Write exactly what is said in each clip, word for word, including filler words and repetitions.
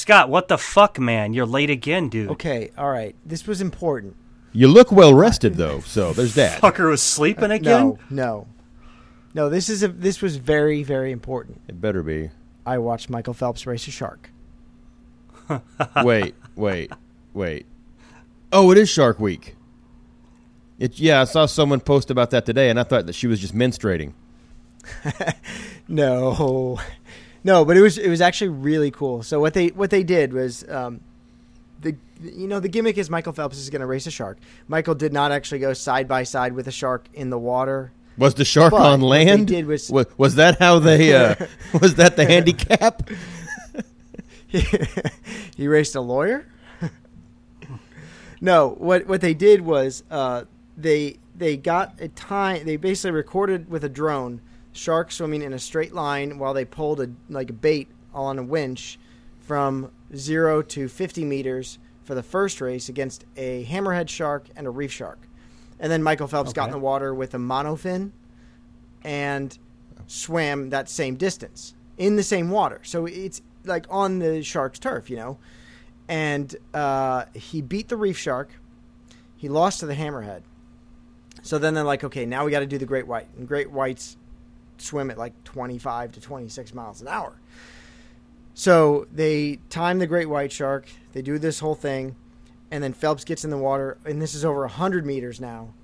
Scott, what the fuck, man? You're late again, dude. Okay, all right. This was important. You look well rested, though, so there's that. Fucker was sleeping again? No, no. No, this is a, this was very, very important. It better be. I watched Michael Phelps race a shark. Wait, wait, wait. Oh, it is Shark Week. It, yeah, I saw someone post about that today, and I thought that she was just menstruating. No. No, but it was it was actually really cool. So what they what they did was um, the you know the gimmick is Michael Phelps is going to race a shark. Michael did not actually go side by side with a shark in the water. Was the shark but on land? What they did was, was was that how they uh, was that the handicap? he, he raced a lawyer. No, what what they did was uh, they they got a time. They basically recorded with a drone. Shark swimming in a straight line while they pulled a like a bait on a winch from zero to fifty meters for the first race against a hammerhead shark and a reef shark, and then Michael Phelps okay. got in the water with a monofin and swam that same distance in the same water. So it's like on the shark's turf, you know. And uh, he beat the reef shark. He lost to the hammerhead. So then they're like, okay, now we got to do the great white, and great whites swim at like twenty-five to twenty-six miles an hour. So they time the great white shark. They do this whole thing. And then Phelps gets in the water. And this is over one hundred meters now.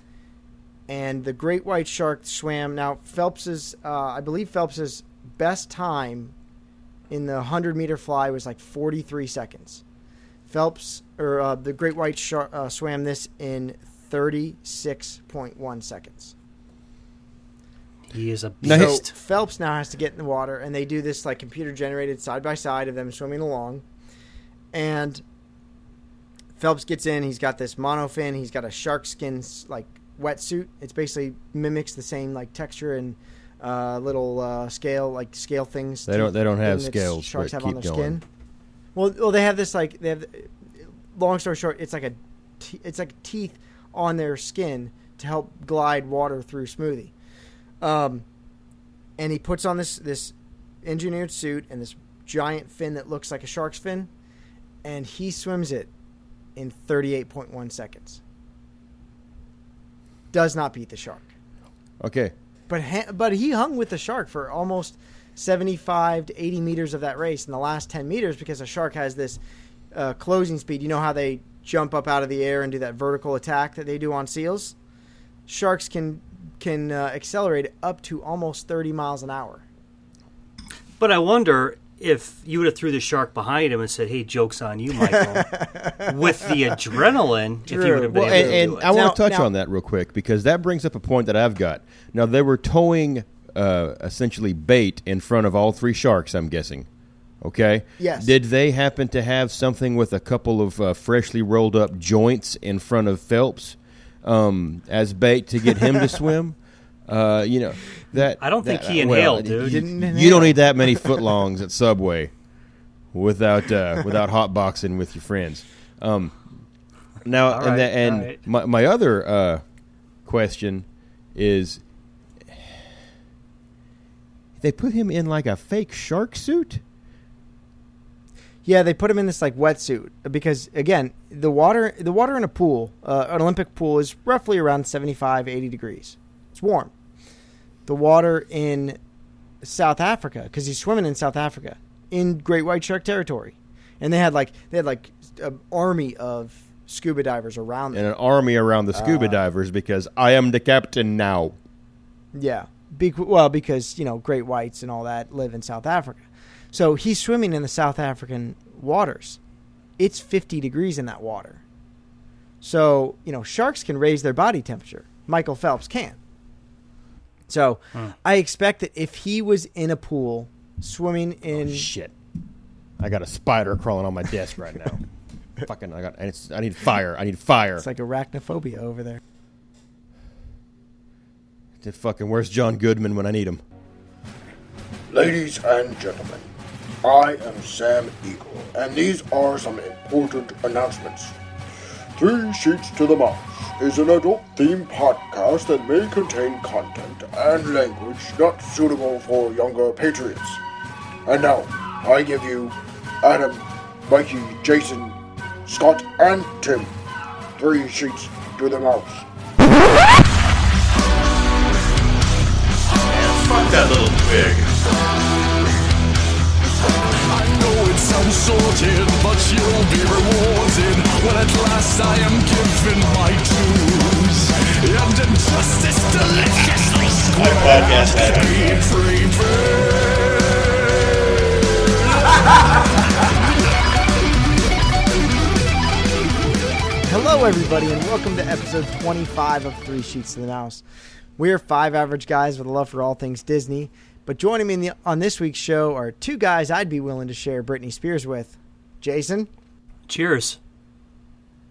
And the great white shark swam. Now, Phelps's, uh, I believe Phelps's best time in the one hundred meter fly was like forty-three seconds. Phelps, or uh, the great white shark uh, swam this in thirty-six point one seconds. He is a beast. So Phelps now has to get in the water, and they do this like computer-generated side-by-side of them swimming along. And Phelps gets in. He's got this monofin. He's got a shark skin like wetsuit. It basically mimics the same like texture and uh, little uh, scale like scale things. They don't. They don't have scales. Sharks have on their skin. Well, well, they have this like they have. Long story short, it's like a t- it's like teeth on their skin to help glide water through smoothly. Um, and he puts on this, this engineered suit and this giant fin that looks like a shark's fin, and he swims it in thirty-eight point one seconds. Does not beat the shark. Okay. But ha- but he hung with the shark for almost seventy-five to eighty meters of that race in the last ten meters because a shark has this uh, closing speed. You know how they jump up out of the air and do that vertical attack that they do on seals? Sharks can... can uh, accelerate up to almost thirty miles an hour. But I wonder if you would have threw the shark behind him and said, hey, joke's on you, Michael, with the adrenaline, True. If you would have been well, able and, to and do it. I want to touch now, on that real quick because that brings up a point that I've got. Now, they were towing uh, essentially bait in front of all three sharks, I'm guessing. Okay? Yes. Did they happen to have something with a couple of uh, freshly rolled up joints in front of Phelps? Um, as bait to get him to swim, uh, you know that. I don't that, think he inhaled, well, dude. You, inhale. You don't need that many footlongs at Subway without uh, without hotboxing with your friends. Um, now, all and, right, that, and right. my my other uh, question is, they put him in like a fake shark suit. Yeah, they put him in this like wetsuit because again, the water the water in a pool, uh, an Olympic pool, is roughly around seventy-five, eighty degrees. It's warm. The water in South Africa, because he's swimming in South Africa in great white shark territory, and they had like they had like an army of scuba divers around them. And an army around the scuba uh, divers because I am the captain now. Yeah, Be- well, because you know great whites and all that live in South Africa. So he's swimming in the South African waters. It's fifty degrees in that water. So, you know, sharks can raise their body temperature. Michael Phelps can. So huh. I expect that if he was in a pool swimming in... Oh, shit. I got a spider crawling on my desk right now. Fucking, I got. It's, I need fire. I need fire. It's like arachnophobia over there. Did fucking, where's John Goodman when I need him? Ladies and gentlemen. I am Sam Eagle, and these are some important announcements. Three Sheets to the Mouse is an adult-themed podcast that may contain content and language not suitable for younger patriots. And now, I give you Adam Mikey, Jason, Scott, and Tim. Three sheets to the mouse. Fuck that little pig. I know it sounds sorted, but you'll be rewarded when at last I am given my dues. And injustice deliciously squared. My podcast had me. Hello, everybody, and welcome to episode twenty-five of Three Sheets to the Mouse. We are five average guys with a love for all things Disney, but joining me in the, on this week's show are two guys I'd be willing to share Britney Spears with. Jason. Cheers.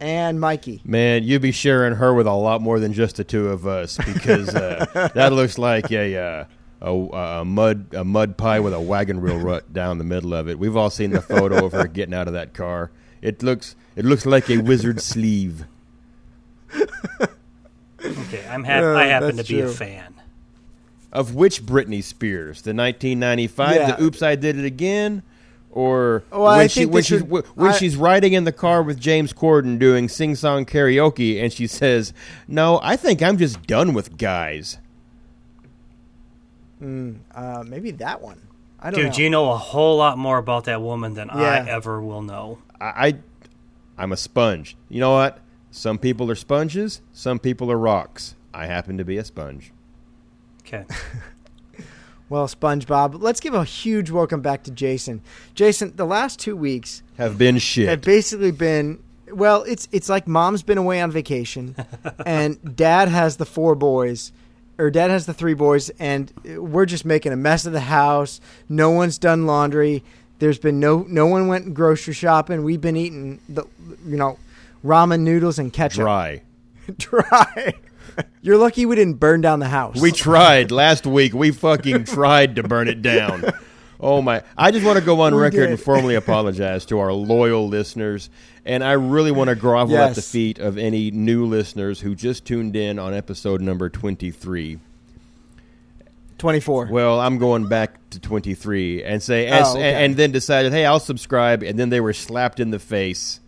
And Mikey. Man, you'd be sharing her with a lot more than just the two of us, because uh, that looks like a... Uh, A, a mud a mud pie with a wagon wheel rut down the middle of it. We've all seen the photo of her getting out of that car. It looks it looks like a wizard's sleeve. Okay, I'm ha- uh, I happen to be true. a fan of which Britney Spears, the nineteen ninety-five, yeah. the "Oops, I Did It Again," or oh, when I she when she should, when I, she's riding in the car with James Corden doing sing-song karaoke, and she says, "No, I think I'm just done with guys." Mm, uh, maybe that one. I don't Dude, know. Dude, you know a whole lot more about that woman than yeah. I ever will know. I, I, I'm a sponge. You know what? Some people are sponges. Some people are rocks. I happen to be a sponge. Okay. Well, SpongeBob, let's give a huge welcome back to Jason. Jason, the last two weeks have been shit. Have basically been. Well, it's it's like Mom's been away on vacation, and Dad has the four boys. Or Dad has the three boys, and we're just making a mess of the house. No one's done laundry. There's been no no one went grocery shopping. We've been eating the you know ramen noodles and ketchup. Dry, dry. You're lucky we didn't burn down the house. We tried last week. We fucking tried to burn it down. Oh my! I just want to go on we record did. and formally apologize to our loyal listeners, and I really want to grovel yes. at the feet of any new listeners who just tuned in on episode number twenty-three. twenty-four. Well, I'm going back to twenty-three and say, oh, as, okay. and, and then decided, hey, I'll subscribe, and then they were slapped in the face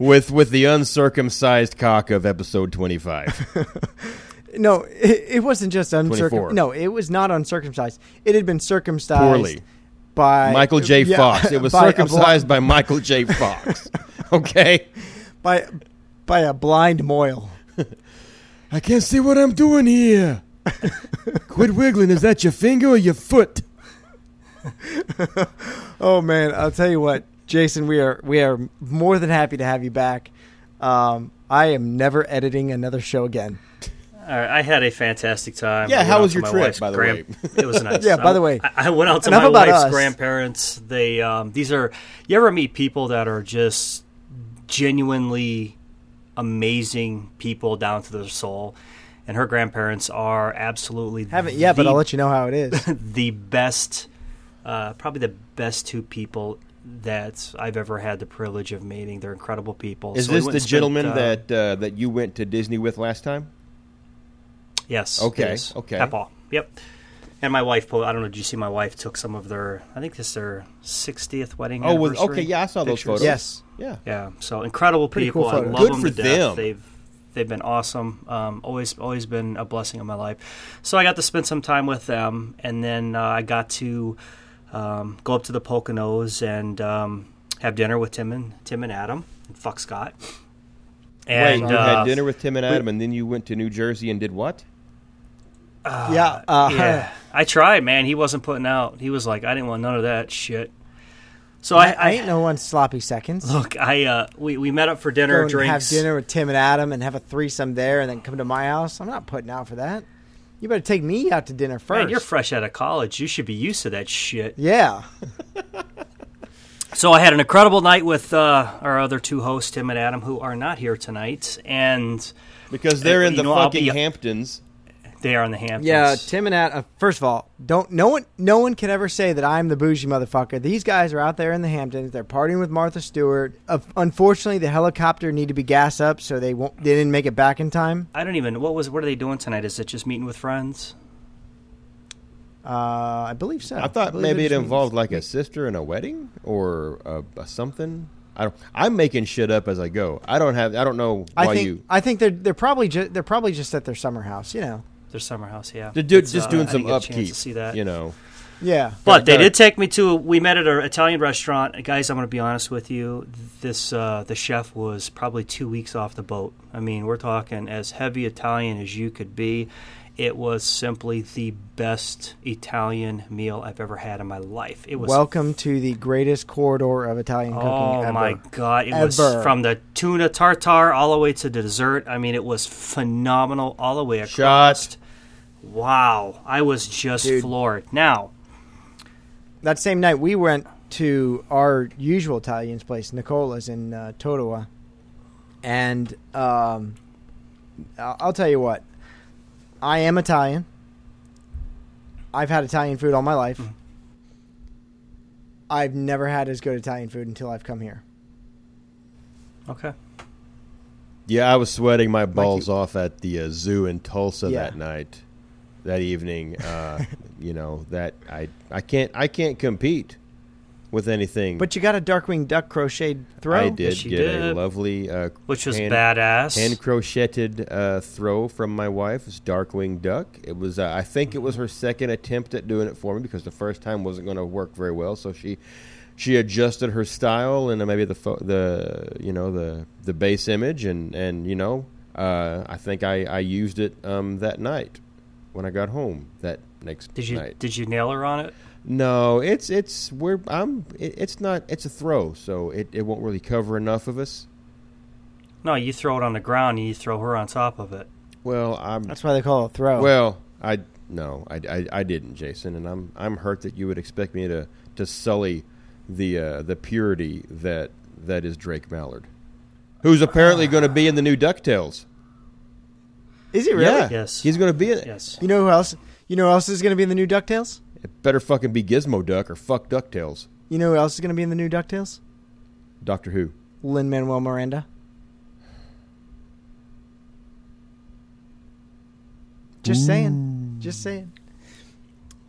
with with the uncircumcised cock of episode twenty-five. No, it, it wasn't just uncircumcised. No, it was not uncircumcised. It had been circumcised poorly by Michael J. Yeah, Fox. It was by circumcised bl- by Michael J. Fox. Okay, by by a blind moil. I can't see what I'm doing here. Quit wiggling. Is that your finger or your foot? Oh man, I'll tell you what, Jason. We are we are more than happy to have you back. Um, I am never editing another show again. All right, I had a fantastic time. Yeah, how was your trip, by the grand- way? It was nice. Yeah, by the way. I, I went out to my wife's us. grandparents. They, um, these are, you ever meet people that are just genuinely amazing people down to their soul? And her grandparents are absolutely Haven't the, yet, but I'll let you know how it is. The best, uh, probably the best two people that I've ever had the privilege of meeting. They're incredible people. Is so this we the gentleman spent, that uh, that you went to Disney with last time? Yes. Okay. Okay. Papaw. Yep. And my wife, I don't know, did you see my wife took some of their, I think this is their sixtieth wedding oh, anniversary. Oh, okay. Yeah, I saw pictures. those photos. Yes. Yeah. Yeah. So incredible Pretty people. Cool I love Good them for to death. Them. They've, they've been awesome. Um, always, always been a blessing in my life. So I got to spend some time with them. And then uh, I got to um, go up to the Poconos and um, have dinner with Tim and, Tim and Adam and fuck Scott. And Wait, you uh, had dinner with Tim and Adam we, and then you went to New Jersey and did what? Uh, yeah, uh, yeah. I tried, man. He wasn't putting out. He was like, I didn't want none of that shit. So I, I, I ain't no one sloppy seconds. Look, I uh, we we met up for dinner, Go drinks. Have dinner with Tim and Adam and have a threesome there, and then come to my house. I'm not putting out for that. You better take me out to dinner first. Man, you're fresh out of college. You should be used to that shit. Yeah. So I had an incredible night with uh, our other two hosts, Tim and Adam, who are not here tonight, and because they're in the know, fucking be, Hamptons. They are in the Hamptons. Yeah, Tim and Adam. Uh, first of all, don't no one no one can ever say that I'm the bougie motherfucker. These guys are out there in the Hamptons. They're partying with Martha Stewart. Uh, unfortunately, the helicopter needed to be gassed up, so they won't. They didn't make it back in time. I don't even. What was? What are they doing tonight? Is it just meeting with friends? Uh, I believe so. I thought I maybe it, it involved like a sister in a wedding or a, a something. I don't, I'm making shit up as I go. I don't have. I don't know why I think, you. I think they're they're probably ju- they're probably just at their summer house. You know, their summer house. Yeah, they're do, just uh, doing I some upkeep. To see that. You know. Yeah, but they did take me to. We met at an Italian restaurant, guys. I'm going to be honest with you. This uh, the chef was probably two weeks off the boat. I mean, we're talking as heavy Italian as you could be. It was simply the best Italian meal I've ever had in my life. It was welcome to the greatest corridor of Italian cooking. Oh ever. my God! It ever. was from the tuna tartare all the way to the dessert. I mean, it was phenomenal all the way across. Shot. Wow! I was just Dude. floored. Now. That same night, we went to our usual Italian's place, Nicola's in uh, Totowa. And um, I'll tell you what. I am Italian. I've had Italian food all my life. Mm. I've never had as good Italian food until I've come here. Okay. Yeah, I was sweating my balls off at the uh, zoo in Tulsa yeah. that night. That evening, uh, you know that I I can't I can't compete with anything. But you got a Darkwing Duck crocheted throw. I did yes, get did. a lovely, uh, which was hand, badass, hand crocheted uh, throw from my wife. It's Darkwing Duck. It was uh, I think it was her second attempt at doing it for me because the first time wasn't going to work very well. So she she adjusted her style and maybe the fo- the you know the the base image and and you know uh, I think I I used it um, that night. When I got home that next did you, night, did you nail her on it? No, it's it's we're I'm it, it's not it's a throw, so it, it won't really cover enough of us. No, you throw it on the ground and you throw her on top of it. Well, I'm that's why they call it a throw. Well, I no, I, I, I didn't, Jason, and I'm I'm hurt that you would expect me to to sully the uh, the purity that that is Drake Mallard, who's apparently uh. going to be in the new DuckTales. Is he really? Yeah. Yes. He's going to be in it. Yes. You know who else? You know who else is going to be in the new DuckTales? It better fucking be Gizmo Duck or fuck DuckTales. You know who else is going to be in the new DuckTales? Doctor Who. Lin-Manuel Miranda. Just Ooh. saying. Just saying.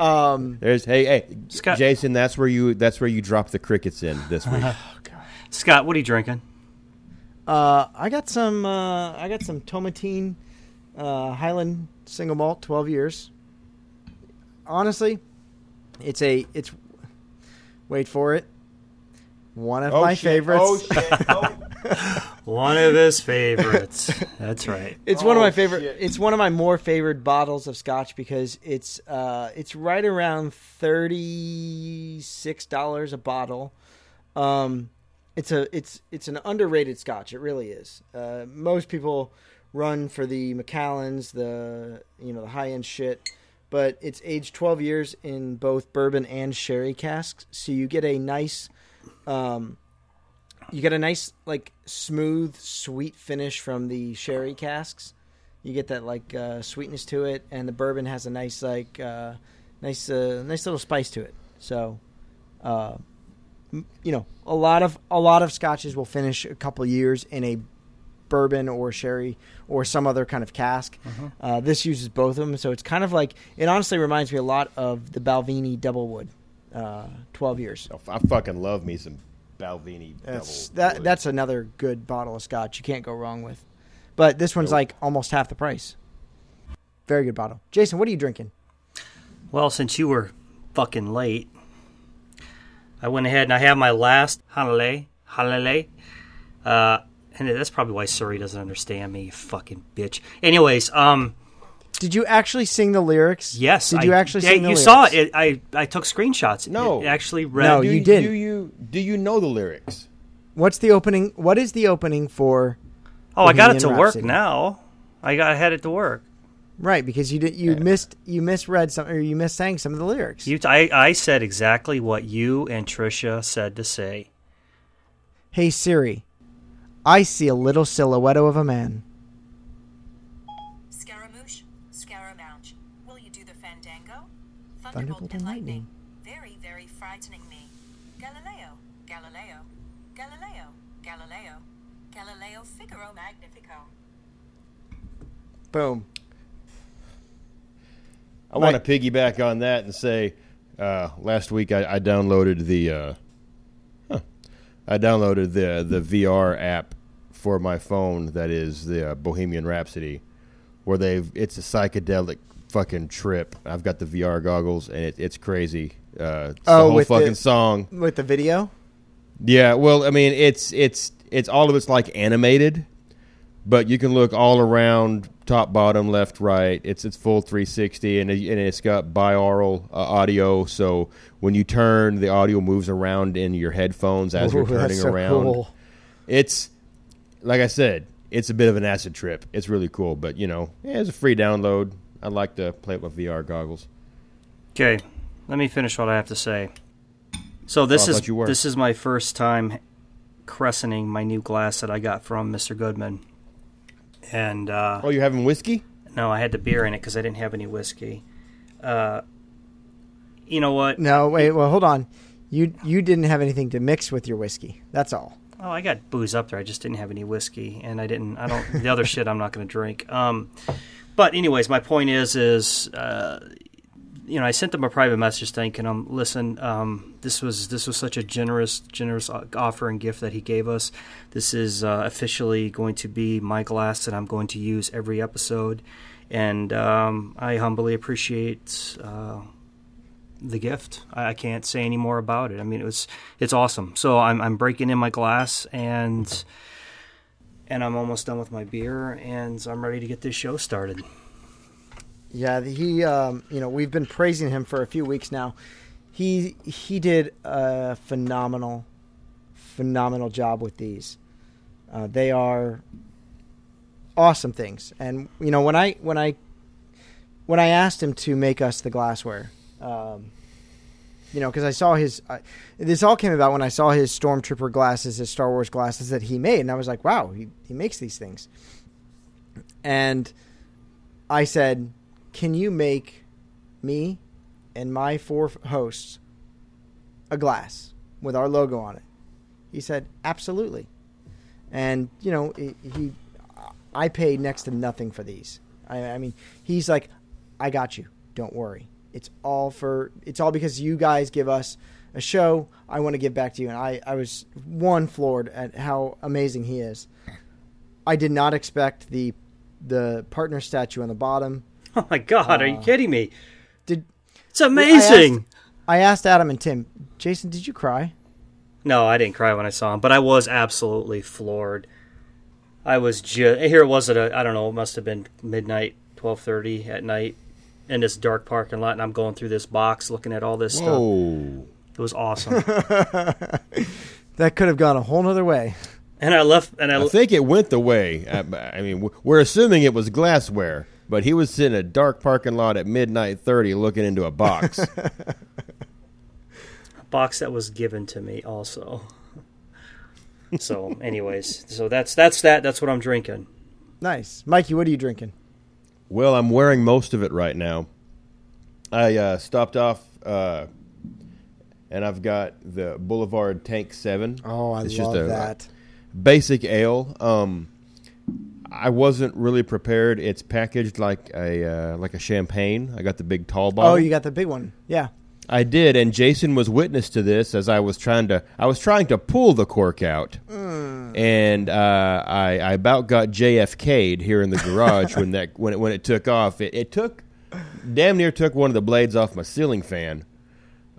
Um. There's hey hey Scott. Jason. That's where you. That's where you drop the crickets in this week. Oh, God. Scott, what are you drinking? Uh, I got some. Uh, I got some Tomatine. Uh, Highland single malt, twelve years. Honestly, it's a it's. Wait for it. One of oh, my shit. favorites. Oh, shit. Oh. One of his favorites. That's right. It's oh, one of my favorite. Shit. It's one of my more favorite bottles of Scotch because it's uh it's right around thirty six dollars a bottle. Um, it's a it's it's an underrated Scotch. It really is. Uh, most people. Run for the Macallans, the you know the high end shit, but it's aged twelve years in both bourbon and sherry casks, so you get a nice, um, you get a nice like smooth sweet finish from the sherry casks. You get that like uh, sweetness to it, and the bourbon has a nice like uh, nice uh, nice little spice to it. So, uh, you know, a lot of a lot of scotches will finish a couple years in a bourbon or sherry or some other kind of cask. Mm-hmm. Uh, this uses both of them, so it's kind of like it honestly reminds me a lot of the Balvenie Double Wood, uh, twelve years. Oh, I fucking love me some Balvenie Double Wood. That, that's another good bottle of Scotch you can't go wrong with. But this one's nope. like almost half the price. Very good bottle. Jason, what are you drinking? Well, since you were fucking late, I went ahead and I have my last Hanalei. Hanalei. Uh, And that's probably why Suri doesn't understand me, you fucking bitch. Anyways, um, did you actually sing the lyrics? Yes. Did I, you actually I, sing the you lyrics? You saw it. it. I I took screenshots. No, it actually read. No, you, you didn't. Do you do you know the lyrics? What's the opening? What is the opening for? Oh, Bohemian I got it to Rhapsody? work now. I got I had it to work. Right, because you did you yeah. missed you misread some or you missang some of the lyrics. You, I I said exactly what you and Trisha said to say. Hey Siri. I see a little silhouette of a man. Scaramouche, Scaramouche, will you do the fandango? Thunderbolt, Thunderbolt and lightning. lightning, very, very frightening me. Galileo, Galileo, Galileo, Galileo, Galileo Figaro Magnifico. Boom. I like, want to piggyback on that and say uh, last week I, I downloaded the uh, huh, I downloaded the the V R app for my phone that is the uh, Bohemian Rhapsody, where they've it's a psychedelic fucking trip. I've got the V R goggles and it, it's crazy. Uh, it's oh, the whole with fucking the, song with the video. Yeah, well, I mean, it's it's it's all of it's like animated, but you can look all around, top, bottom, left, right. It's it's full three sixty, and, and it's got binaural uh, audio. So when you turn, the audio moves around in your headphones as Ooh, you're turning that's so around. Cool. It's like I said, it's a bit of an acid trip. It's really cool, but you know, yeah, it's a free download. I like to play it with V R goggles. Okay, let me finish what I have to say. So this is this is my first time cressening my new glass that I got from Mister Goodman. And uh, oh, you're having whiskey? No, I had the beer in it because I didn't have any whiskey. Uh, you know what? No, wait. Well, hold on. You you didn't have anything to mix with your whiskey. That's all. Oh, I got booze up there. I just didn't have any whiskey, and I didn't. I don't. The other shit, I'm not going to drink. Um, but anyways, my point is is. Uh, You know, I sent them a private message thanking them. Listen, um, this was this was such a generous, generous offer and gift that he gave us. This is uh, officially going to be my glass that I'm going to use every episode, and um, I humbly appreciate uh, the gift. I, I can't say any more about it. I mean, it was it's awesome. So I'm I'm breaking in my glass, and and I'm almost done with my beer, and I'm ready to get this show started. Yeah, he, um, you know, we've been praising him for a few weeks now. He he did a phenomenal, phenomenal job with these. Uh, they are awesome things. And you know, when I when I when I asked him to make us the glassware, um, you know, because I saw his, I, this all came about when I saw his Stormtrooper glasses, his Star Wars glasses that he made, and I was like, wow, he he makes these things. And I said, can you make me and my four hosts a glass with our logo on it? He said, absolutely. And, you know, he, I paid next to nothing for these. I, I mean, he's like, I got you. Don't worry. It's all for, it's all because you guys give us a show. I want to give back to you. And I, I was one floored at how amazing he is. I did not expect the, the partner statue on the bottom. Oh my God! Are you uh, kidding me? Did it's amazing? I asked, I asked Adam and Tim. Jason, did you cry? No, I didn't cry when I saw him, but I was absolutely floored. I was just here. Was it a? I don't know. It must have been midnight, twelve thirty at night, in this dark parking lot, and I'm going through this box, looking at all this Whoa. stuff. It was awesome. That could have gone a whole nother way. And I left. And I, I think it went the way. I, I mean, we're assuming it was glassware. But he was in a dark parking lot at midnight thirty looking into a box. A box that was given to me also. So anyways, so that's that's that. That's what I'm drinking. Nice. Mikey, what are you drinking? Well, I'm wearing most of it right now. I uh, stopped off uh, and I've got the Boulevard Tank seven. Oh, I it's love just a, that. Basic ale. Um I wasn't really prepared. It's packaged like a uh, like a champagne. I got the big tall bottle. Oh, you got the big one. Yeah. I did, and Jason was witness to this as I was trying to I was trying to pull the cork out. Mm. And uh, I, I about got J F K'd here in the garage when that when it when it took off. It, it took damn near took one of the blades off my ceiling fan.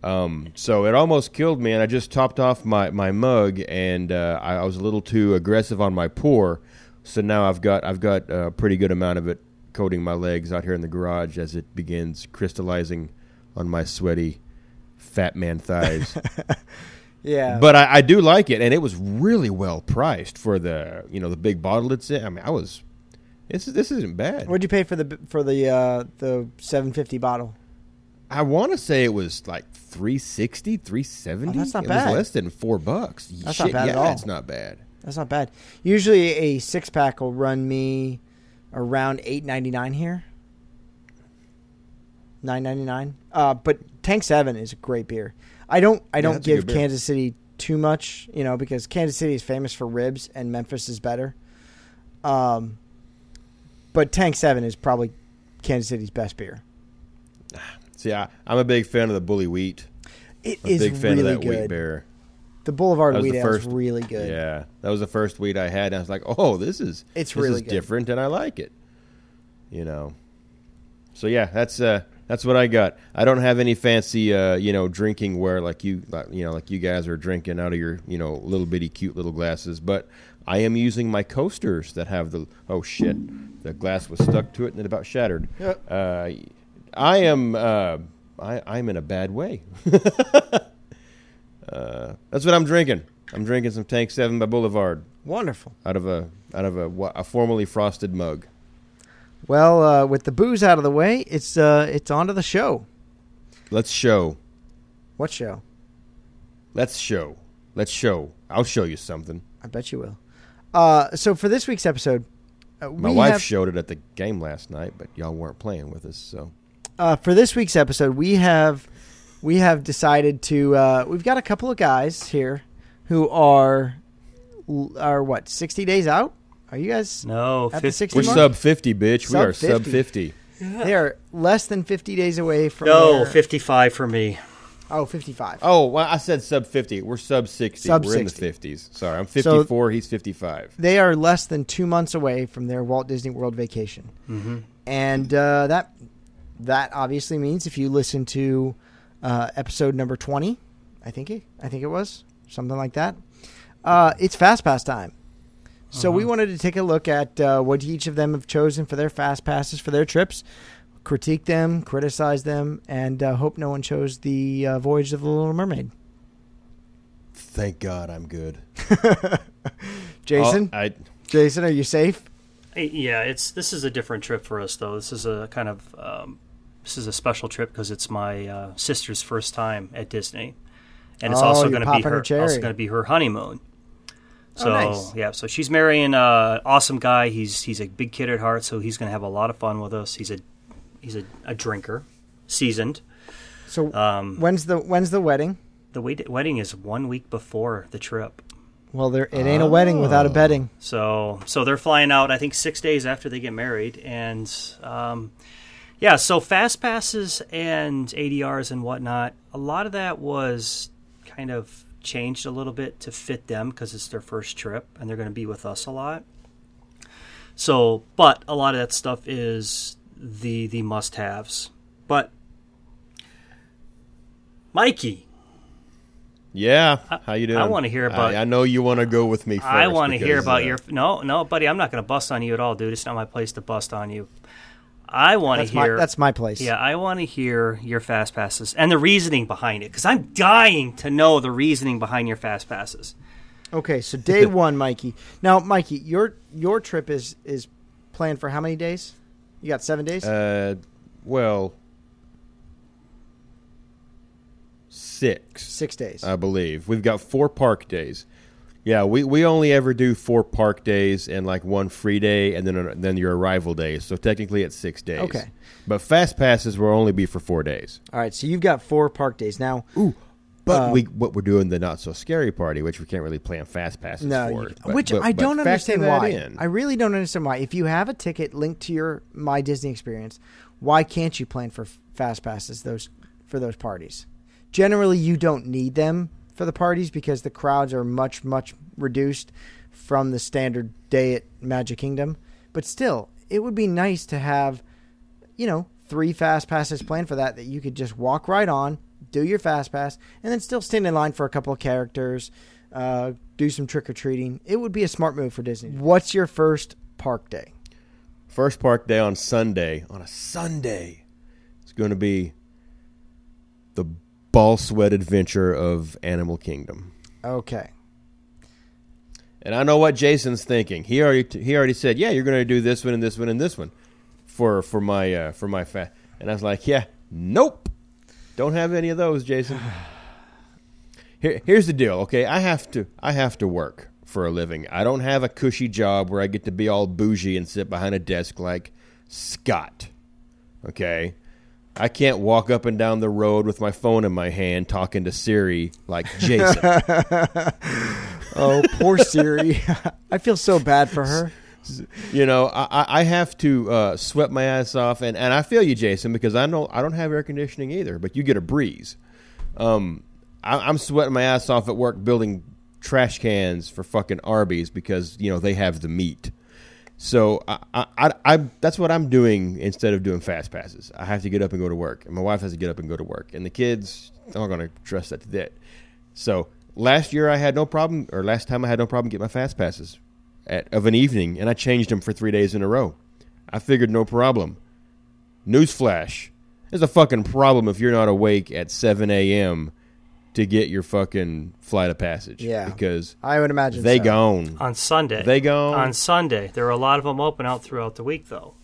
Um, so it almost killed me, and I just topped off my, my mug, and uh, I, I was a little too aggressive on my pour. So now I've got I've got a pretty good amount of it coating my legs out here in the garage as it begins crystallizing on my sweaty fat man thighs. Yeah, but I, I do like it, and it was really well priced for the you know the big bottle it's in. I mean, I was this this isn't bad. What'd you pay for the for the uh, the seven fifty bottle? I want to say it was like three sixty, three seventy. Oh, that's not it bad. It was less than four bucks. That's Shit, not bad yeah, at all. That's not bad. That's not bad. Usually a six pack will run me around eight ninety nine here. Nine ninety nine. Uh but Tank Seven is a great beer. I don't I yeah, don't give Kansas City too much, you know, because Kansas City is famous for ribs and Memphis is better. Um but Tank Seven is probably Kansas City's best beer. See, I, I'm a big fan of the Bully Wheat. It I'm is a big fan really of that good. Wheat Bear. The Boulevard Wheat Ale is really good. Yeah, that was the first wheat I had, and I was like, "Oh, this is it's this really is good. different, and I like it." You know, so yeah, that's uh, that's what I got. I don't have any fancy, uh, you know, drinking where like you, like, you know, like you guys are drinking out of your, you know, little bitty cute little glasses. But I am using my coasters that have the oh shit, the glass was stuck to it and it about shattered. Yep. Uh, I am uh, I I'm in a bad way. Uh, that's what I'm drinking. I'm drinking some Tank seven by Boulevard. Wonderful. Out of a out of a, a formerly frosted mug. Well, uh, with the booze out of the way, it's uh, it's on to the show. Let's show. What show? Let's show. Let's show. I'll show you something. I bet you will. Uh, so for this week's episode, uh, we my wife have... showed it at the game last night, but y'all weren't playing with us. So uh, for this week's episode, we have. We have decided to. Uh, we've got a couple of guys here who are are what sixty days out. Are you guys? No, at fifty, the sixty we're mark? Sub fifty, bitch. Sub we are fifty. Sub fifty. Yeah. They are less than fifty days away from. No, their... fifty-five for me. Oh, fifty-five. Oh, well, I said sub fifty. We're sub sixty. Sub we're sixty. In the fifties. Sorry, I'm fifty-four. So he's fifty-five. They are less than two months away from their Walt Disney World vacation, mm-hmm. and uh, that that obviously means if you listen to. Uh, episode number twenty, I think it, I think it was something like that. Uh, it's Fast Pass time. So uh-huh. we wanted to take a look at uh, what each of them have chosen for their Fast Passes for their trips, critique them, criticize them, and uh, hope no one chose the uh, Voyage of the Little Mermaid. Thank God I'm good. Jason, oh, I... Jason, are you safe? Yeah, it's this is a different trip for us though. This is a kind of. Um... This is a special trip because it's my uh, sister's first time at Disney, and it's oh, also going to be her, her also going to be her honeymoon. So oh, nice. yeah, so she's marrying an uh, awesome guy. He's he's a big kid at heart, so he's going to have a lot of fun with us. He's a he's a, a drinker, seasoned. So um, when's the when's the wedding? The wed- wedding is one week before the trip. Well, there it ain't oh. a wedding without a bedding. So so they're flying out. I think six days after they get married, and. Um, Yeah, so fast passes and A D Rs and whatnot, a lot of that was kind of changed a little bit to fit them because it's their first trip and they're going to be with us a lot. So, but a lot of that stuff is the the must-haves. But, Mikey. Yeah, how you doing? I, I want to hear about... I, I know you want to go with me first. I want to hear about uh, your... No, no, buddy, I'm not going to bust on you at all, dude. It's not my place to bust on you. I want to hear... My, that's my place. Yeah, I want to hear your Fast Passes and the reasoning behind it, because I'm dying to know the reasoning behind your Fast Passes. Okay, so day one, Mikey. Now, Mikey, your your trip is, is planned for how many days? You got seven days? Uh, well, six. Six days. I believe. We've got four park days. Yeah, we, we only ever do four park days and like one free day and then uh, then your arrival day. So technically it's six days. Okay. But fast passes will only be for four days. All right, so you've got four park days now. Ooh, but um, we what we're doing the not so scary party, which we can't really plan fast passes no, for. You, but, which but, I don't understand why. In. I really don't understand why. If you have a ticket linked to your My Disney Experience, why can't you plan for fast passes those for those parties? Generally, you don't need them. For the parties because the crowds are much much reduced from the standard day at Magic Kingdom, but still it would be nice to have, you know, three fast passes planned for that that you could just walk right on, do your fast pass, and then still stand in line for a couple of characters, uh do some trick-or-treating. It would be a smart move for Disney. What's your first park day? First park day on Sunday on a Sunday it's going to be the Ball Sweat Adventure of Animal Kingdom. Okay. And I know what Jason's thinking. He already t- he already said, "Yeah, you're going to do this one and this one and this one for for my uh, for my fa-." And I was like, "Yeah, nope, don't have any of those, Jason." Here, here's the deal. Okay, I have to I have to work for a living. I don't have a cushy job where I get to be all bougie and sit behind a desk like Scott. Okay. I can't walk up and down the road with my phone in my hand talking to Siri like Jason. Oh, poor Siri. I feel so bad for her. You know, I, I have to uh, sweat my ass off, and, and I feel you, Jason, because I know I don't have air conditioning either, but you get a breeze. Um, I, I'm sweating my ass off at work building trash cans for fucking Arby's because, you know, they have the meat. So I, I, I, I, that's what I'm doing instead of doing fast passes. I have to get up and go to work, and my wife has to get up and go to work, and the kids, I'm not going to trust that to that. So last year I had no problem, or last time I had no problem getting my fast passes at, of an evening, and I changed them for three days in a row. I figured no problem. Newsflash. There's a fucking problem if you're not awake at seven a.m. to get your fucking Flight of Passage. Yeah. Because I would imagine they so. gone. On Sunday. They gone. On Sunday. There are a lot of them open out throughout the week, though.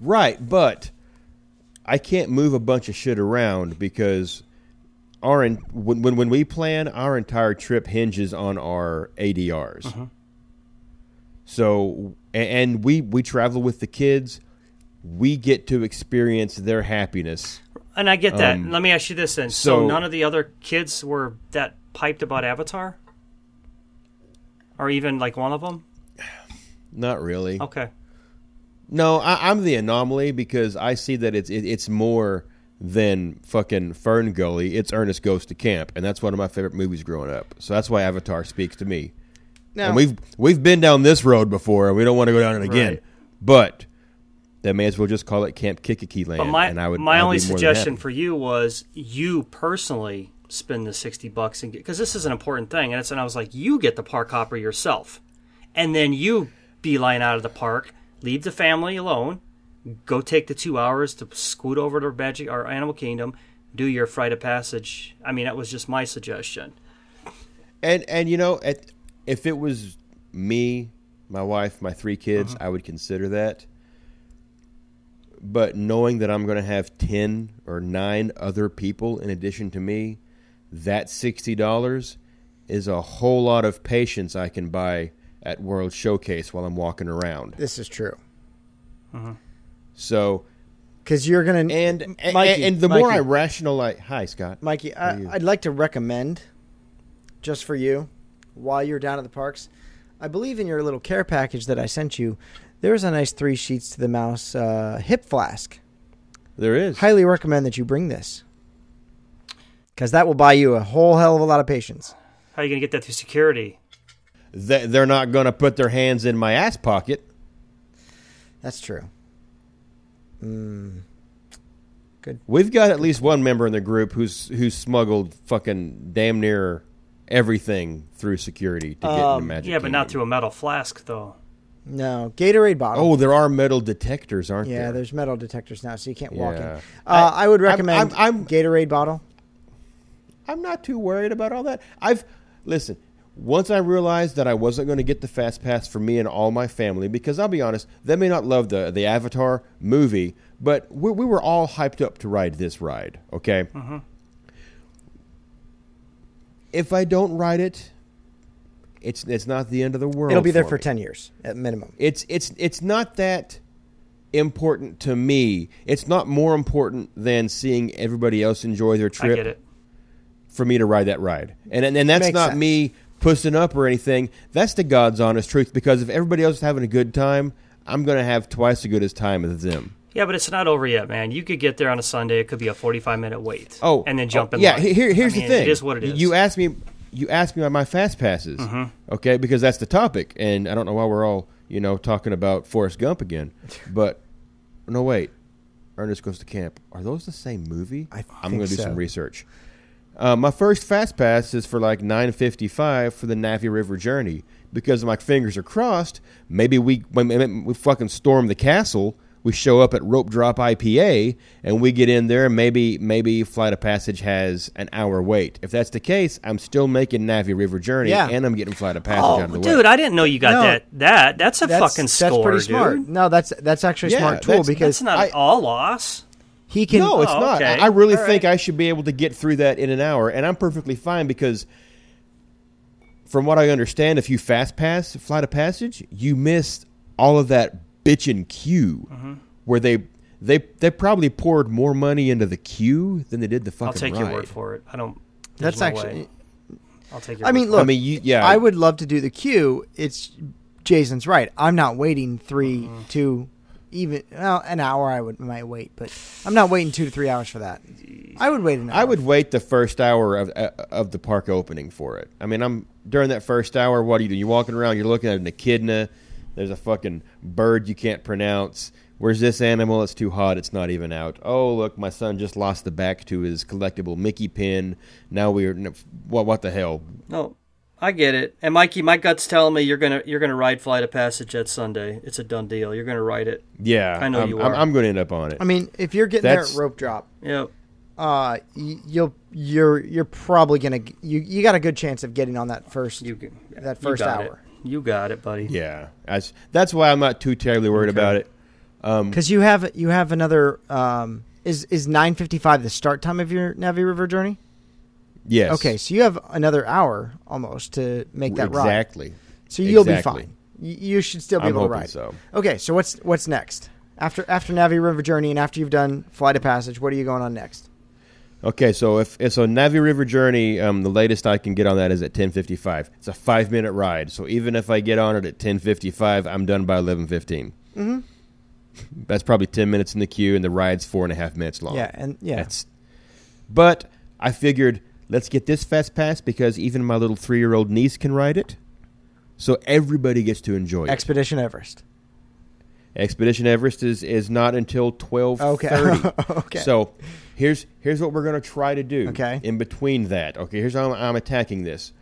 Right, but I can't move a bunch of shit around because our in, when, when when we plan, our entire trip hinges on our A D Rs. Mm-hmm. So, and we, we travel with the kids. We get to experience their happiness. And I get that. Um, Let me ask you this then. So, so none of the other kids were that piped about Avatar? Or even like one of them? Not really. Okay. No, I, I'm the anomaly because I see that it's it, it's more than fucking Fern Gully. It's Ernest Goes to Camp. And that's one of my favorite movies growing up. So that's why Avatar speaks to me. Now, and we've we've been down this road before, and we don't want to go down it again. Right. But they may as well just call it Camp Kikiki Land. But my and I would, my I'd only suggestion for you was you personally spend the sixty bucks and get, because this is an important thing. And it's and I was like, you get the park hopper yourself, and then you beeline out of the park, leave the family alone, go take the two hours to scoot over to Magic or Animal Kingdom, do your Flight of Passage. I mean, that was just my suggestion. And and you know at. If it was me, my wife, my three kids, uh-huh. I would consider that. But knowing that I'm going to have ten or nine other people in addition to me, that sixty dollars is a whole lot of patience I can buy at World Showcase while I'm walking around. This is true. Uh-huh. So, because you're going to and and, Mikey, and the Mikey, more I rationalize, hi Scott, Mikey, I, I'd like to recommend just for you. While you're down at the parks, I believe in your little care package that I sent you, there's a nice three sheets to the mouse uh, hip flask. There is. Highly recommend that you bring this because that will buy you a whole hell of a lot of patience. How are you going to get that through security? They're not going to put their hands in my ass pocket. That's true. Mm. Good. We've got at least one member in the group who's who's smuggled fucking damn near everything through security to um, get into Magic Yeah, but Kingdom. Not through a metal flask, though. No, Gatorade bottle. Oh, there are metal detectors, aren't yeah, there? Yeah, there's metal detectors now, so you can't yeah. walk in. Uh, I, I would recommend I'm, I'm, I'm, Gatorade bottle. I'm not too worried about all that. I've Listen, once I realized that I wasn't going to get the Fast Pass for me and all my family, because I'll be honest, they may not love the, the Avatar movie, but we, we were all hyped up to ride this ride, okay? Mm-hmm. If I don't ride it, it's it's not the end of the world. It'll be there for, for ten years at minimum. It's it's it's not that important to me. It's not more important than seeing everybody else enjoy their trip. I get it. For me to ride that ride, and and, and that's not me pussing up or anything. That's the God's honest truth. Because if everybody else is having a good time, I'm going to have twice as good as time as them. Yeah, but it's not over yet, man. You could get there on a Sunday. It could be a forty-five minute wait. Oh, and then jump in. Oh, yeah, here, here's I mean, the thing. It is what it is. You asked me, you asked me about my fast passes, mm-hmm. okay? Because that's the topic, and I don't know why we're all, you know, talking about Forrest Gump again. But no, wait, Ernest Goes to Camp. Are those the same movie? I think I'm going to do so. some research. Uh, my first fast pass is for like nine fifty-five for the Navi River Journey because my fingers are crossed. Maybe we we fucking storm the castle. We show up at Rope Drop I P A, and we get in there, and maybe, maybe Flight of Passage has an hour wait. If that's the case, I'm still making Navi River Journey, yeah. and I'm getting Flight of Passage oh, out of the way. Dude, I didn't know you got no, that. That That's a that's, fucking score, That's pretty dude. smart. No, that's that's actually a yeah, smart tool. That's, because that's not I, all loss. He can, no, it's oh, not. Okay. I, I really all think right. I should be able to get through that in an hour, and I'm perfectly fine because from what I understand, if you fast pass Flight of Passage, you missed all of that bitchin' queue, mm-hmm. where they they they probably poured more money into the queue than they did the fucking. I'll take ride. your word for it. I don't. That's no actually. Way. I'll take your. I mean, word look. For it. I mean, you, yeah. I would love to do the queue. It's Jason's right. I'm not waiting three, mm-hmm. two, even well, an hour. I would might wait, but I'm not waiting two to three hours for that. I would wait an hour. I would wait the first hour of of the park opening for it. I mean, I'm during that first hour. What do you do? You're walking around. You're looking at an echidna. There's a fucking bird you can't pronounce. Where's this animal? It's too hot. It's not even out. Oh, look, my son just lost the back to his collectible Mickey pin. Now we're what? What the hell? No, I get it. And Mikey, my gut's telling me you're gonna you're gonna ride Flight of Passage at Sunday. It's a done deal. You're gonna ride it. Yeah, I know I'm, you are. I'm, I'm gonna end up on it. I mean, if you're getting That's, there at Rope Drop, yep. Uh, you'll you're you're probably gonna you you got a good chance of getting on that first you, that first you hour. It. You got it, buddy. Yeah, that's that's why I'm not too terribly worried okay. about it. Because um, you have you have another um, is is nine fifty five the start time of your Navi River journey? Yes. Okay, so you have another hour almost to make that exactly. ride. Exactly. So you'll exactly. be fine. You should still be I'm able to ride. So. Okay, so what's what's next after after Navi River journey and after you've done Flight of Passage? What are you going on next? Okay, so if so, Navi River journey. Um, the latest I can get on that is at ten fifty five. It's a five minute ride. So even if I get on it at ten fifty five, I'm done by eleven fifteen. Mm-hmm. That's probably ten minutes in the queue, and the ride's four and a half minutes long. Yeah, and yeah. That's, but I figured let's get this fast pass because even my little three-year-old niece can ride it, so everybody gets to enjoy it. Expedition Everest. Expedition Everest is, is not until twelve thirty. Okay. okay. So here's here's what we're gonna try to do. Okay. In between that, okay. Here's how I'm, I'm attacking this.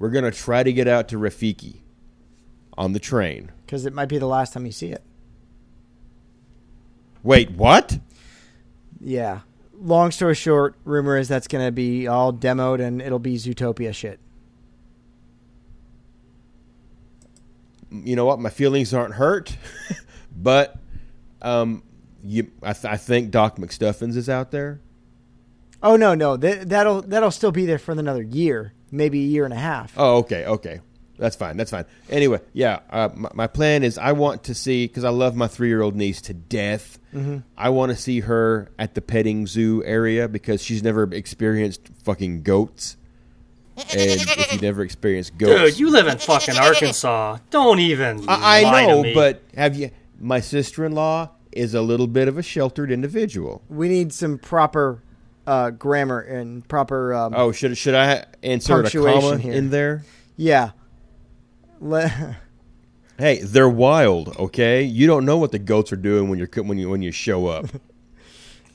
We're gonna try to get out to Rafiki on the train. Because it might be the last time you see it. Wait, what? Yeah. Long story short, rumor is that's going to be all demoed and it'll be Zootopia shit. You know what? My feelings aren't hurt, but um, you, I, th- I think Doc McStuffins is out there. Oh, no, no. Th- that'll that'll still be there for another year, maybe a year and a half. Oh, okay, okay. That's fine. That's fine. Anyway, yeah, uh, my, my plan is I want to see, because I love my three-year-old niece to death. Mm-hmm. I want to see her at the petting zoo area because she's never experienced fucking goats. And if you never experienced goats... Dude, you live in fucking Arkansas. Don't even I, lie I know, to me. But have you... My sister-in-law is a little bit of a sheltered individual. We need some proper uh, grammar and proper... Um, oh, should, should I insert a comma here. in there? Yeah. Le- hey, they're wild, okay? You don't know what the goats are doing when you're when you when you show up.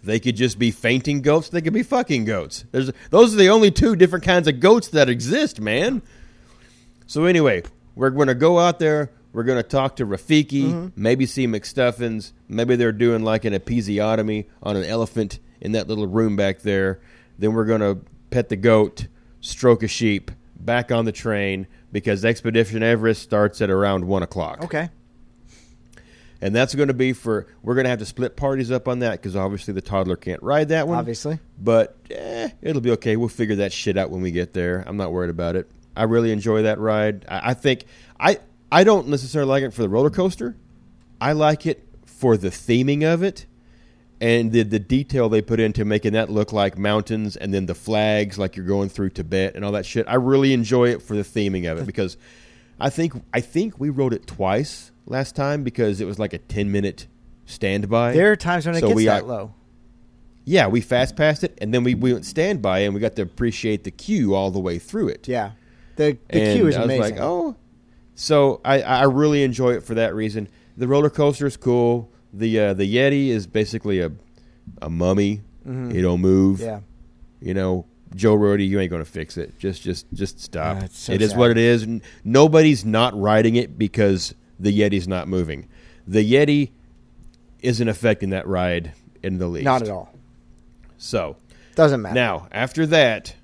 They could just be fainting goats. They could be fucking goats. There's those are the only two different kinds of goats that exist, man. So anyway, we're gonna go out there. We're gonna talk to Rafiki. Mm-hmm. Maybe see McStuffins. Maybe they're doing like an episiotomy on an elephant in that little room back there. Then we're gonna pet the goat, stroke a sheep, back on the train. Because Expedition Everest starts at around one o'clock. Okay. And that's going to be for... We're going to have to split parties up on that because obviously the toddler can't ride that one. Obviously. But eh, it'll be okay. We'll figure that shit out when we get there. I'm not worried about it. I really enjoy that ride. I, I think... I, I don't necessarily like it for the roller coaster. I like it for the theming of it and the, the detail they put into making that look like mountains and then the flags like you're going through Tibet and all that shit. I really enjoy it for the theming of it because I think I think we rode it twice last time because it was like a ten-minute standby. There are times when so it gets we, that low. Yeah, we fast-passed it, and then we, we went standby, and we got to appreciate the queue all the way through it. Yeah, the, the and queue is I was amazing. Like, oh. So I, I really enjoy it for that reason. The roller coaster is cool. The uh, the Yeti is basically a a mummy. Mm-hmm. It don't move. Yeah, you know, Joe Rody, you ain't gonna fix it. Just just just stop. Yeah, so it is sad. What it is. Nobody's not riding it because the Yeti's not moving. The Yeti isn't affecting that ride in the least. Not at all. So doesn't matter. Now after that,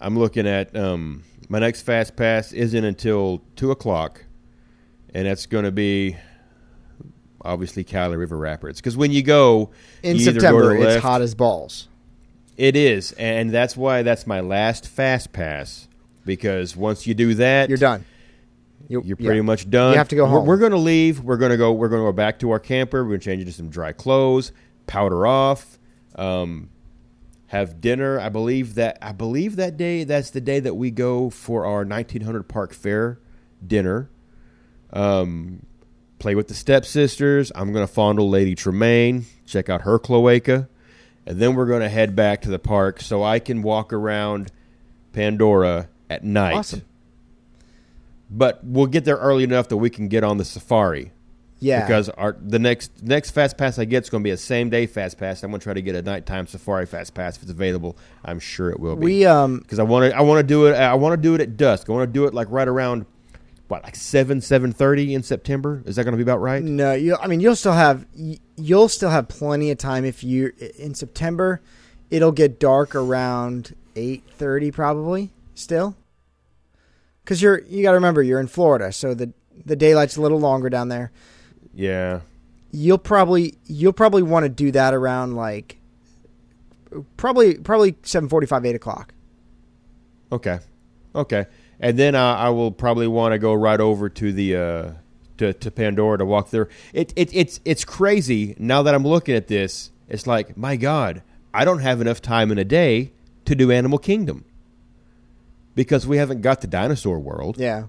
I'm looking at um, my next fast pass isn't until two o'clock, and that's gonna be. Obviously, Cali River Rapids. Because when you go... In you September, go it's left. Hot as balls. It is. And that's why that's my last fast pass. Because once you do that... You're done. You're, you're pretty yeah. much done. You have to go home. We're, we're going to leave. We're going to go We're going to go back to our camper. We're going to change into some dry clothes. Powder off. Um, have dinner. I believe that I believe that day, that's the day that we go for our nineteen hundred Park Fair dinner, um, play with the stepsisters. I'm going to fondle Lady Tremaine, check out her cloaca, and then we're going to head back to the park so I can walk around Pandora at night. Awesome. But we'll get there early enough that we can get on the safari. Yeah. Because our the next next fast pass I get is going to be a same day fast pass. I'm going to try to get a nighttime safari fast pass if it's available. I'm sure it will be. We um because I want to I want to do it I want to do it at dusk. I want to do it like right around what like seven seven thirty in September. Is that going to be about right? No, you. I mean you'll still have you'll still have plenty of time if you in September. It'll get dark around eight thirty probably still. Because you're you got to remember you're in Florida, so the the daylight's a little longer down there. Yeah, you'll probably you'll probably want to do that around like probably probably seven forty five eight o'clock. Okay, okay, and then I, I will probably want to go right over to the uh, to to Pandora to walk through. It it it's it's crazy now that I'm looking at this. It's like my God, I don't have enough time in a day to do Animal Kingdom because we haven't got the dinosaur world. Yeah.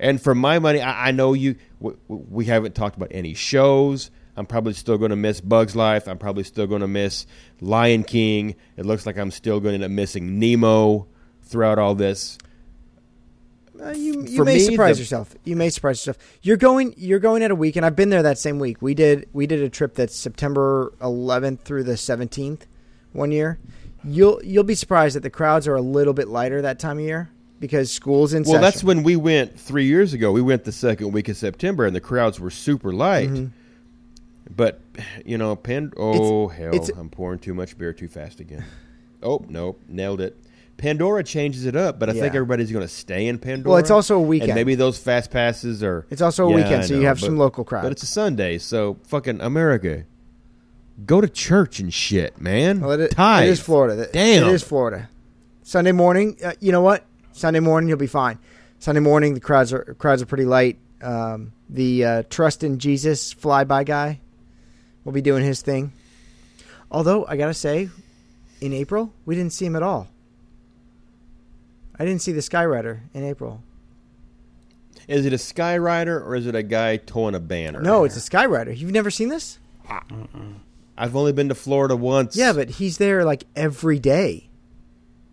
And for my money, I, I know you. W- w- we haven't talked about any shows. I'm probably still going to miss Bug's Life. I'm probably still going to miss Lion King. It looks like I'm still going to end up missing Nemo throughout all this. Uh, you you may me, surprise the- yourself. You may surprise yourself. You're going. You're going at a week, and I've been there that same week. We did. We did a trip that's September eleventh through the seventeenth one year. You'll you'll be surprised that the crowds are a little bit lighter that time of year. Because school's in well, session. Well, that's when we went three years ago. We went the second week of September, and the crowds were super light. Mm-hmm. But, you know, Pand- oh, it's, hell, it's, I'm pouring too much beer too fast again. Oh, no, nailed it. Pandora changes it up, but I yeah. think everybody's going to stay in Pandora. Well, it's also a weekend. And maybe those fast passes are... It's also a yeah, weekend, know, so you have but, some local crowds. But it's a Sunday, so fucking America, go to church and shit, man. Well, it, it is Florida. Damn. It is Florida. Sunday morning, uh, you know what? Sunday morning, you'll be fine. Sunday morning, the crowds are crowds are pretty light. Um, the uh, Trust in Jesus flyby guy will be doing his thing. Although, I got to say, in April, we didn't see him at all. I didn't see the Skyrider in April. Is it a Skyrider or is it a guy towing a banner? No, it's a Skyrider. You've never seen this? Mm-mm. I've only been to Florida once. Yeah, but he's there like every day.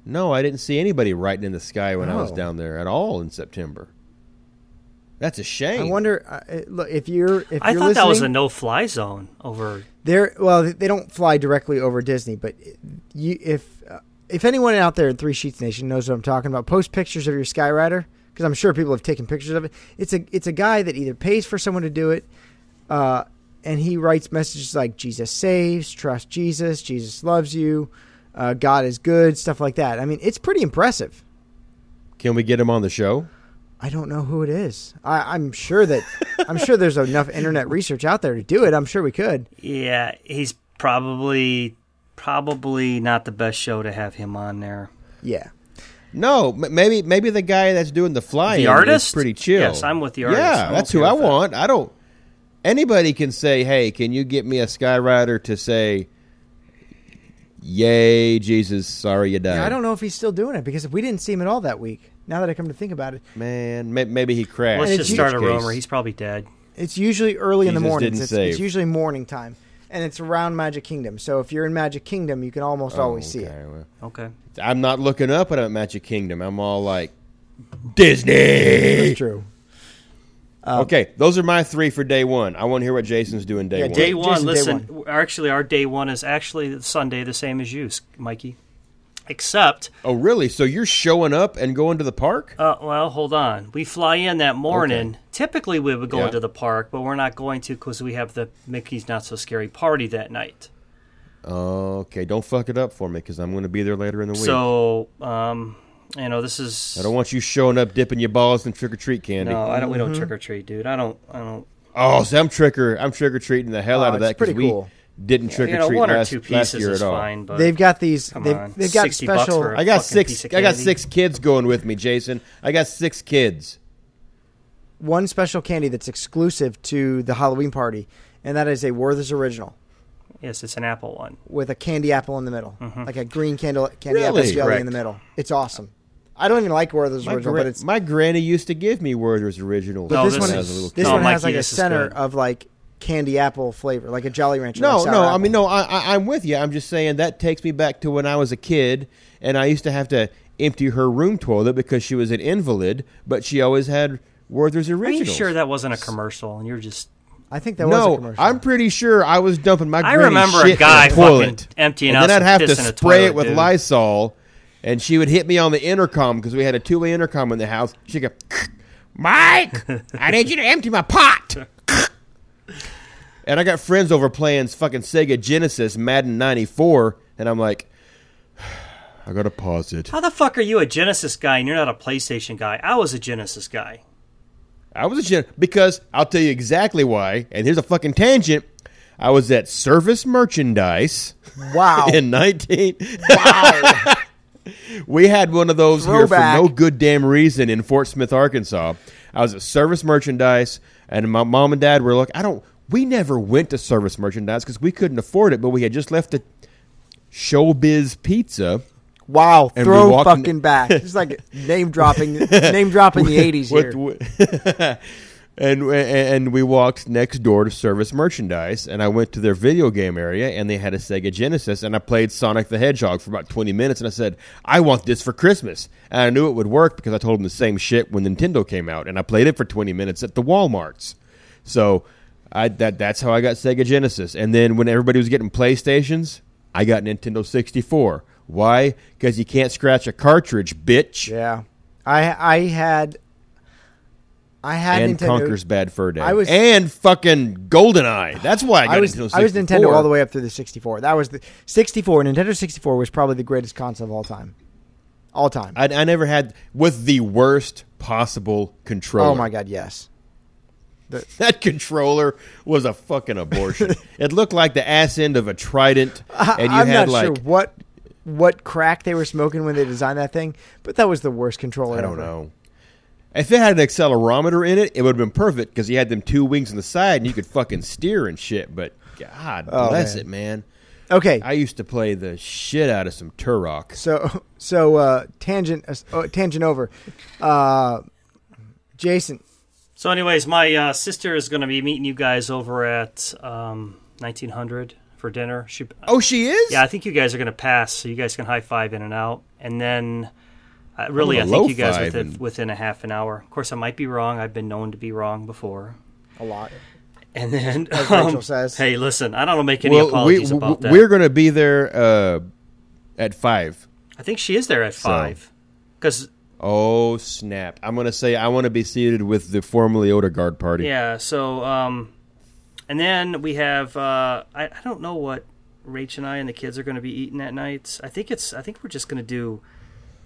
No, I didn't see anybody writing in the sky when no. I was down there at all in September. That's a shame. I wonder uh, look, if you're. If I you're thought that was a no-fly zone over there. Well, they don't fly directly over Disney, but you, if uh, if anyone out there in Three Sheets Nation knows what I'm talking about, post pictures of your Skyrider because I'm sure people have taken pictures of it. It's a it's a guy that either pays for someone to do it, uh, and he writes messages like "Jesus saves," "Trust Jesus," "Jesus loves you." Uh, God is good, stuff like that. I mean, it's pretty impressive. Can we get him on the show? I don't know who it is. I, I'm sure that I'm sure there's enough internet research out there to do it. I'm sure we could. Yeah, he's probably probably not the best show to have him on there. Yeah. No, maybe maybe the guy that's doing the flying the artist? Is pretty chill. Yes, I'm with the artist. Yeah, I'm that's okay who I that. want. I don't. Anybody can say, "Hey, can you get me a Skyrider to say?" Yay, Jesus, sorry you died. Yeah, I don't know if he's still doing it because if we didn't see him at all that week, now that I come to think about it. Man, may- maybe he crashed. Let's just start a rumor. He's probably dead. It's usually early Jesus in the morning. It's, it's usually morning time, and it's around Magic Kingdom. So if you're in Magic Kingdom, you can almost oh, always okay, see it. Well. Okay. I'm not looking up at Magic Kingdom. I'm all like, Disney! That's true. Um, okay, those are my three for day one. I want to hear what Jason's doing day yeah, one. Day one, Jason, listen, day one. Actually, our day one is actually Sunday, the same as you, Mikey. Except... Oh, really? So you're showing up and going to the park? Uh, well, hold on. We fly in that morning. Okay. Typically, we would go yeah. into the park, but we're not going to because we have the Mickey's Not So Scary party that night. Okay, don't fuck it up for me because I'm going to be there later in the week. So... um You know, this is... I don't want you showing up dipping your balls in trick-or-treat candy. No, I don't. Mm-hmm. We don't trick-or-treat, dude. I don't... I don't. Oh, so I'm, tricker, I'm trick-or-treating the hell oh, out of that because cool. we didn't yeah, trick-or-treat you know, one last, or two pieces last year is at all. Fine, but they've got these... Come they've, on. They've got special... I got six. I got six kids going with me, Jason. I got six kids. One special candy that's exclusive to the Halloween party, and that is a Werther's Original. Yes, it's an apple one. With a candy apple in the middle. Mm-hmm. Like a green candle, candy really? apple jelly right. in the middle. It's awesome. I don't even like Werther's my original, gra- but it's my granny used to give me Werther's original. But no, this, this one has is, a little. This no, one Mikey, has like a center of like candy apple flavor, like a Jolly Rancher. No, like no, apple. I mean no, I, I, I'm with you. I'm just saying that takes me back to when I was a kid, and I used to have to empty her room toilet because she was an invalid, but she always had Werther's original. Are you sure that wasn't a commercial? And you're just. I think that no, was a commercial. No, I'm pretty sure I was dumping my granny shit in the toilet. I remember a guy fucking emptying us and then I'd have to spray it with Lysol. And she would hit me on the intercom because we had a two-way intercom in the house. She'd go, Mike, I need you to empty my pot. And I got friends over playing fucking Sega Genesis Madden ninety-four. And I'm like, I got to pause it. How the fuck are you a Genesis guy and you're not a PlayStation guy? I was a Genesis guy. I was a Genesis because I'll tell you exactly why. And here's a fucking tangent. I was at Service Merchandise. Wow. In nineteen... 19- wow. We had one of those Throwback. Here for no good damn reason in Fort Smith, Arkansas. I was at Service Merchandise, and my mom and dad were like, I don't, we never went to Service Merchandise because we couldn't afford it, but we had just left the Showbiz Pizza. Wow, and throw we fucking in, back. It's like name dropping, name dropping the eighties here. With, and, and we walked next door to Service Merchandise, and I went to their video game area, and they had a Sega Genesis, and I played Sonic the Hedgehog for about twenty minutes, and I said, I want this for Christmas. And I knew it would work because I told them the same shit when Nintendo came out, and I played it for twenty minutes at the Walmarts. So I, that that's how I got Sega Genesis. And then when everybody was getting PlayStations, I got Nintendo sixty-four. Why? Because you can't scratch a cartridge, bitch. Yeah. I I had... I had and Nintendo. Conker's Bad Fur Day. I was, and fucking GoldenEye. That's why I got I was, Nintendo sixty-four. I was Nintendo all the way up through the sixty-four. That was the sixty-four. Nintendo sixty-four was probably the greatest console of all time. All time. I, I never had with the worst possible controller. Oh my god, yes. The, that controller was a fucking abortion. It looked like the ass end of a trident, and you I'm had not like sure what what crack they were smoking when they designed that thing, but that was the worst controller. I don't ever. know. If it had an accelerometer in it, it would have been perfect because you had them two wings on the side and you could fucking steer and shit. But God oh, bless man. it, man. Okay, I used to play the shit out of some Turok. So, so uh, tangent, uh, tangent over, uh, Jason. So, anyways, my uh, sister is going to be meeting you guys over at um, nineteen hundred for dinner. She, oh, she is. Yeah, I think you guys are going to pass, so you guys can high five in and out, and then. Uh, really, I think you guys within, within a half an hour. Of course, I might be wrong. I've been known to be wrong before. A lot. And then, as um, Rachel says, hey, listen, I don't make any well, apologies we, about we, that. We're going to be there uh, at five. I think she is there at so. five. Cause, oh, snap. I'm going to say I want to be seated with the formerly Odegaard party. Yeah, so, um, and then we have, uh, I, I don't know what Rach and I and the kids are going to be eating at night. I think it's, I think we're just going to do...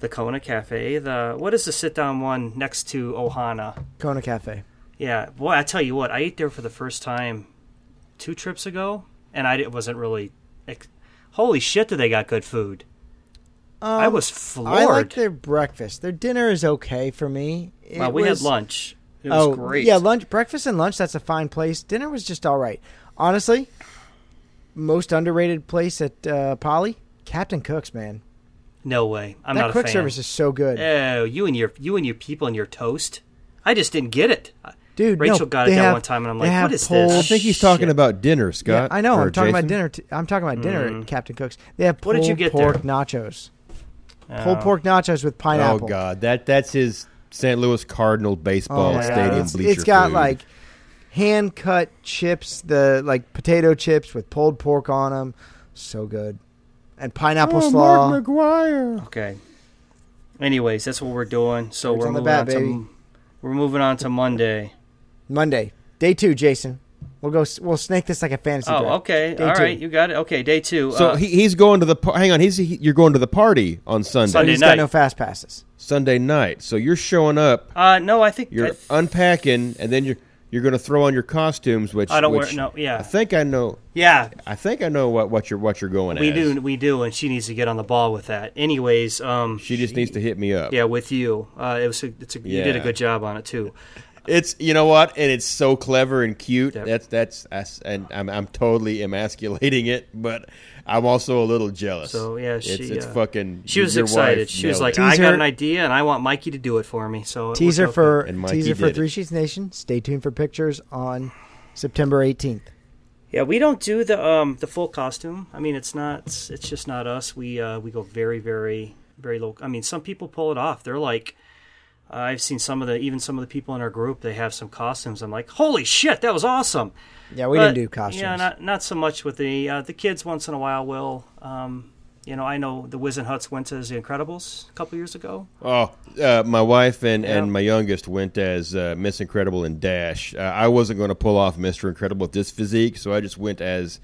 The Kona Cafe. The what is the sit-down one next to Ohana? Kona Cafe. Yeah. Boy, I tell you what, I ate there for the first time two trips ago, and I it wasn't really... Ex- Holy shit, that they got good food. Um, I was floored. I like their breakfast. Their dinner is okay for me. It well, we was, had lunch. It was oh, great. Yeah, lunch, breakfast and lunch, that's a fine place. Dinner was just all right. Honestly, most underrated place at uh, Poly? Captain Cook's, man. No way. I'm that not a fan. That quick service is so good. Oh, you and your you and your people and your toast. I just didn't get it. Dude, Rachel no, got it that one time, and I'm like, what is this? I think he's talking shit. about dinner, Scott. Yeah, I know. I'm talking, about dinner t- I'm talking about dinner mm. at Captain Cook's. They have pulled pork there? nachos. Oh. Pulled pork nachos with pineapple. Oh, God. that That's his Saint Louis Cardinal baseball oh, stadium it's, bleacher It's got, food. like, hand-cut chips, the like potato chips with pulled pork on them. So good. And pineapple oh, slaw. Mark McGuire. Okay. Anyways, that's what we're doing. So we're, we're moving bat, on baby. to we're moving on to Monday. Monday, day two, Jason. We'll go. We'll snake this like a fantasy. Oh, draft. okay. Day All two. right, you got it. Okay, day two. So uh, he, he's going to the. Hang on, he's he, you're going to the party on Sunday. Sunday he's night. Got no fast passes. Sunday night. So you're showing up. Uh, no, I think you're I th- unpacking, and then you're. You're going to throw on your costumes, which I don't which wear. No, yeah, I think I know. Yeah, I think I know what, what you're what you're going. We as. do, we do, and she needs to get on the ball with that. Anyways, um, she just she, needs to hit me up. Yeah, with you, uh, it was a, it's a, yeah. you did a good job on it too. It's, you know what, and it's so clever and cute. Yep. That's that's, that's and I'm, I'm totally emasculating it, but I'm also a little jealous. So yeah, she, it's, it's uh, fucking. She was excited. Wife, she was like, teaser, I got an idea, and I want Mikey to do it for me. So it teaser for and Mikey teaser for Three Sheets Nation. Stay tuned for pictures on September eighteenth. Yeah, we don't do the um the full costume. I mean, it's not. It's, it's just not us. We uh, we go very very very low. I mean, some people pull it off. They're like. Uh, I've seen some of the, even some of the people in our group, they have some costumes. I'm like, holy shit, that was awesome. Yeah, we but, didn't do costumes. Yeah, not not so much with the uh, the kids once in a while will. Um, you know, I know the Wiz and Hutz went as the Incredibles a couple years ago. Oh, uh, my wife and, yeah. and my youngest went as uh, Miss Incredible and Dash. Uh, I wasn't going to pull off Mister Incredible with this physique, so I just went as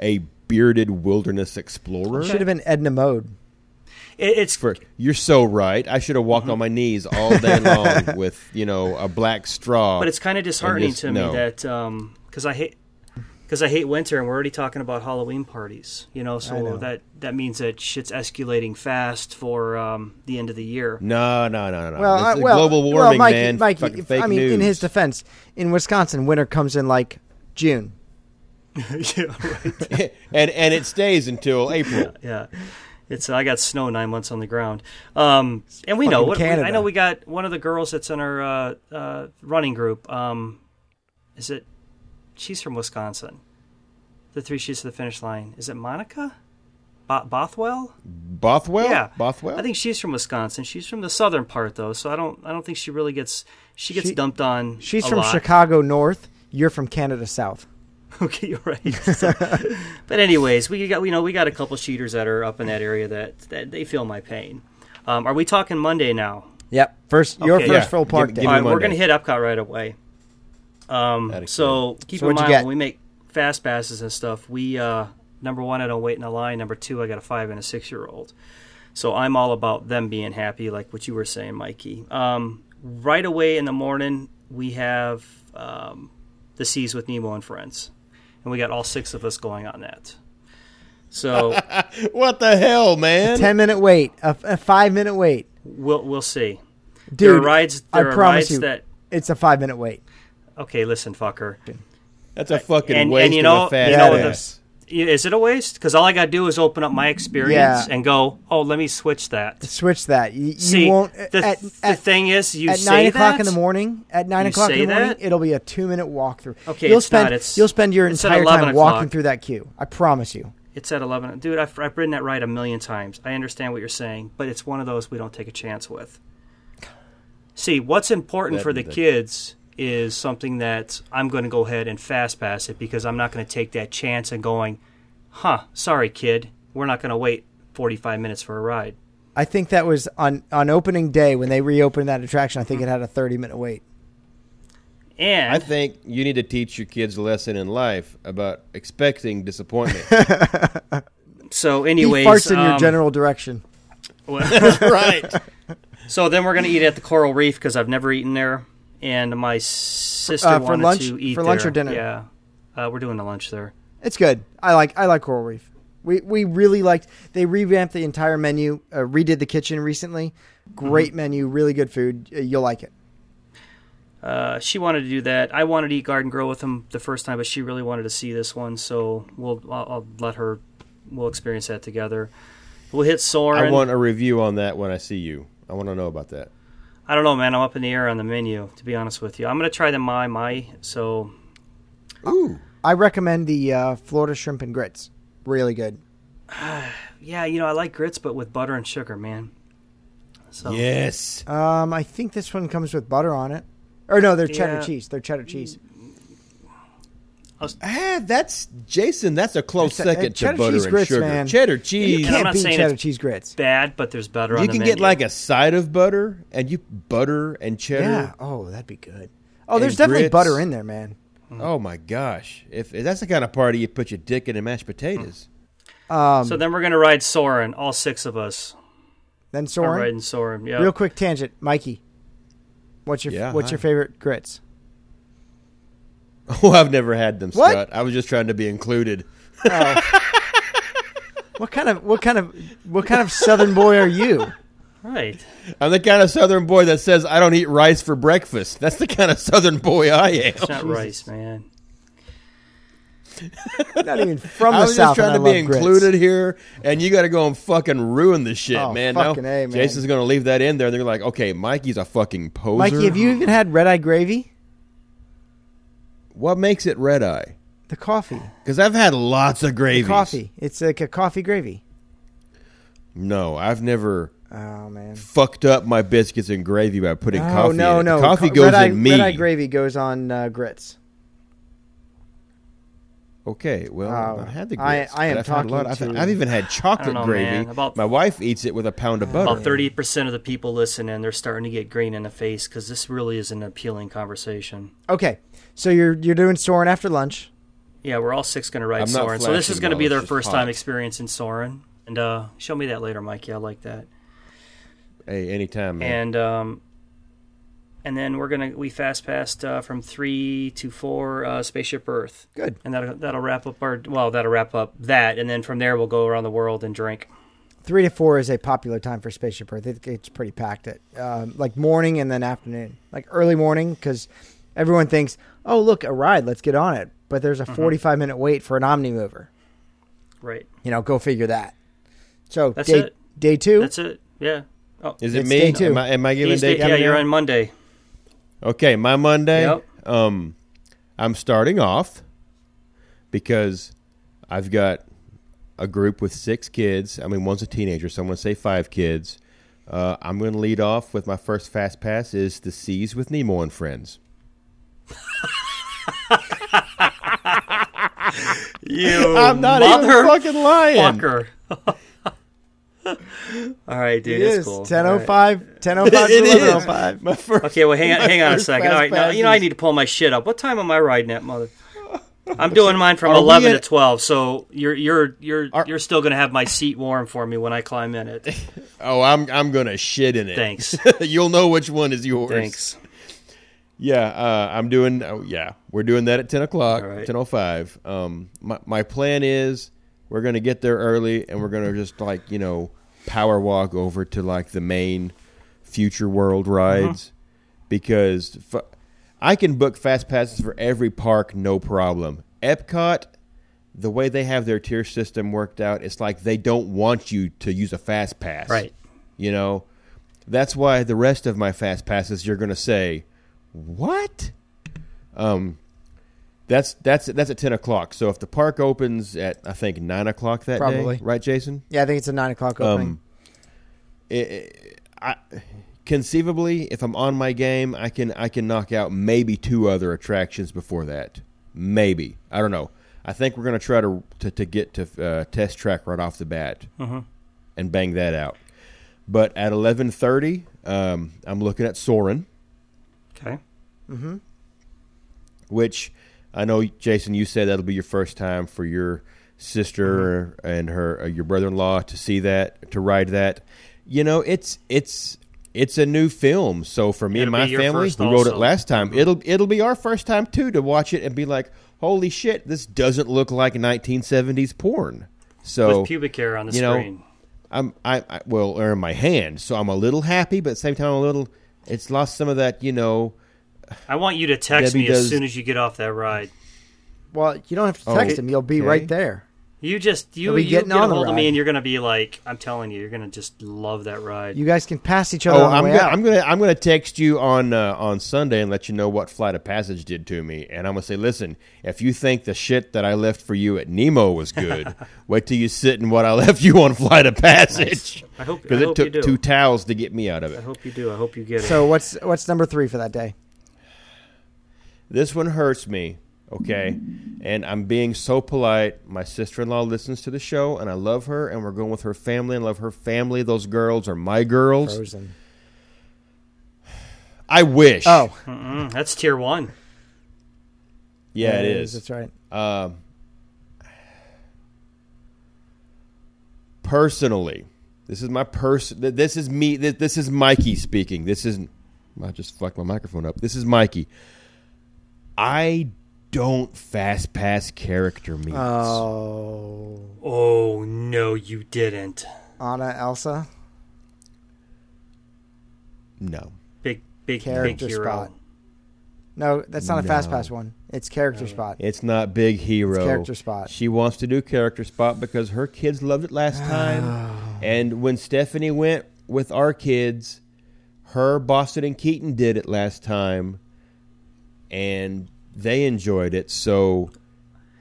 a bearded wilderness explorer. Okay. Should have been Edna Mode. It's for, you're so right. I should have walked mm-hmm. on my knees all day long with, you know, a black straw. But it's kind of disheartening just, to no. me that um, because I hate because I hate winter, and we're already talking about Halloween parties. You know, so know. that that means that shit's escalating fast for um, the end of the year. No, no, no, no. Well, uh, well global warming, well, Mikey, man. Mikey, if, fake I mean, news. In his defense, in Wisconsin, winter comes in like June, yeah, right. and and it stays until April. Yeah. yeah. It's I got snow nine months on the ground, um, and we know. What, we, I know we got one of the girls that's in our uh, uh, running group. Um, is it? She's from Wisconsin. The Three Sheets to the Finish Line. Is it Monica? Bo- Bothwell? Bothwell? Yeah, Bothwell. I think she's from Wisconsin. She's from the southern part though, so I don't. I don't think she really gets. She gets she, dumped on. She's a from lot. Chicago North. You're from Canada South. Okay, you're right. So, but anyways, we got we know we got a couple cheaters that are up in that area that, that they feel my pain. Um, are we talking Monday now? Yep. First, okay, your first yeah. full park give, day. Give All right, we're gonna hit Epcot right away. Um, so cool. keep so in mind when we make fast passes and stuff, we uh, number one, I don't wait in a line. Number two, I got a five and a six year old. So I'm all about them being happy, like what you were saying, Mikey. Um, right away in the morning, we have um, the Seas with Nemo and Friends. And we got all six of us going on that. So, what the hell, man? A ten minute wait, a, a five minute wait. We'll we'll see. Dude, there are rides. There I are promise rides you, that it's a five minute wait. Okay, listen, fucker. That's a fucking and, waste. And you know, of a fat you know ass. The, is it a waste? Because all I got to do is open up my experience yeah. and go. Oh, let me switch that. Switch that. You, see, you won't. The, at, the at, thing is, you at say nine o'clock that, in the morning. At nine o'clock in the morning, that? It'll be a two-minute walkthrough. Okay, you'll it's spend not, it's, you'll spend your entire time o'clock. walking through that queue. I promise you. It's at eleven, dude. I've, I've ridden that ride a million times. I understand what you're saying, but it's one of those we don't take a chance with. See, what's important that, for the that. kids is something that I'm going to go ahead and fast pass it because I'm not going to take that chance and going, huh? Sorry, kid. We're not going to wait forty-five minutes for a ride. I think that was on, on opening day when they reopened that attraction. I think it had a thirty-minute wait. And I think you need to teach your kids a lesson in life about expecting disappointment. So anyways... He farts in um, your general direction. Well, that's right. So then we're going to eat at the Coral Reef because I've never eaten there. And my sister uh, wanted lunch, to eat for there. For lunch or dinner? Yeah. Uh, we're doing the lunch there. It's good. I like I like Coral Reef. We we really liked. They revamped the entire menu, uh, redid the kitchen recently. Great mm-hmm. menu, really good food. Uh, you'll like it. Uh, she wanted to do that. I wanted to eat Garden Grill with them the first time, but she really wanted to see this one, so we'll I'll, I'll let her. We'll experience that together. We'll hit Soarin'. I want a review on that when I see you. I want to know about that. I don't know, man. I'm up in the air on the menu. To be honest with you, I'm gonna try the Mai Mai. So, ooh, I recommend the uh, Florida shrimp and grits. Really good. Uh, yeah, you know, I like grits, but with butter and sugar, man. So, yes. Um, I think this one comes with butter on it. Or no, they're cheddar yeah. cheese. They're cheddar cheese. Was, ah, that's, Jason, that's a close that's second a, to butter cheese and grits, sugar. Man. Cheddar cheese. You can't and I'm not beat cheddar cheese grits. Bad, but there's butter you on the menu. You can get like a side of butter, and you butter and cheddar. Yeah, oh, that'd be good. Oh, there's definitely grits. butter in there, man. Mm. Oh my gosh! If, if that's the kind of party you put your dick in, and mashed potatoes. Mm. Um, so then we're gonna ride Soarin', all six of us. Then Soarin', we're riding Soarin'. Yeah. Real quick tangent, Mikey. What's your yeah, What's hi. your favorite grits? Oh, I've never had them, Scott. What? I was just trying to be included. Uh, what kind of What kind of What kind of Southern boy are you? Right. I'm the kind of Southern boy that says I don't eat rice for breakfast. That's the kind of Southern boy I am. It's not Jesus. rice, man. Not even from the South. I was South just trying to be included grits. here, and you got to go and fucking ruin the shit, oh, man. Fucking no, a, man. Jason's going to leave that in there. And they're like, okay, Mikey's a fucking poser. Mikey, have you even had red-eye gravy? What makes it red-eye? The coffee. Because I've had lots of gravy. Coffee. It's like a coffee gravy. No, I've never oh, man. fucked up my biscuits and gravy by putting oh, coffee no, in it. No, no. Coffee Co- goes red-eye, in me. Red-eye gravy goes on uh, grits. Okay, well, oh, I've had the grits. I, I am I've talking had a lot. To... I've, I've even had chocolate know, gravy. About, my wife eats it with a pound of butter. About thirty percent of the people listening, they're starting to get green in the face because this really is an appealing conversation. Okay, so you're you're doing Soarin' after lunch. Yeah, we're all six going to ride Soarin'. So this is going to be their first hot. time experiencing Soarin'. And uh, show me that later, Mikey. Yeah, I like that. Hey, anytime, man. And... Um, And then we're gonna we fast passed uh, from three to four uh, Spaceship Earth. Good, and that'll that'll wrap up our well that'll wrap up that, and then from there we'll go around the world and drink. Three to four is a popular time for Spaceship Earth. It, it's pretty packed at uh, like morning and then afternoon, like early morning, because everyone thinks, oh look, a ride, let's get on it. But there's a mm-hmm. forty-five minute wait for an Omnimover. Right. You know, go figure that. So that's day, it. Day two. That's it. Yeah. Oh, is it me? Day two. Am I, am I giving He's day? Day yeah, you're on Monday. Okay, my Monday, yep. um, I'm starting off because I've got a group with six kids. I mean, one's a teenager, so I'm going to say five kids. Uh, I'm going to lead off with my first Fast Pass is The Seas with Nemo and Friends. you I'm not even fucking lying. Fucker. All right, dude. It is cool. ten oh five Right. ten oh five It is. My first, okay, well, hang on, hang on a second. All right, now, you know, I need to pull my shit up. What time am I riding at, mother? I'm doing mine from Are eleven to twelve, so you're you're you're Are... you're still gonna have my seat warm for me when I climb in it. Oh, I'm I'm gonna shit in it. Thanks. You'll know which one is yours. Thanks. Yeah, uh, I'm doing. Oh, yeah, we're doing that at ten o'clock. Right. ten oh five Um, my my plan is we're gonna get there early and we're gonna just like you know. power walk over to like the main future world rides mm-hmm. because f- I can book fast passes for every park, no problem. Epcot, the way they have their tier system worked out, it's like they don't want you to use a fast pass. Right. You know, that's why the rest of my fast passes, you're going to say, what? Um, That's that's that's at ten o'clock. So if the park opens at I think nine o'clock that Probably. day, right, Jason? Yeah, I think it's a nine o'clock opening. Um, it, it, I, conceivably, if I'm on my game, I can I can knock out maybe two other attractions before that. Maybe I don't know. I think we're gonna try to to, to get to uh, Test Track right off the bat uh-huh. and bang that out. But at eleven thirty, um, I'm looking at Soarin'. Okay. Mm-hmm. Which. I know, Jason, you said that'll be your first time for your sister mm-hmm. and her, uh, your brother-in-law to see that, to ride that. You know, it's it's it's a new film, so for me it'll and my family, we also. Rode it last time. It'll it'll be our first time too to watch it and be like, "Holy shit, this doesn't look like nineteen seventies porn." So with pubic hair on the you know, screen. I'm I, I well, or in my hand, so I'm a little happy, but at the same time, a little. It's lost some of that, you know. I want you to text Debbie me does... as soon as you get off that ride. Well, you don't have to text oh, him. You'll be okay. right there. You just you, be you get on a hold of me, and you're going to be like, I'm telling you, you're going to just love that ride. You guys can pass each other. Oh, on I'm going I'm going I'm going to text you on uh, on Sunday and let you know what Flight of Passage did to me, and I'm going to say, listen, if you think the shit that I left for you at Nemo was good, wait till you sit in what I left you on Flight of Passage. Nice. I hope because it took you do. two towels to get me out of it. I hope you do. I hope you get it. So what's what's number three for that day? This one hurts me, okay? And I'm being so polite. My sister-in-law listens to the show, and I love her, and we're going with her family and love her family. Those girls are my girls. Frozen. I wish. Oh. Mm-mm, that's tier one. Yeah, it, it is. is. That's right. Um, personally, this is my person. This is me. This is Mikey speaking. This isn't. I just fucked my microphone up. This is Mikey. I don't fast pass character meets. Oh. Oh, no, you didn't. Anna, Elsa? No. Big big character big hero. Spot. No, that's not no. a fast pass one. It's character no. spot. It's not big hero. It's character spot. She wants to do character spot because her kids loved it last time. And when Stephanie went with our kids, her, Boston, and Keaton did it last time. And they enjoyed it. So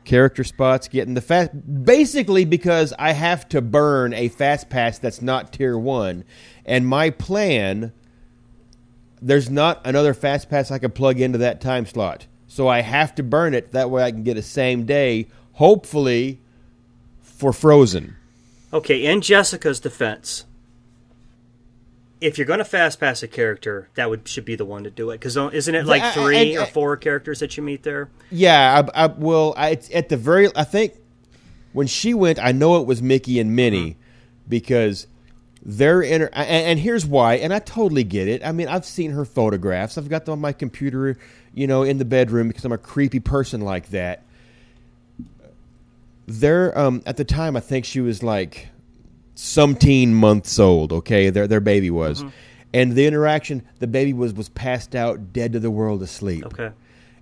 character spots getting the fast. Basically because I have to burn a fast pass that's not tier one. And my plan, there's not another fast pass I can plug into that time slot. So I have to burn it. That way I can get a same day, hopefully, for Frozen. Okay, in Jessica's defense, if you're going to fast pass a character, that would should be the one to do it. Because isn't it like three I, I, I, or four characters that you meet there? Yeah, I, I well, I, at the very, I think when she went, I know it was Mickey and Minnie mm-hmm. because they're in. Inter- and, and here's why, and I totally get it. I mean, I've seen her photographs. I've got them on my computer, you know, in the bedroom because I'm a creepy person like that. They're um, at the time, I think she was like some teen months old. Okay, their their baby was, mm-hmm. and the interaction, the baby was was passed out, dead to the world, asleep. Okay,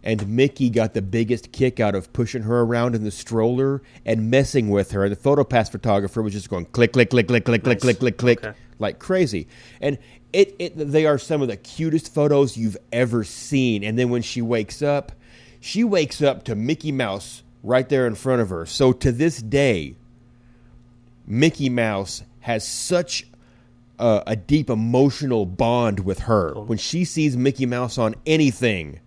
and Mickey got the biggest kick out of pushing her around in the stroller and messing with her. And the PhotoPass photographer was just going click, click, click, click, click, nice. click, click, click, okay. click, like crazy. And it, it they are some of the cutest photos you've ever seen. And then when she wakes up, she wakes up to Mickey Mouse right there in front of her. So to this day, Mickey Mouse has such a, a deep emotional bond with her. Cool. When she sees Mickey Mouse on anything,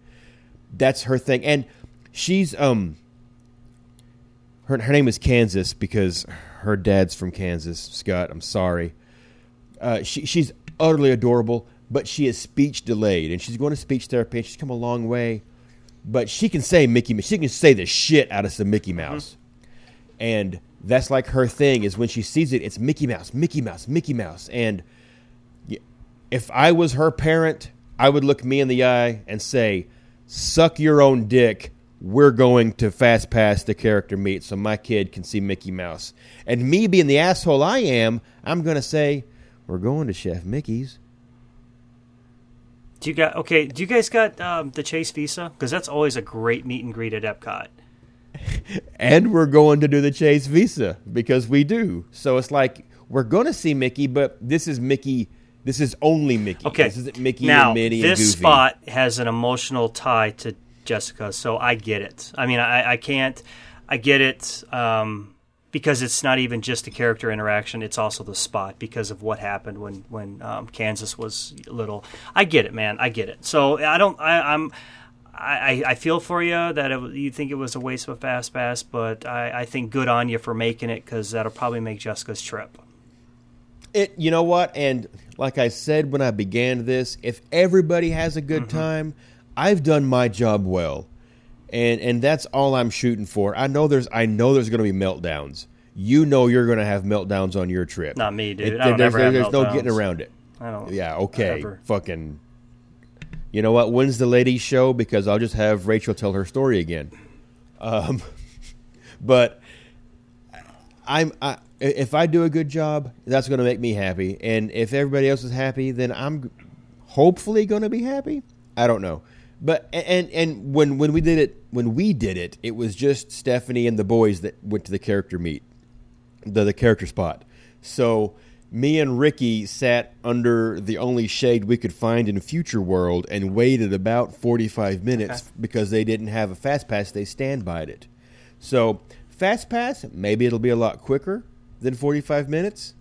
that's her thing. And she's um, her her name is Kansas because her dad's from Kansas. Scott, I'm sorry. Uh, she she's utterly adorable, but she is speech delayed, and she's going to speech therapy. And she's come a long way. But she can say Mickey. She can say the shit out of some Mickey Mouse, mm-hmm. and that's like her thing. Is when she sees it, it's Mickey Mouse, Mickey Mouse, Mickey Mouse. And if I was her parent, I would look me in the eye and say, "Suck your own dick. We're going to fast pass the character meet so my kid can see Mickey Mouse." And me being the asshole I am, I'm gonna say, "We're going to Chef Mickey's." Do you got okay? Do you guys got um, the Chase Visa? Because that's always a great meet and greet at Epcot. And we're going to do the Chase Visa because we do. So it's like we're going to see Mickey, but this is Mickey. This is only Mickey. Okay, this isn't Mickey now, and Minnie and Goofy. This spot has an emotional tie to Jessica, so I get it. I mean, I, I can't. I get it um, because it's not even just the character interaction; it's also the spot because of what happened when when um, Kansas was little. I get it, man. I get it. So I don't. I, I'm. I, I feel for you that it, you think it was a waste of a fast pass, but I, I think good on you for making it because that'll probably make Jessica's trip. It, you know what? And like I said when I began this, if everybody has a good mm-hmm. time, I've done my job well, and and that's all I'm shooting for. I know there's I know there's going to be meltdowns. You know you're going to have meltdowns on your trip. Not me, dude. It, I don't there's, ever there's, have There's meltdowns. No getting around it. I don't. Yeah. Okay. Fucking. You know what? When's the ladies' show? Because I'll just have Rachel tell her story again. Um, but I'm I, if I do a good job, that's going to make me happy. And if everybody else is happy, then I'm hopefully going to be happy. I don't know. But and and when when we did it, when we did it, it was just Stephanie and the boys that went to the character meet, the the character spot. So. Me and Ricky sat under the only shade we could find in Future World and waited about forty-five minutes okay. because they didn't have a fast pass. They standbyed it. So fast pass, maybe it'll be a lot quicker than forty-five minutes,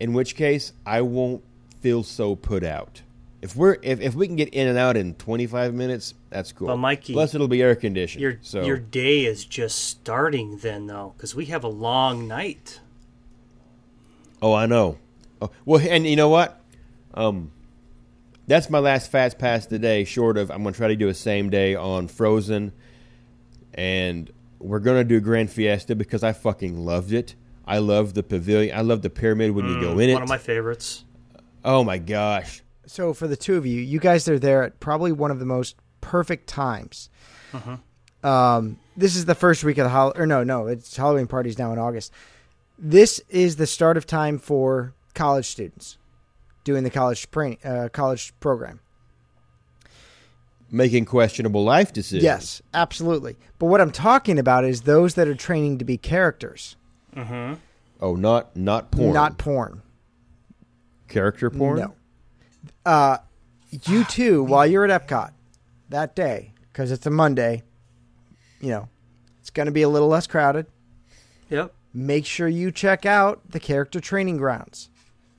in which case I won't feel so put out. If we're if, if we can get in and out in twenty-five minutes, that's cool. Well, Mikey, plus it'll be air conditioned. Your so. your day is just starting then though, because we have a long night. Oh, I know. Oh, well, and you know what? Um, that's my last fast pass today, short of I'm going to try to do a same day on Frozen. And we're going to do Grand Fiesta because I fucking loved it. I love the pavilion. I love the pyramid when mm, you go in it. One of my favorites. Oh, my gosh. So for the two of you, you guys are there at probably one of the most perfect times. Uh-huh. Um, this is the first week of the Halloween. Or no, no, it's Halloween parties now in August. This is the start of time for college students. doing the college pra- uh, college program. Making questionable life decisions. Yes, absolutely. But what I'm talking about is those that are training to be characters. Mm-hmm. Oh, not not porn. Not porn. Character porn? No. Uh, you too, while you're at Epcot that day, because it's a Monday, you know, it's going to be a little less crowded. Yep. Make sure you check out the character training grounds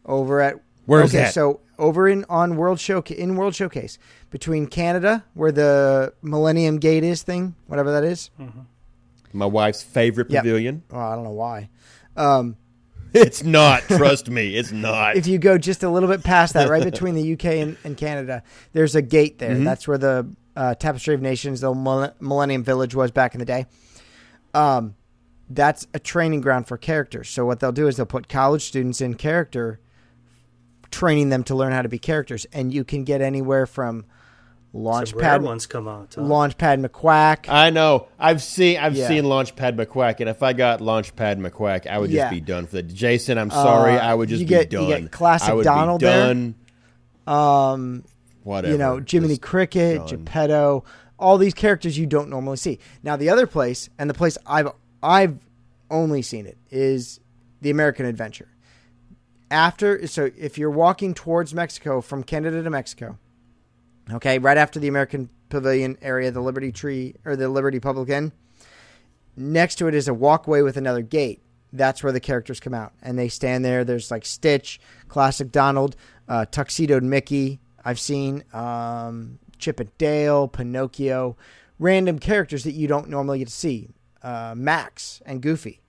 over at... Where is okay, that? So over in on World Showcase, in World Showcase, between Canada, where the Millennium Gate is thing, whatever that is. Mm-hmm. My wife's favorite yep. pavilion. Oh, I don't know why. Um, it's not. Trust me, it's not. If you go just a little bit past that, right between the U K and, and Canada, there's a gate there. Mm-hmm. That's where the uh, Tapestry of Nations, the Millennium Village was back in the day. Um, that's a training ground for characters. So what they'll do is they'll put college students in character, training them to learn how to be characters, and you can get anywhere from Launchpad ones come out. Huh? Launchpad McQuack. I know. I've seen. I've yeah. seen Launchpad McQuack, and if I got Launchpad McQuack, I would just yeah. be done for that. Jason, I'm uh, sorry. I would just you get, be done. You get classic I would Donald be done. There. Um, whatever. You know, Jiminy just Cricket, done. Geppetto, all these characters you don't normally see. Now, the other place, and the place I've I've only seen it is the American Adventure. After, so if you're walking towards Mexico from Canada to Mexico, okay, right after the American Pavilion area, the Liberty Tree or the Liberty Public Inn, next to it is a walkway with another gate. That's where the characters come out and they stand there. There's like Stitch, classic Donald, uh, tuxedoed Mickey. I've seen um, Chip and Dale, Pinocchio, random characters that you don't normally get to see, uh, Max and Goofy.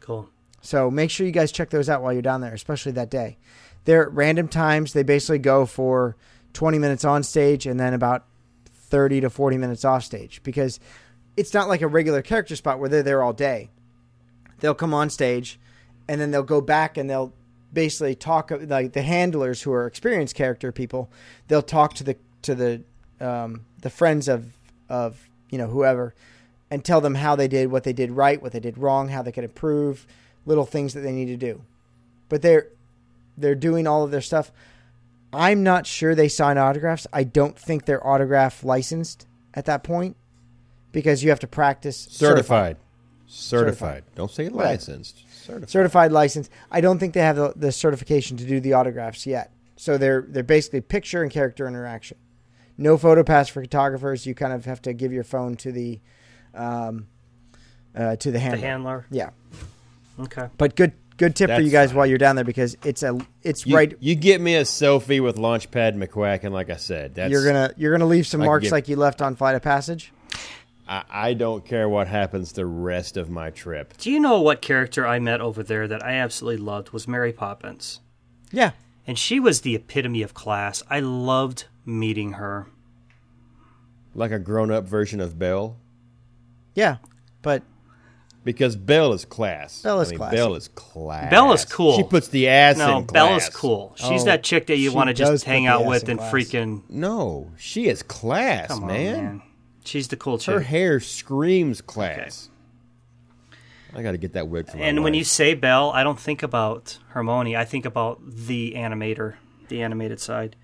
Cool. So make sure you guys check those out while you're down there, especially that day. They're at random times. They basically go for twenty minutes on stage and then about thirty to forty minutes off stage, because it's not like a regular character spot where they're there all day. They'll come on stage and then they'll go back and they'll basically talk, like the handlers who are experienced character people. They'll talk to the to the um, the friends of of you know whoever and tell them how they did, what they did right, what they did wrong, how they could improve. Little things that they need to do, but they're they're doing all of their stuff. I'm not sure they sign autographs. I don't think they're autograph licensed at that point, because you have to practice certified, certified. certified. certified. Don't say licensed. Right. Certified. certified, licensed. I don't think they have the, the certification to do the autographs yet. So they're they're basically picture and character interaction. No photo pass for photographers. You kind of have to give your phone to the um, uh, to the handler. The handler. Yeah. Okay, but good, good tip That's for you guys fine. While you're down there, because it's a, it's you, right. You get me a selfie with Launchpad McQuack, and like I said, that's, you're gonna, you're gonna leave some I marks get, like you left on Flight of Passage. I, I don't care what happens the rest of my trip. Do you know what character I met over there that I absolutely loved was Mary Poppins? Yeah, and she was the epitome of class. I loved meeting her. Like a grown-up version of Belle. Yeah, but. Because Belle is class. Belle is I mean, class. Belle is class. Belle is cool. She puts the ass no, in class. No, Belle is cool. She's oh, that chick that you want to just hang out with and class. Freaking... No, she is class, Come man. On, man. She's the cool chick. Her hair screams class. Okay. I got to get that wig from And my when wife. You say Belle, I don't think about Hermione. I think about the animator, the animated side.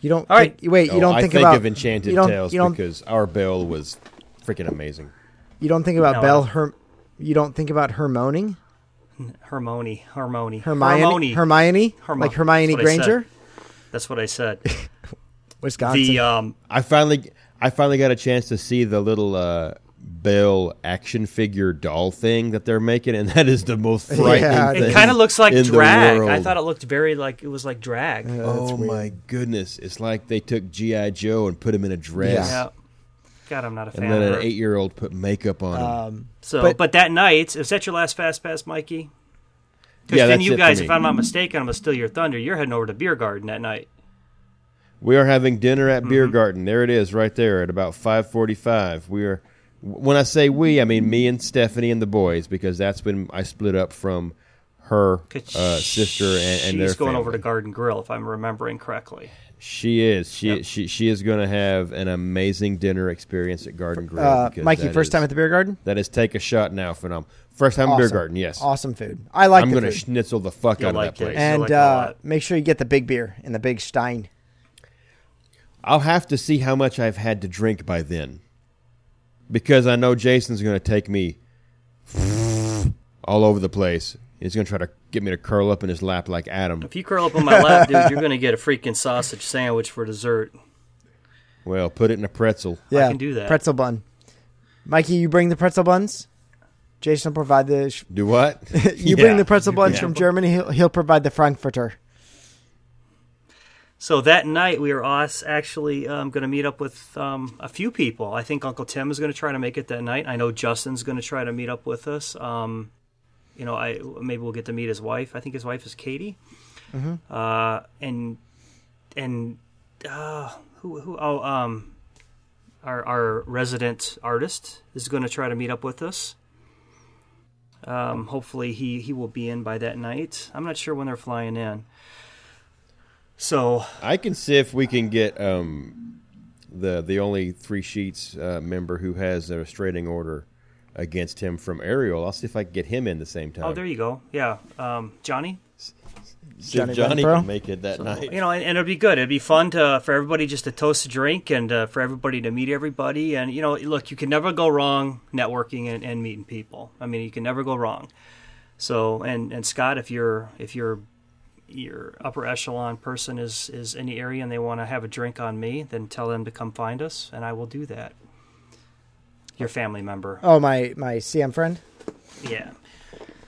You don't... All right. Think, wait, no, you don't I think, think about... I think of Enchanted Tales because our Belle was freaking amazing. You don't think about no, Belle... Her. You don't think about Hermoning? Hermione, Hermione, Hermione, Hermione, Hermione, like Hermione That's Granger. That's what I said. Wisconsin. The, um, I finally, I finally got a chance to see the little uh, Belle action figure doll thing that they're making, and that is the most frightening. Yeah, thing It kind of looks like drag. I thought it looked very like it was like drag. Uh, oh my goodness! It's like they took G I Joe and put him in a dress. Yeah. Yeah. God, I'm not a fan of it. And then an eight-year-old put makeup on um, him. So, but, but that night, is that your last Fast Pass, Mikey? Because yeah, then you guys, if I'm not mistaken, I'm going to steal your thunder. You're heading over to Beer Garden that night. We are having dinner at mm-hmm. Beer Garden. There it is right there at about five forty-five. We are. When I say we, I mean me and Stephanie and the boys, because that's when I split up from her uh, sister and, and she's their She's going family. Over to Garden Grill, if I'm remembering correctly. She is. She yep. she she is going to have an amazing dinner experience at Garden Grill. Uh, Mikey, first is, time at the Beer Garden? That is Take a Shot Now phenomenal. Fresh Time awesome. Beer Garden, yes. Awesome food. I like I'm the I'm going to schnitzel the fuck You'll out like of that it. place. And like uh, make sure you get the big beer and the big stein. I'll have to see how much I've had to drink by then. Because I know Jason's going to take me all over the place. He's going to try to get me to curl up in his lap like Adam. If you curl up on my lap, dude, you're going to get a freaking sausage sandwich for dessert. Well, put it in a pretzel. Yeah, I can do that. Pretzel bun. Mikey, you bring the pretzel buns? Jason will provide the... Sh- do what? you yeah. bring the pretzel buns yeah. from Germany. He'll, he'll provide the Frankfurter. So that night, we are actually um, going to meet up with um, a few people. I think Uncle Tim is going to try to make it that night. I know Justin's going to try to meet up with us. Um, you know, I maybe we'll get to meet his wife. I think his wife is Katie. Mm-hmm. Uh, and and uh, who who oh um, our our resident artist is going to try to meet up with us. Um, hopefully, he he will be in by that night. I'm not sure when they're flying in. So I can see if we can get um, the the only Three Sheets uh, member who has a restraining order against him from Ariel. I'll see if I can get him in the same time. Oh, there you go. Yeah, um, Johnny. See Johnny, if Johnny can make it that so, night. You know, and, and it'd be good. It'd be fun to for everybody just to toast a drink and uh, for everybody to meet everybody. And you know, look, you can never go wrong networking and, and meeting people. I mean, you can never go wrong. So, and, and Scott, if you're if you're your upper echelon person is, is in the area and they want to have a drink on me, then tell them to come find us, and I will do that. Your family member. Oh, my, my C M friend? Yeah.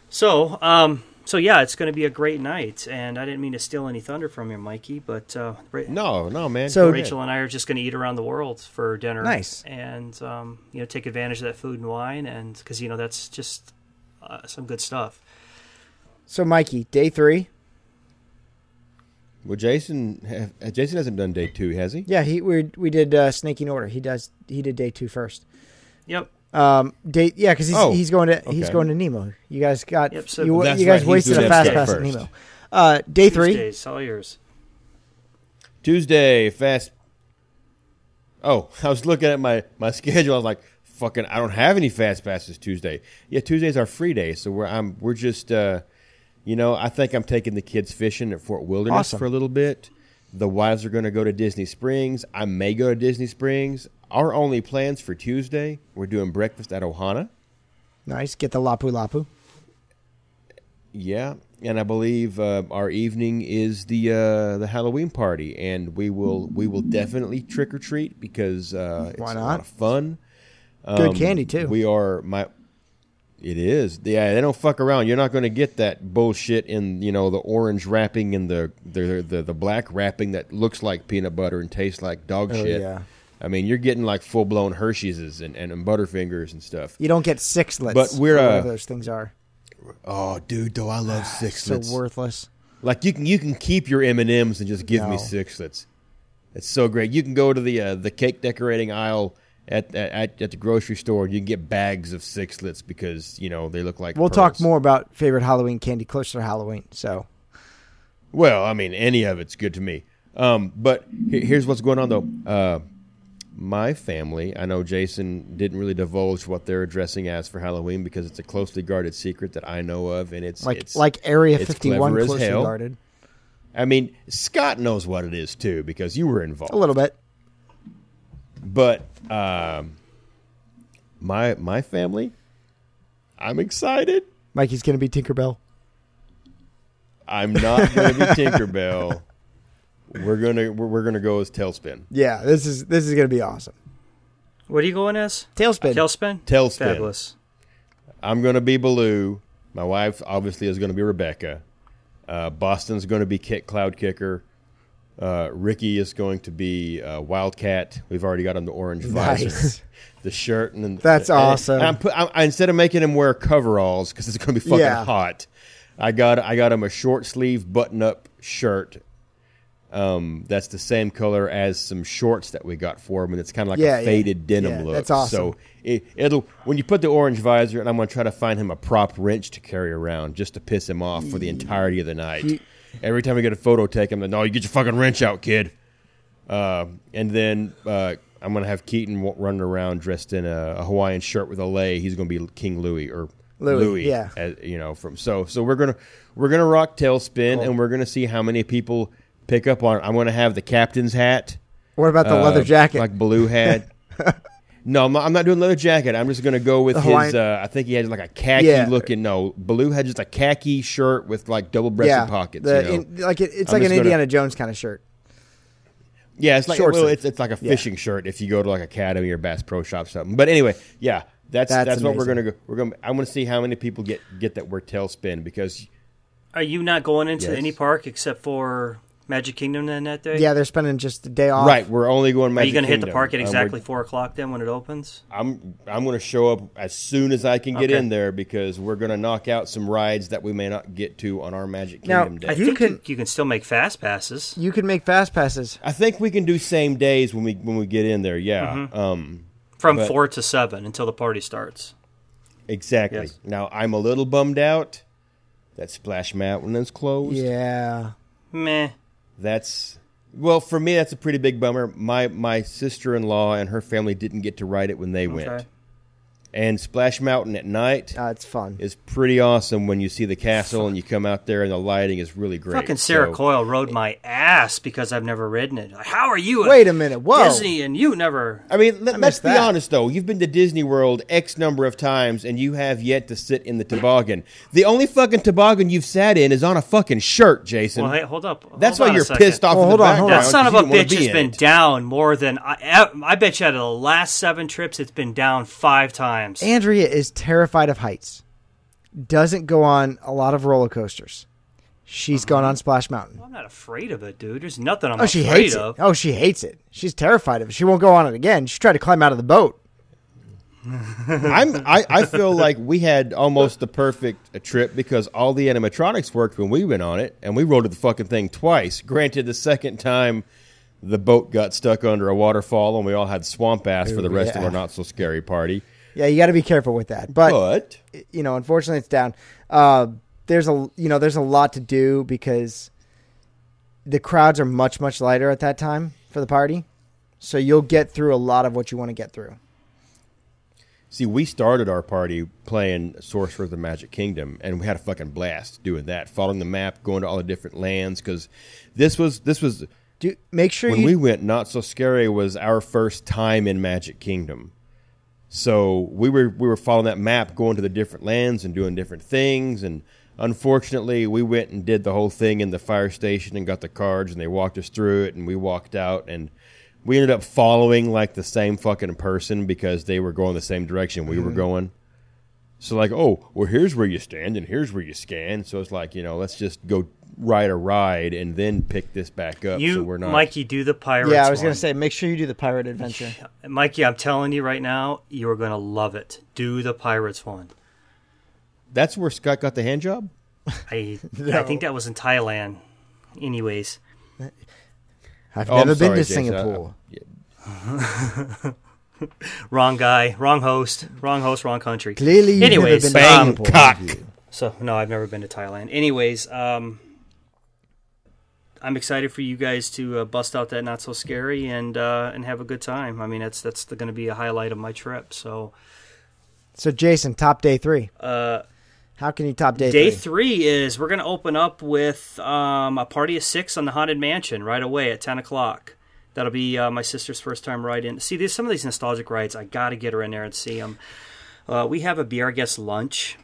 So, um, so yeah, it's going to be a great night, and I didn't mean to steal any thunder from you, Mikey, but... Uh, no, no, man. So Rachel and I are just going to eat around the world for dinner. Nice. And, um, you know, take advantage of that food and wine, and because, you know, that's just uh, some good stuff. So, Mikey, day three... Well, Jason, Jason hasn't done day two, has he? Yeah, he we we did uh, snaking order. He does he did day two first. Yep. Um, day yeah, because he's oh, he's going to okay. he's going to Nemo. You guys got yep, so you, you guys right. wasted a fast pass at Nemo. Uh, day Tuesdays, three. Tuesdays, all yours. Tuesday fast. Oh, I was looking at my, my schedule. I was like, fucking, I don't have any fast passes Tuesday. Yeah, Tuesday's our free day, so we're I'm we're just. Uh, You know, I think I'm taking the kids fishing at Fort Wilderness awesome. for a little bit. The wives are going to go to Disney Springs. I may go to Disney Springs. Our only plans for Tuesday, we're doing breakfast at Ohana. Nice. Get the Lapu Lapu. Yeah. And I believe uh, our evening is the uh, the Halloween party. And we will we will definitely trick or treat because uh, it's not? a lot of fun. Um, Good candy, too. We are... my. It is. Yeah, they don't fuck around. You're not going to get that bullshit in, you know, the orange wrapping and the the, the the black wrapping that looks like peanut butter and tastes like dog oh, shit. Yeah. I mean, you're getting like full-blown Hershey's and, and, and Butterfingers and stuff. You don't get sixlets. But we're uh, those things are. Oh, dude, though I love sixlets. So worthless. Like you can you can keep your M and M's and just give no. me sixlets. It's so great. You can go to the uh, the cake decorating aisle At, at at the grocery store, you can get bags of sixlets because, you know, they look like We'll pearls. talk more about favorite Halloween candy closer to Halloween, so. Well, I mean, any of it's good to me. Um, but here's what's going on, though. Uh, my family, I know Jason didn't really divulge what they're addressing as for Halloween because it's a closely guarded secret that I know of, and it's... Like, it's, like Area it's fifty-one closely hell. guarded. I mean, Scott knows what it is, too, because you were involved. A little bit. But... Um, my my family, I'm excited. Mikey's going to be Tinkerbell. I'm not going to be Tinkerbell. We're going to we're, we're going to go as Tailspin. Yeah, this is this is going to be awesome. What are you going as? Tailspin. Uh, Tailspin. Tailspin. Fabulous. I'm going to be Baloo. My wife obviously is going to be Rebecca. Uh, Boston's going to be Kit Cloud Kicker. Uh, Ricky is going to be uh, Wildcat. We've already got him the orange visor, nice. the shirt, and the, that's and, awesome. And I'm put, I'm, I, instead of making him wear coveralls because it's going to be fucking yeah. hot, I got I got him a short sleeve button up shirt. Um, that's the same color as some shorts that we got for him, and it's kind of like yeah, a yeah. faded denim yeah, look. That's awesome. So it, it'll when you put the orange visor, and I'm going to try to find him a prop wrench to carry around just to piss him off for the entirety of the night. He, Every time we get a photo, take him. Then, no, you get your fucking wrench out, kid. Uh, and then uh, I'm going to have Keaton running around dressed in a, a Hawaiian shirt with a lei. He's going to be King Louie or Louis, Louis yeah. As, you know, from so so we're gonna we're gonna rock Tailspin, cool. and we're gonna see how many people pick up on it. I'm gonna have the captain's hat. What about the uh, leather jacket? Like Baloo had. No, I'm not, I'm not doing leather jacket. I'm just gonna go with his. Uh, I think he had like a khaki yeah. looking. No, Baloo had just a khaki shirt with like double-breasted yeah, pockets. The, you know? in, like it, it's I'm like an gonna, Indiana Jones kind of shirt. Yeah, it's like well, it's it's like a fishing yeah. shirt if you go to like Academy or Bass Pro Shop or something. But anyway, yeah, that's that's, that's what we're gonna go. We're gonna. I want to see how many people get get that word Tailspin because. Are you not going into yes. any park except for Magic Kingdom then that day? Yeah, they're spending just the day off. Right, we're only going Magic Kingdom. Are you going to hit the park at exactly um, four o'clock then when it opens? I'm I'm going to show up as soon as I can get okay. in there because we're going to knock out some rides that we may not get to on our Magic Kingdom now, day. I you think can, you can still make fast passes. You can make fast passes. I think we can do same days when we when we get in there, yeah. Mm-hmm. Um, From but, four to seven until the party starts. Exactly. Yes. Now, I'm a little bummed out that Splash Mountain's closed. Yeah. Meh. That's well for me. That's a pretty big bummer. My my sister-in-law and her family didn't get to ride it when they okay. went. And Splash Mountain at night, uh, it's fun. It's pretty awesome when you see the castle Fuck. and you come out there and the lighting is really great. Fucking Sarah so, Coyle rode my ass because I've never ridden it. How are you? Wait a minute, whoa! Disney and you never. I mean, let, I let's that. be honest though. You've been to Disney World X number of times and you have yet to sit in the toboggan. The only fucking toboggan you've sat in is on a fucking shirt, Jason. Well, hey, hold up. Hold That's why you're pissed off. Well, hold the on, hold on. That son of a bitch be has been it. down more than I. I bet you out of the last seven trips, it's been down five times. Andrea is terrified of heights. Doesn't go on a lot of roller coasters. She's uh-huh. gone on Splash Mountain. Well, I'm not afraid of it, dude. There's nothing I'm oh, she afraid hates of. It. Oh, she hates it. She's terrified of it. She won't go on it again. She tried to climb out of the boat. I'm, I, I feel like we had almost the perfect trip because all the animatronics worked when we went on it, and we rode the fucking thing twice. Granted, the second time, the boat got stuck under a waterfall, and we all had swamp ass Ooh, for the rest yeah. of our not-so-scary party. Yeah, you got to be careful with that. But, but, you know, unfortunately, it's down. Uh, there's a you know there's a lot to do because the crowds are much much lighter at that time for the party, so you'll get through a lot of what you want to get through. See, we started our party playing Sorcerer of the Magic Kingdom, and we had a fucking blast doing that, following the map, going to all the different lands because this was this was. Do make sure when you, we went. Not So Scary was our first time in Magic Kingdom. So we were we were following that map, going to the different lands and doing different things. And unfortunately, we went and did the whole thing in the fire station and got the cards, and they walked us through it, and we walked out. And we ended up following, like, the same fucking person because they were going the same direction we mm-hmm. were going. So, like, oh, well, here's where you stand, and here's where you scan. So it's like, you know, let's just go ride a ride and then pick this back up. You, so we're not... Mikey, do the pirate. Yeah, I was going to say, make sure you do the pirate adventure. Mikey, I'm telling you right now, you're going to love it. Do the pirates one. That's where Scott got the hand job? I no. I think that was in Thailand. Anyways. I've oh, never I'm been sorry, to Jason. Singapore. I, yeah. Wrong guy, wrong host, wrong host, wrong country. Clearly, you've Anyways, never been to Singapore. Bangkok. So, no, I've never been to Thailand. Anyways, um... I'm excited for you guys to uh, bust out that Not So Scary and uh, and have a good time. I mean, that's that's going to be a highlight of my trip. So, so Jason, top day three. Uh, How can you top day, day three? Day three is we're going to open up with um, a party of six on the Haunted Mansion right away at ten o'clock. That'll be uh, my sister's first time riding. See, there's some of these nostalgic rides. I got to get her in there and see them. Uh, we have a Be Our Guest lunch.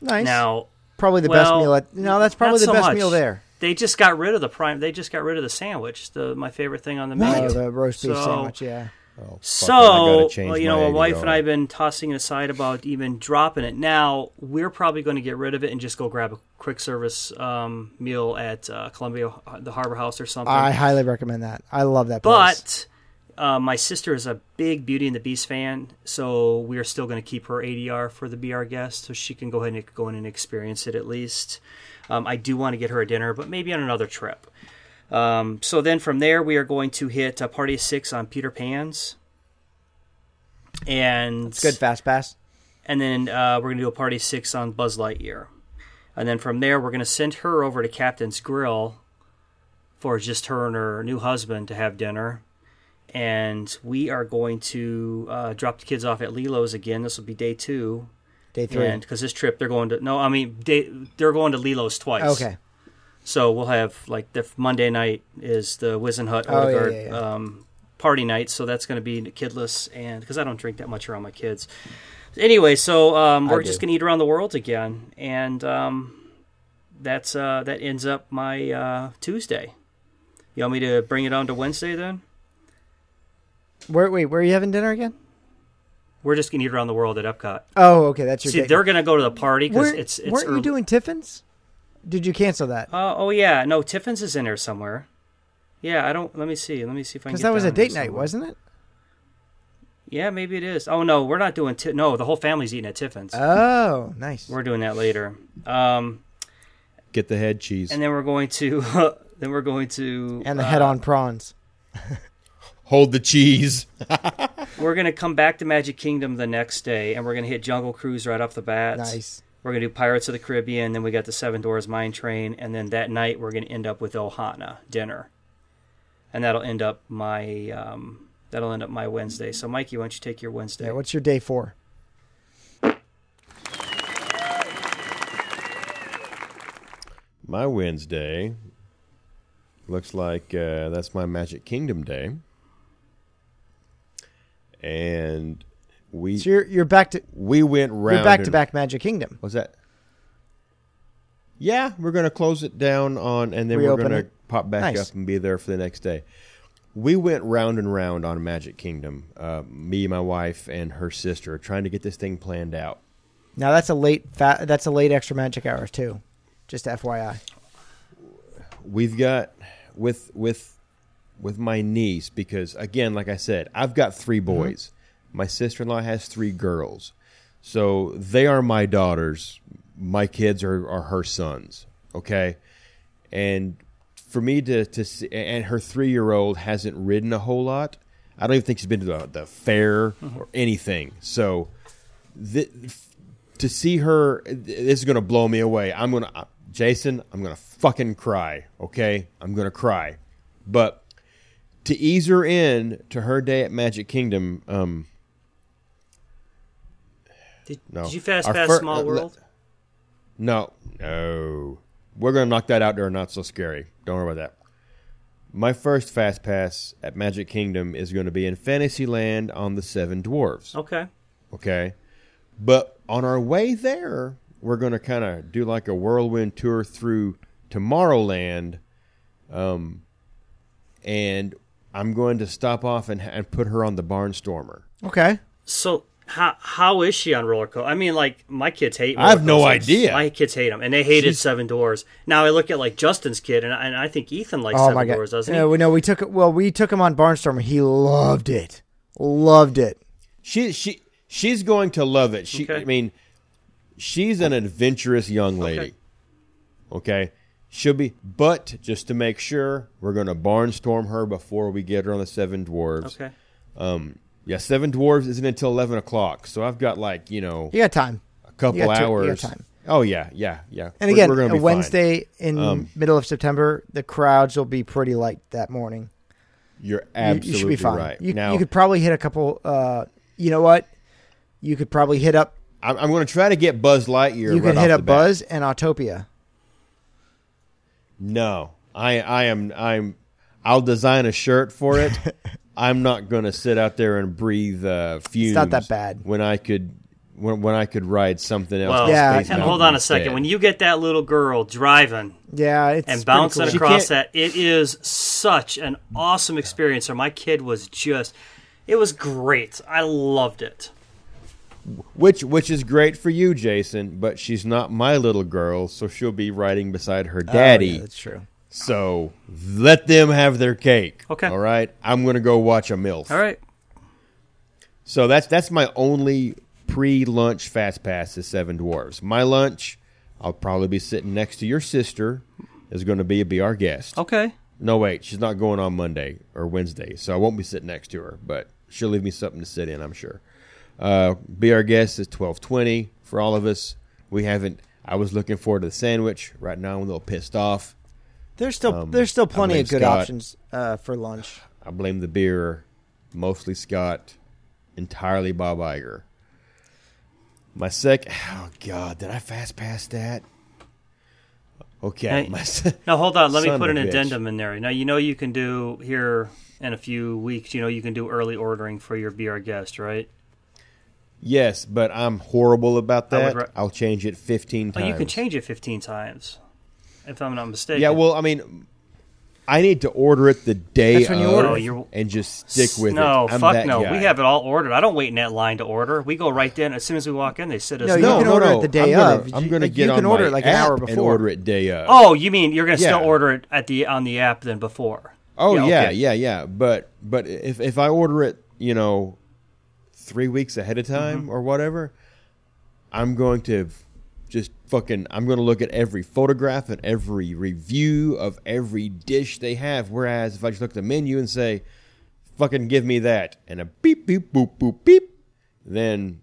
Nice. Now, probably the well, best meal. At, no, that's probably the so best much. meal there. They just got rid of the prime. They just got rid of the sandwich. The my favorite thing on the menu. Oh, the roast beef so, sandwich. Yeah. Oh, so it, well, you know, my, my wife and I have been tossing it aside about even dropping it. Now we're probably going to get rid of it and just go grab a quick service um, meal at uh, Columbia, the Harbor House, or something. I highly recommend that. I love that place. But uh, my sister is a big Beauty and the Beast fan, so we are still going to keep her A D R for the Be Our Guest, so she can go ahead and go in and experience it at least. Um, I do want to get her a dinner, but maybe on another trip. Um, so then from there, we are going to hit a party of six on Peter Pan's. And That's good fast pass. And then uh, we're going to do a party of six on Buzz Lightyear. And then from there, we're going to send her over to Captain's Grill for just her and her new husband to have dinner. And we are going to uh, drop the kids off at Lilo's again. This will be day two. Day three. And because this trip, they're going to no, I mean day, they're going to Lilo's twice. Okay. So we'll have like the Monday night is the Wizen Hut oh, yeah, yeah, yeah. Um, party night, so that's going to be kidless, and because I don't drink that much around my kids. Anyway, so um, we're just going to eat around the world again, and um, that's uh, that ends up my uh, Tuesday. You want me to bring it on to Wednesday then? Where wait, where are you having dinner again? We're just going to eat around the world at Epcot. Oh, okay, that's your. See, date. They're going to go to the party because it's it's. Weren't early. You doing Tiffin's? Did you cancel that? Uh, oh yeah, no, Tiffin's is in there somewhere. Yeah, I don't. Let me see. Let me see if I can. Because that was a date night, wasn't it? Yeah, maybe it is. Oh no, we're not doing. T- no, the whole family's eating at Tiffin's. Oh, nice. We're doing that later. Um, Get the head cheese, and then we're going to. Uh, then we're going to. And the uh, head-on prawns. Hold the cheese. We're gonna come back to Magic Kingdom the next day, and we're gonna hit Jungle Cruise right off the bat. Nice. We're gonna do Pirates of the Caribbean, then we got the Seven Doors Mine Train, and then that night we're gonna end up with Ohana dinner, and that'll end up my um, that'll end up my Wednesday. So, Mikey, why don't you take your Wednesday? Yeah, what's your day for? My Wednesday looks like uh, that's my Magic Kingdom day. And we so you're, you're back to we went round. You're back to back Magic Kingdom. What's that? Yeah, we're going to close it down on, and then Reopen we're going to pop back nice. Up and be there for the next day. We went round and round on Magic Kingdom. Uh, me, my wife, and her sister trying to get this thing planned out. Now that's a late fa- that's a late extra magic hour too. Just F Y I, we've got with with. With my niece, because, again, like I said, I've got three boys. Mm-hmm. My sister-in-law has three girls. So they are my daughters. My kids are, are her sons, okay? And for me to, to see, and her three-year-old hasn't ridden a whole lot. I don't even think she's been to the, the fair mm-hmm. or anything. So th- to see her, this is going to blow me away. I'm going to, Jason, I'm going to fucking cry, okay? I'm going to cry. But to ease her in to her day at Magic Kingdom, um, did, no. did you fast Our pass fir- Small World? No, no. We're going to knock that out there. Not so scary. Don't worry about that. My first fast pass at Magic Kingdom is going to be in Fantasyland on the Seven Dwarfs. Okay. Okay. But on our way there, we're going to kind of do like a whirlwind tour through Tomorrowland, um, and I'm going to stop off and, and put her on the Barnstormer. Okay. So how how is she on roller coaster? I mean, like, my kids hate roller I have coasters. No idea. My kids hate them, and they hated She's... Seven Doors. Now I look at, like, Justin's kid, and I, and I think Ethan likes oh, Seven Doors, doesn't no, he? No, we took well, we took him on Barnstormer. He loved it. Loved it. She she She's going to love it. She okay. I mean, she's an adventurous young lady. Okay. okay? She'll be, but just to make sure, we're going to barnstorm her before we get her on the Seven Dwarves. Okay. Um, yeah, Seven Dwarves isn't until eleven o'clock, so I've got like, you know. You got time. A couple you got two, hours. You got time. Oh, yeah, yeah, yeah. And we're, again, we're gonna be Wednesday fine. In um, middle of September, the crowds will be pretty light that morning. You're absolutely you, you should be fine. Right. You, now, you could probably hit a couple, uh, you know what? You could probably hit up. I'm, I'm going to try to get Buzz Lightyear. You right could hit up Buzz and Autopia. No, I, I am. I'm. I'll design a shirt for it. I'm not going to sit out there and breathe uh, fumes. It's not that bad. When I could, when when I could ride something else. Well, yeah, and hold on a second. Dead. When you get that little girl driving, yeah, it's and bouncing cool. across that, it is such an awesome experience. Or my kid was just, it was great. I loved it. Which which is great for you, Jason, but she's not my little girl, so she'll be riding beside her daddy. Oh, yeah, that's true. So let them have their cake. Okay. All right? I'm going to go watch a MILF. All right. So that's that's my only pre-lunch fast pass is Seven Dwarves. My lunch, I'll probably be sitting next to your sister, is going to be, be our guest. Okay. No, wait. She's not going on Monday or Wednesday, so I won't be sitting next to her, but she'll leave me something to sit in, I'm sure. Uh, be our guest is twelve twenty for all of us. We haven't. I was looking forward to the sandwich. Right now, I'm a little pissed off. There's still um, there's still plenty of good Scott. options uh, for lunch. I blame the beer, mostly Scott, entirely Bob Iger. My second, oh God, did I fast pass that? Okay. Now, se- now hold on, let me put an bitch. addendum in there. Now, you know you can do here in a few weeks, you know you can do early ordering for your Be Our Guest, right? Yes, but I'm horrible about that. Re- I'll change it fifteen times. Oh, you can change it fifteen times, if I'm not mistaken. Yeah, well, I mean, I need to order it the day That's when you of order. and just stick with no, it. No, fuck no. Guy. We have it all ordered. I don't wait in that line to order. We go right then. As soon as we walk in, they sit us down. No, you can no, order no. it the day I'm of. Gonna, I'm going like, to get on my You can order it like an hour before. And order it day of. Oh, you mean you're going to yeah. still order it at the on the app than before? Oh, yeah, yeah, okay. yeah. yeah. But but if, if I order it, you know, three weeks ahead of time mm-hmm. or whatever, I'm going to... Just fucking, I'm going to look at every photograph and every review of every dish they have. Whereas if I just look at the menu and say, fucking give me that, and a beep, beep, boop, boop, beep, then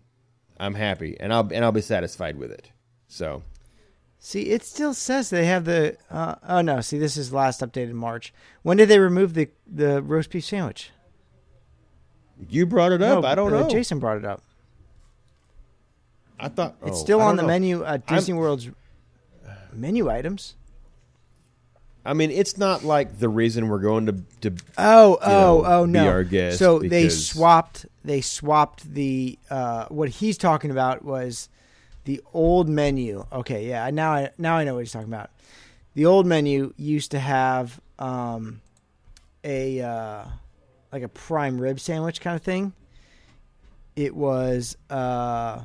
I'm happy. And I'll and I'll be satisfied with it. So. See, it still says they have the, uh, oh no, see, this is last updated March. When did they remove the, the roast beef sandwich? You brought it up. No, I don't uh, know. Jason brought it up. I thought oh, it's still on the know. menu at Disney I'm, World's menu items. I mean, it's not like the reason we're going to to oh oh know, oh no. Be Our Guest. So because... they swapped they swapped the uh, what he's talking about was the old menu. Okay, yeah, now I now I know what he's talking about. The old menu used to have um, a uh, like a prime rib sandwich kind of thing. It was. Uh,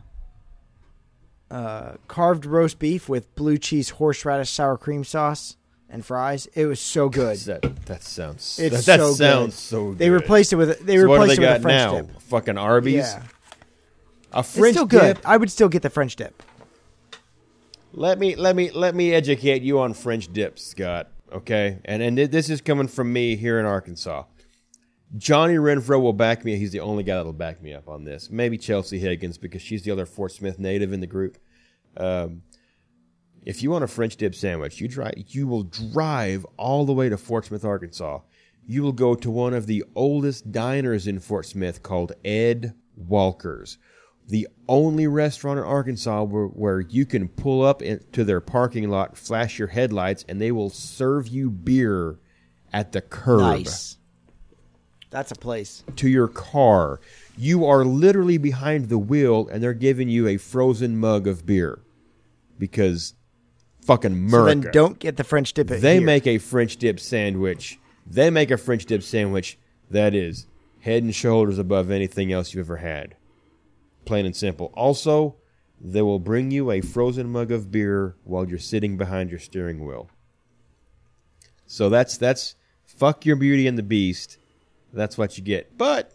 Uh, carved roast beef with blue cheese, horseradish, sour cream sauce, and fries. It was so good. That, that sounds. It's that, that so sounds good. so good. They replaced it with. They so replaced what do they it got with a French now? dip. Fucking Arby's. Yeah. A French it's still dip. Good. I would still get the French dip. Let me let me let me educate you on French dips, Scott. Okay, and and this is coming from me here in Arkansas. Johnny Renfro will back me. He's the only guy that'll back me up on this. Maybe Chelsea Higgins because she's the other Fort Smith native in the group. Um, if you want a French dip sandwich, you drive. You will drive all the way to Fort Smith, Arkansas. You will go to one of the oldest diners in Fort Smith called Ed Walker's, the only restaurant in Arkansas where, where you can pull up into their parking lot, flash your headlights, and they will serve you beer at the curb. Nice. That's a place. To your car. You are literally behind the wheel, and they're giving you a frozen mug of beer. Because fucking America. So then don't get the French dip at They here. make a French dip sandwich. They make a French dip sandwich that is head and shoulders above anything else you've ever had. Plain and simple. Also, they will bring you a frozen mug of beer while you're sitting behind your steering wheel. So that's, that's fuck your Beauty and the Beast. That's what you get. But,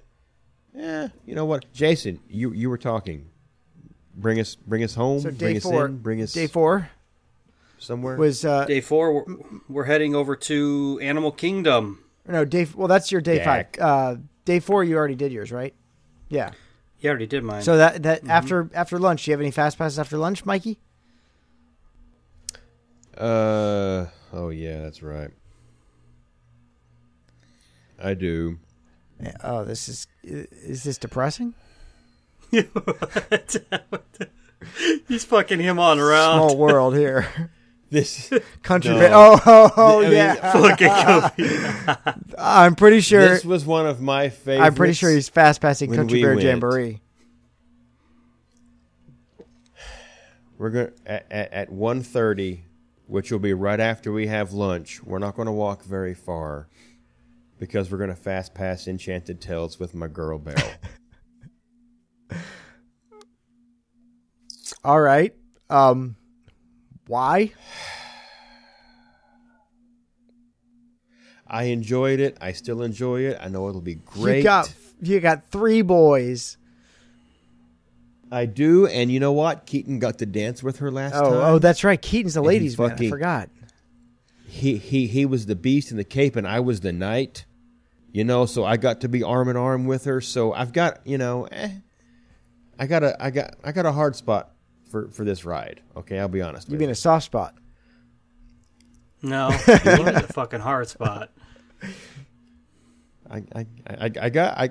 eh, you know what? Jason, you, you were talking. Bring us bring us home. So day bring four, us in. Bring us day four. Somewhere. Was uh, day four, we're, we're heading over to Animal Kingdom. No, day. Well, that's your day Dak. five. Uh, day four, you already did yours, right? Yeah. You already did mine. So that that mm-hmm. after after lunch, do you have any fast passes after lunch, Mikey? Uh Oh, yeah, that's right. I do. Oh, this is, is this depressing? He's fucking him on around. Small world here. This country. No. Ba- oh, oh, oh I yeah. Mean, fucking I'm pretty sure. This was one of my favorites. I'm pretty sure he's fast passing Country Bear went. Jamboree. We're going at, at, at one thirty, which will be right after we have lunch. We're not going to walk very far. Because we're going to fast pass Enchanted Tales with my girl, Beryl. All right. Um, why? I enjoyed it. I still enjoy it. I know it'll be great. You got, you got three boys. I do. And you know what? Keaton got to dance with her last oh, time. Oh, that's right. Keaton's the ladies' man. I forgot. He, he, he was the beast in the cape, and I was the knight. You know, so I got to be arm in arm with her. So I've got, you know, eh, I got a, I got, I got a hard spot for, for this ride. Okay, I'll be honest. You mean a soft spot? No, it was a fucking hard spot. I, I, I, I got, I,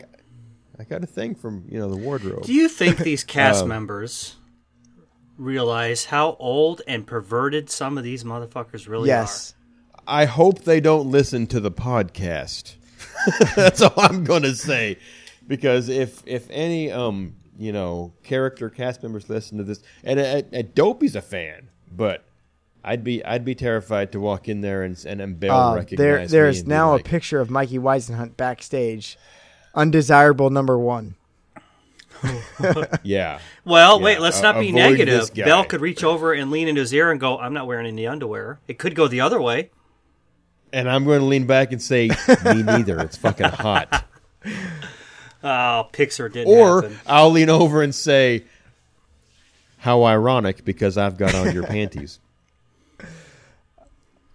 I got a thing from you know the wardrobe. Do you think these cast um, members realize how old and perverted some of these motherfuckers really yes. are. Yes. I hope they don't listen to the podcast. That's all I'm going to say. Because if if any, um, you know, character cast members listen to this, and uh, uh, Dopey's a fan, but I'd be I'd be terrified to walk in there and and, and Bell uh, recognize there, me. There is now like, a picture of Mikey Weisenhunt backstage, undesirable number one. yeah. Well, yeah. wait. Let's not uh, be negative. Bell could reach over and lean into his ear and go, "I'm not wearing any underwear." It could go the other way. And I'm going to lean back and say, "Me neither. It's fucking hot." Oh, Pixar didn't Or happen. I'll lean over and say, "How ironic, because I've got on your panties."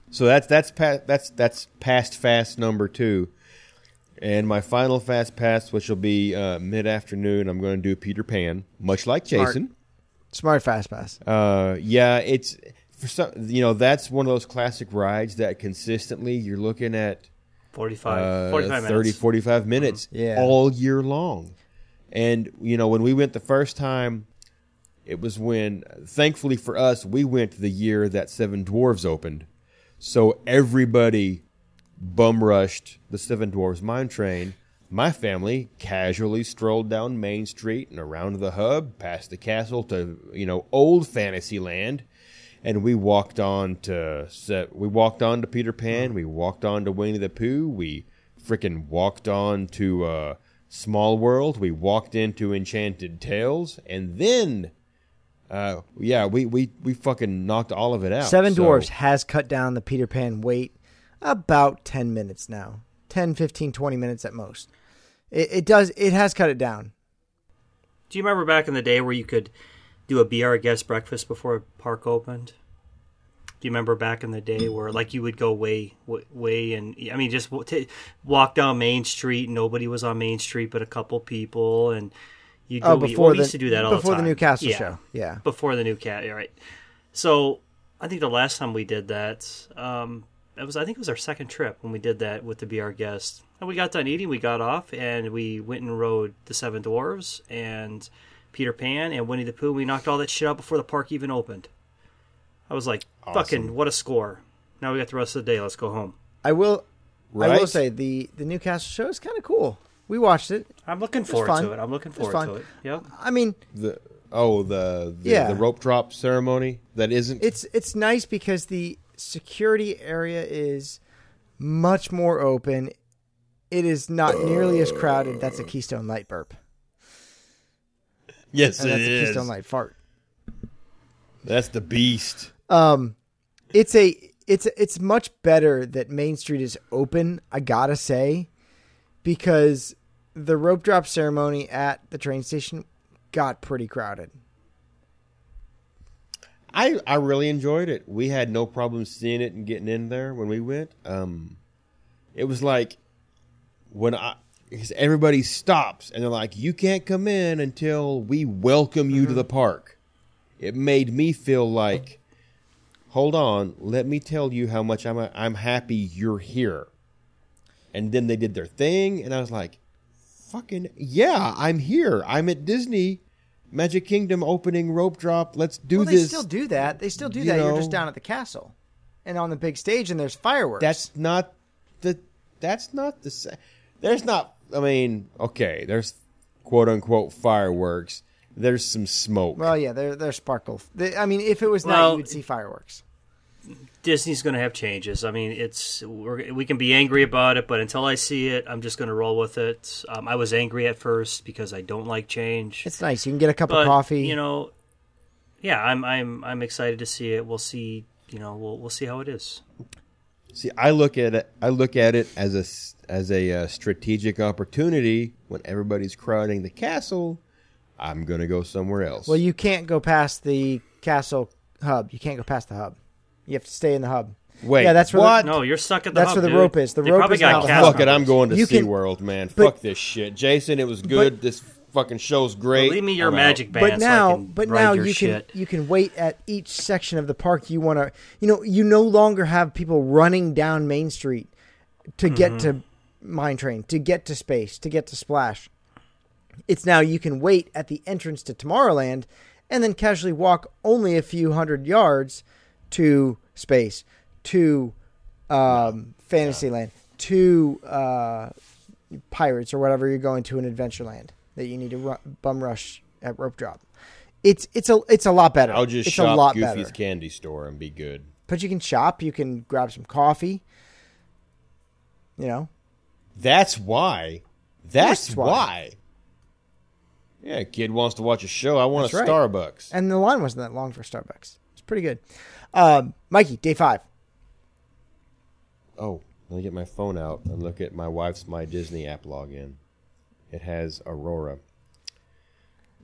So that's that's pa- that's that's past fast number two, and my final fast pass, which will be uh, mid afternoon. I'm going to do Peter Pan, much like Smart. Jason. Smart fast pass. Uh, yeah, it's for some. You know, that's one of those classic rides that consistently you're looking at. forty-five, forty-five uh, thirty, minutes. forty-five minutes mm-hmm. yeah. all year long. And, you know, when we went the first time, it was when, thankfully for us, we went the year that Seven Dwarves opened. So everybody bum-rushed the Seven Dwarves Mine Train. My family casually strolled down Main Street and around the hub, past the castle to, you know, old Fantasyland. And we walked on to we walked on to Peter Pan. We walked on to Winnie the Pooh. We freaking walked on to uh, Small World. We walked into Enchanted Tales, and then, uh, yeah, we, we, we fucking knocked all of it out. Seven so. Dwarfs has cut down the Peter Pan wait about ten minutes now, ten, fifteen, twenty minutes at most. It, it does it has cut it down. Do you remember back in the day where you could do a B R guest breakfast before a park opened? Do you remember back in the day where, like, you would go way, way, way and, I mean, just t- walk down Main Street, nobody was on Main Street but a couple people, and you oh, we, well, we used to do that all the time. Before the Newcastle yeah. show, yeah. Before the Newcastle, right. So, I think the last time we did that, um, it was I think it was our second trip when we did that with the B R guest. And we got done eating, we got off, and we went and rode the Seven Dwarves, and Peter Pan and Winnie the Pooh. We knocked all that shit out before the park even opened. I was like, awesome. Fucking, what a score. Now we got the rest of the day. Let's go home. I will right? I will say, the, the Newcastle show is kind of cool. We watched it. I'm looking it forward fun. to it. I'm looking forward it to it. Yep. I mean... the Oh, the the, yeah. the rope drop ceremony that isn't... It's It's nice because the security area is much more open. It is not uh, nearly as crowded. That's a Keystone Light burp. Yes, and it that's is. A Keystone Light fart. That's the beast. Um, it's a it's a, it's much better that Main Street is open. I gotta say, because the rope drop ceremony at the train station got pretty crowded. I I really enjoyed it. We had no problem seeing it and getting in there when we went. Um, it was like when I. Because everybody stops, and they're like, you can't come in until we welcome you mm-hmm. to the park. It made me feel like, hold on, let me tell you how much I'm I'm happy you're here. And then they did their thing, and I was like, fucking, yeah, I'm here. I'm at Disney Magic Kingdom opening rope drop. Let's do well, they this. They still do that. They still do you that. Know, you're just down at the castle and on the big stage, and there's fireworks. That's not the... That's not the... There's not... I mean, okay, there's quote-unquote fireworks. There's some smoke. Well, yeah, they're, they're sparkle. They, I mean, if it was well, night, you would see fireworks. Disney's going to have changes. I mean, it's we're, we can be angry about it, but until I see it, I'm just going to roll with it. Um, I was angry at first because I don't like change. It's nice. You can get a cup but, of coffee. You know, yeah, I'm I'm I'm excited to see it. We'll see. You know, we'll we'll see how it is. See, I look at it. I look at it as a as a uh, strategic opportunity. When everybody's crowding the castle, I'm gonna go somewhere else. Well, you can't go past the castle hub. You can't go past the hub. You have to stay in the hub. Wait, yeah, that's where what? The, no, you're stuck at the. That's hub, where the dude. rope is. The they rope is now. Fuck it, I'm going to SeaWorld, man. But, fuck this shit, Jason. It was good. But, this fucking show's great. Well, leave me your I'm magic out. band. But now, so I can but ride now your you shit. can you can wait at each section of the park you want to. You know, you no longer have people running down Main Street to get mm-hmm. to Mine Train, to get to Space, to get to Splash. It's now you can wait at the entrance to Tomorrowland and then casually walk only a few hundred yards to space, to um, yeah. Fantasyland, to uh, Pirates or whatever you're going to in Adventureland that you need to ru- bum rush at Rope Drop. It's it's a it's a lot better. I'll just it's shop a lot Goofy's better. Candy Store and be good. But you can shop. You can grab some coffee. You know. That's why. That's, That's why. why. Yeah, kid wants to watch a show. I want That's a right. Starbucks. And the line wasn't that long for Starbucks. It's pretty good. Um, Mikey, day five. Oh, let me get my phone out and look at my wife's My Disney app login. It has Aurora.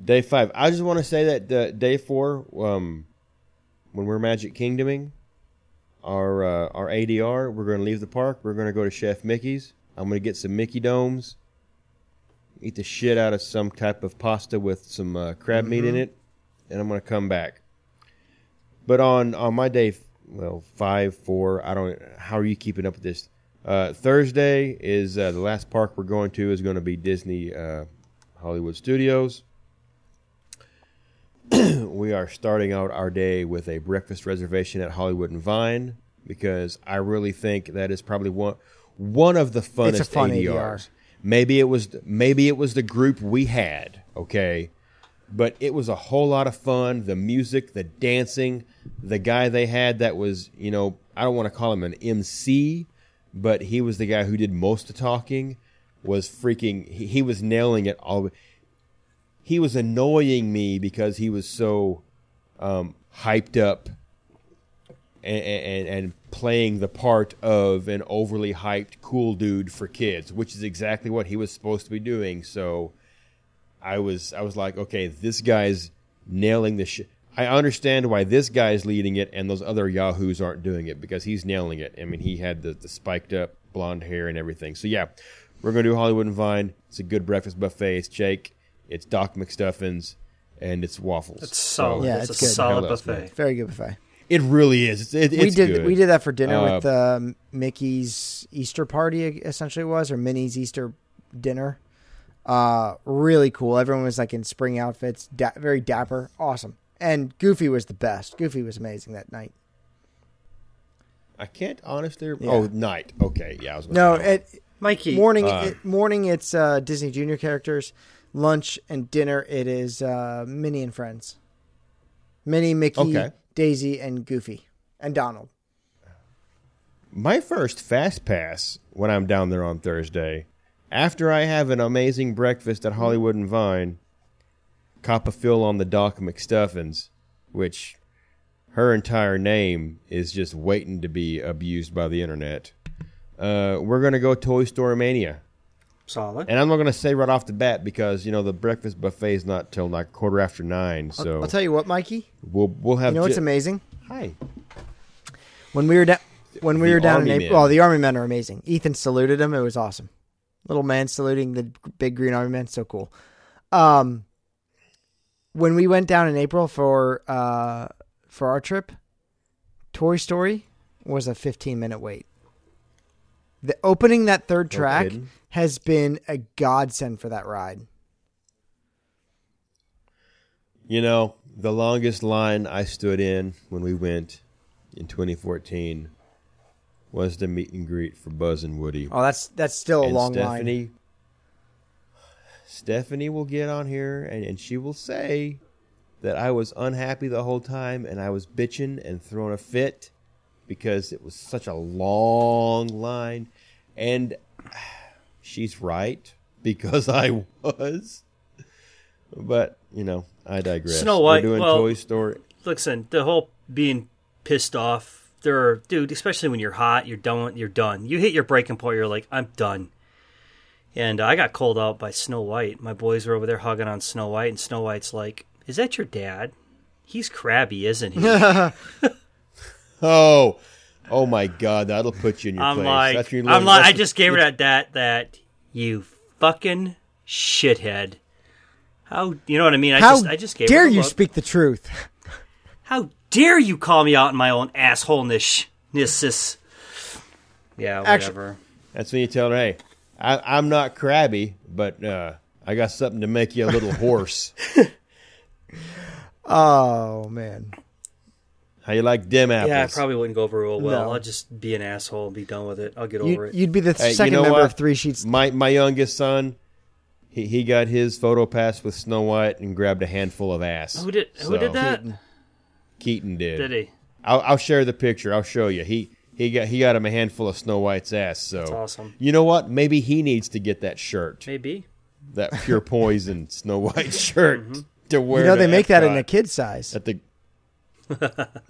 Day five. I just want to say that uh, day four, um, when we're Magic Kingdoming, our uh, our A D R, we're going to leave the park. We're going to go to Chef Mickey's. I'm going to get some Mickey Domes. Eat the shit out of some type of pasta with some uh, crab mm-hmm. meat in it. And I'm going to come back. But on, on my day, well, five, four, I don't, how are you keeping up with this? Uh, Thursday is uh, the last park we're going to is going to be Disney uh, Hollywood Studios. We are starting out our day with a breakfast reservation at Hollywood and Vine because I really think that is probably one one of the funnest it's a fun A D Rs. A D R. Maybe it was maybe it was the group we had, okay? But it was a whole lot of fun. The music, the dancing, the guy they had that was, you know, I don't want to call him an M C, but he was the guy who did most of the talking. Was freaking he, he was nailing it all. He was annoying me because he was so um, hyped up and, and, and playing the part of an overly hyped cool dude for kids, which is exactly what he was supposed to be doing. So I was I was like, okay, this guy's nailing the shit. I understand why this guy's leading it and those other yahoos aren't doing it because he's nailing it. I mean, he had the, the spiked up blonde hair and everything. So, yeah, we're going to do Hollywood and Vine. It's a good breakfast buffet. It's Jake. It's Doc McStuffins, and it's waffles. It's solid. So, yeah, it's, it's a good. solid else, buffet. Man. Very good buffet. It really is. It, it's we did good. We did that for dinner uh, with um, Mickey's Easter party, essentially it was, or Minnie's Easter dinner. Uh, really cool. Everyone was like in spring outfits, da- very dapper, awesome. And Goofy was the best. Goofy was amazing that night. I can't honestly. Yeah. Oh, night. Okay, yeah. I was no, it, Mikey. Morning. Uh, it, morning. It's uh, Disney Junior characters. Lunch and dinner, it is uh, Minnie and Friends. Minnie, Mickey, okay. Daisy, and Goofy, and Donald. My first Fast Pass when I'm down there on Thursday, after I have an amazing breakfast at Hollywood and Vine, cop a fill on the Doc McStuffins, which her entire name is just waiting to be abused by the internet. Uh, we're going to go Toy Story Mania. Solid. And I'm not going to say right off the bat because, you know, the breakfast buffet is not till like quarter after nine. So I'll, I'll tell you what, Mikey. We'll we'll have. You know what's j- amazing? Hi. When we were down, da- when we the were down in April, oh, the army men are amazing. Ethan saluted him. It was awesome. Little man saluting the big green army man, so cool. Um, when we went down in April for uh for our trip, Toy Story was a fifteen minute wait. The opening that third track no has been a godsend for that ride. You know, the longest line I stood in when we went in twenty fourteen was the meet and greet for Buzz and Woody. Oh, that's that's still and a long Stephanie, line. Stephanie will get on here and, and she will say that I was unhappy the whole time and I was bitching and throwing a fit. Because it was such a long line. And she's right, because I was. But, you know, I digress. Snow White, we're doing well, Toy Story. Listen, the whole being pissed off, there are, dude, especially when you're hot, you're done, you're done. You hit your breaking point, you're like, I'm done. And I got called out by Snow White. My boys were over there hugging on Snow White, and Snow White's like, is that your dad? He's crabby, isn't he? Oh, oh my God! That'll put you in your I'm place. Like, That's your I'm like, I just gave her that, that that you fucking shithead. How you know what I mean? I How just I just gave dare her you look. Speak the truth? How dare you call me out in my own assholeness? Yeah, whatever. Actually, that's when you tell her, hey, I, I'm not crabby, but uh, I got something to make you a little hoarse. Oh, man. How you like dim apples? Yeah, I probably wouldn't go over real well. No. I'll just be an asshole and be done with it. I'll get over you, it. You'd be the hey, second you know member what? of Three Sheets. My my youngest son, he, he got his photo pass with Snow White and grabbed a handful of ass. Who did Who so, did that? Keaton, Keaton did. Did he? I'll, I'll share the picture. I'll show you. He he got he got him a handful of Snow White's ass. So that's awesome. You know what? Maybe he needs to get that shirt. Maybe that Pure Poison Snow White shirt mm-hmm. to wear. You know they make that in a kid size at the.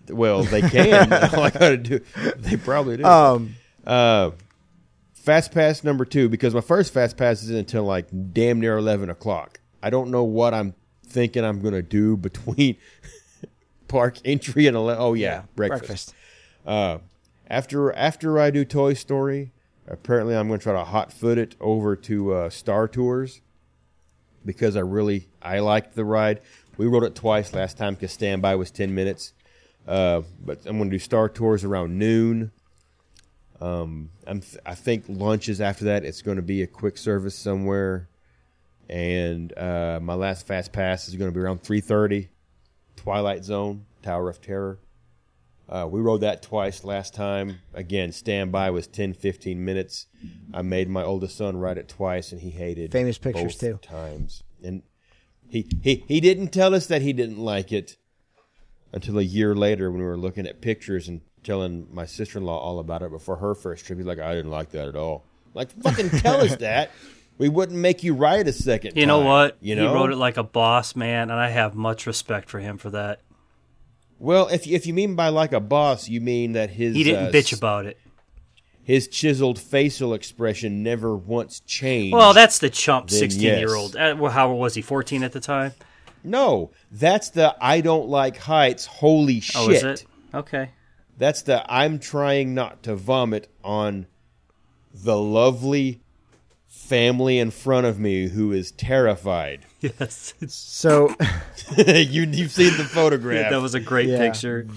Well, they can. All I gotta do, they probably do. Um, uh, fast pass number two, because my first fast pass isn't until like damn near eleven o'clock. I don't know what I'm thinking I'm gonna do between park entry and eleven. Oh yeah, yeah breakfast. breakfast. Uh, after after I do Toy Story, apparently I'm gonna try to hot foot it over to uh, Star Tours because I really I liked the ride. We rode it twice last time because standby was ten minutes. Uh, but I'm going to do Star Tours around noon. Um, I'm th- I think lunch is after that. It's going to be a quick service somewhere. And uh, my last fast pass is going to be around three thirty. Twilight Zone, Tower of Terror. Uh, we rode that twice last time. Again, standby was ten, fifteen minutes. I made my oldest son ride it twice, and he hated Famous pictures both too. times. And He, he he didn't tell us that he didn't like it until a year later when we were looking at pictures and telling my sister-in-law all about it before her first trip. He's like, I didn't like that at all. Like, fucking tell us that. We wouldn't make you ride a second you time. Know what? You know? He wrote it like a boss, man, and I have much respect for him for that. Well, if, if you mean by like a boss, you mean that his... He didn't uh, bitch about it. His chiseled facial expression never once changed. Well, that's the chump sixteen-year-old. Yes. Uh, how was he, fourteen at the time? No, that's the I don't like heights, holy shit. Oh, is it? Okay. That's the I'm trying not to vomit on the lovely family in front of me who is terrified. Yes. So you, you've seen the photograph. That was a great yeah. picture.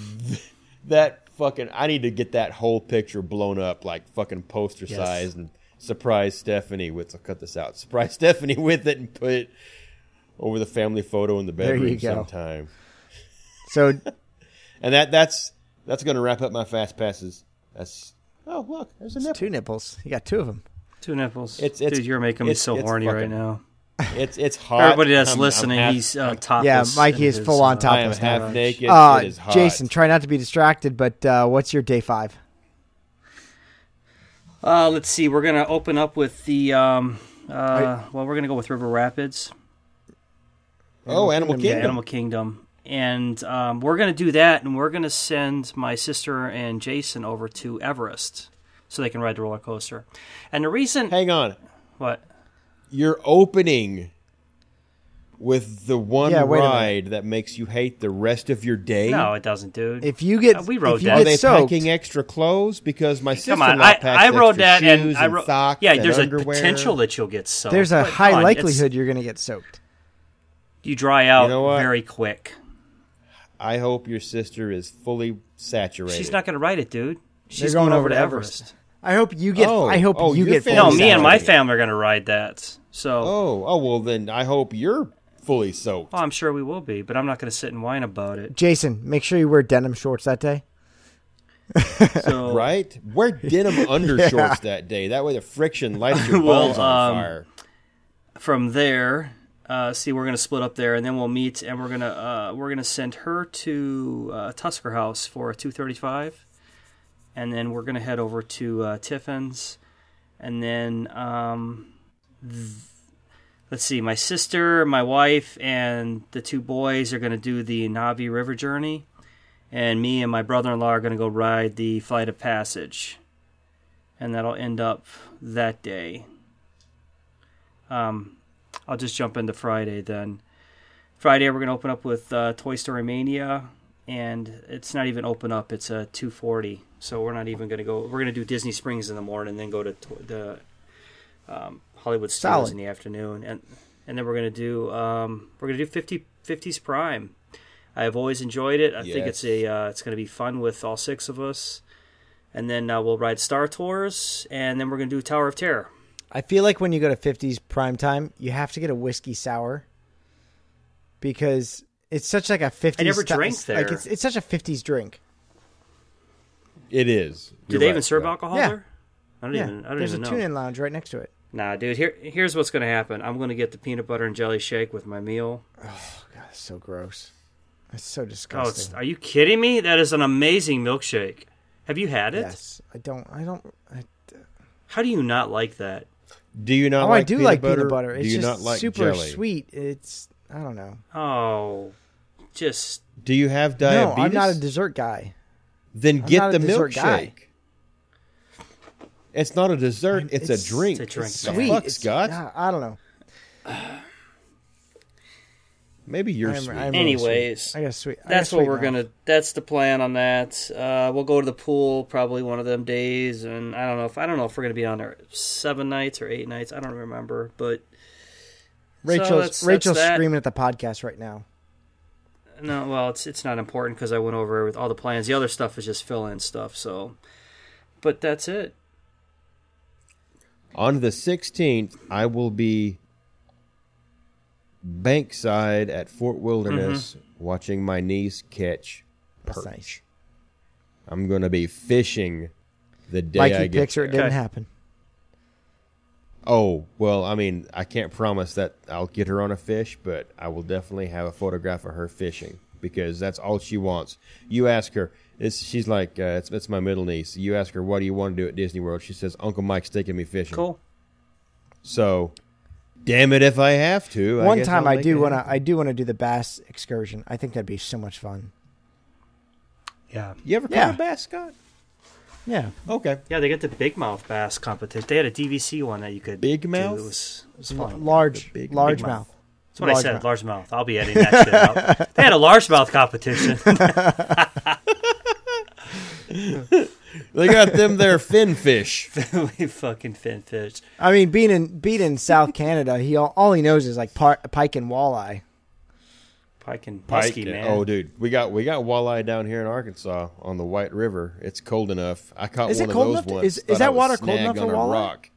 That fucking, I need to get that whole picture blown up like fucking poster yes. size and surprise Stephanie with, I'll cut this out, surprise Stephanie with it and put it over the family photo in the bedroom sometime. So, and that that's that's going to wrap up my fast passes. That's oh look, there's a nipple. Two nipples. You got two of them. Two nipples. It's, it's, Dude, you're making me so horny fucking, right now. It's it's hot. Everybody that's I'm, listening, I'm half, he's uh, topless. Yeah, Mikey is full on topless. I am half naked. Uh, it is hot. Jason, try not to be distracted, but uh, what's your day five? Uh, let's see. We're going to open up with the, um, uh, well, we're going to go with River Rapids. Oh, Animal Kingdom. Yeah, Animal Kingdom. And um, we're going to do that, and we're going to send my sister and Jason over to Everest so they can ride the roller coaster. And the reason... Hang on. What? You're opening with the one yeah, ride that makes you hate the rest of your day. No, it doesn't, dude. If you get, uh, we rode if you that. Are they soaked? Packing extra clothes? Because my sister not packs I, I rode extra that shoes and, and I ro- socks. Yeah, and there's underwear. A potential that you'll get soaked. There's a but high on, likelihood you're going to get soaked. You dry out you know very quick. I hope your sister is fully saturated. She's not going to ride it, dude. She's going, going over to Everest. Everest. I hope you get. Oh, I hope oh, you get. No, me saturated. And my family are going to ride that. So oh oh well then I hope you're fully soaked. Well, I'm sure we will be, but I'm not going to sit and whine about it. Jason, make sure you wear denim shorts that day. So, right, wear denim undershorts yeah. that day. That way the friction lights your balls well, on um, fire. From there, uh, see, we're going to split up there, and then we'll meet, and we're going to uh, we're going to send her to uh, Tusker House for a two thirty-five, and then we're going to head over to uh, Tiffin's, and then. Um, Let's see, my sister, my wife, and the two boys are going to do the Navi River journey. And me and my brother-in-law are going to go ride the Flight of Passage. And that'll end up that day. Um, I'll just jump into Friday then. Friday we're going to open up with uh, Toy Story Mania. And it's not even open up, it's a two forty. So we're not even going to go. We're going to do Disney Springs in the morning and then go to the... Um, Hollywood Studios in the afternoon, and and then we're gonna do um, we're gonna do fifty fifties Prime. I've always enjoyed it. I yes. think it's a uh, it's gonna be fun with all six of us, and then uh, we'll ride Star Tours, and then we're gonna do Tower of Terror. I feel like when you go to fifties Prime Time, you have to get a whiskey sour because It's such like a fifties. I never drank st- there. Like it's, it's such a fifties drink. It is. You're Do they right, even serve right. alcohol yeah. there? I don't yeah. even. I don't There's even know. There's a tune-in lounge right next to it. Nah, dude. Here, here's what's gonna happen. I'm gonna get the peanut butter and jelly shake with my meal. Oh god, that's so gross. That's so disgusting. Oh, it's, are you kidding me? That is an amazing milkshake. Have you had it? Yes. I don't. I don't. I, How do you not like that? Do you not? Oh, like I do peanut like butter? peanut butter. It's do you just not like super jelly? sweet. It's I don't know. Oh, just. Do you have diabetes? No, I'm not a dessert guy. Then I'm get the milkshake. Guy. It's not a dessert. It's, it's a drink. It's a drink. It's sweet. Fuck, it's, Scott. Uh, I don't know. Uh, Maybe you're I'm, sweet. I'm Anyways, sweet. I got sweet. I that's got sweet what we're mouth. gonna. That's the plan on that. Uh, we'll go to the pool probably one of them days, and I don't know if I don't know if we're gonna be on there seven nights or eight nights. I don't remember, but Rachel's so that's, Rachel's that's screaming at the podcast right now. No, well, it's it's not important because I went over with all the plans. The other stuff is just fill in stuff. So, but that's it. On the sixteenth, I will be Bankside at Fort Wilderness, mm-hmm. watching my niece catch perch. Nice. I'm going to be fishing the day Mikey I get picture there. It didn't okay. happen. Oh, well, I mean, I can't promise that I'll get her on a fish, but I will definitely have a photograph of her fishing because that's all she wants. You ask her, it's, she's like, uh, it's, it's my middle niece. You ask her, what do you want to do at Disney World? She says, Uncle Mike's taking me fishing. Cool. So... Damn it! If I have to, I one guess time I'll I do want to. I do want to do the bass excursion. I think that'd be so much fun. Yeah. You ever caught yeah. a bass, Scott? Yeah. Okay. Yeah, they got the big mouth bass competition. They had a D V C one that you could big mouth. Do. It was, it was fun. Large, big, large big mouth. mouth. That's what large I said. Mouth. Large mouth. I'll be editing that shit out. They had a large mouth competition. They got them there fin fish. Fucking fin fish. I mean, being in being in South Canada, he all, all he knows is like par, pike and walleye. Pike and musky, man. Oh, dude, we got we got walleye down here in Arkansas on the White River. It's cold enough. I caught is one of those to, once. Is, is that water cold enough for walleye? Rock.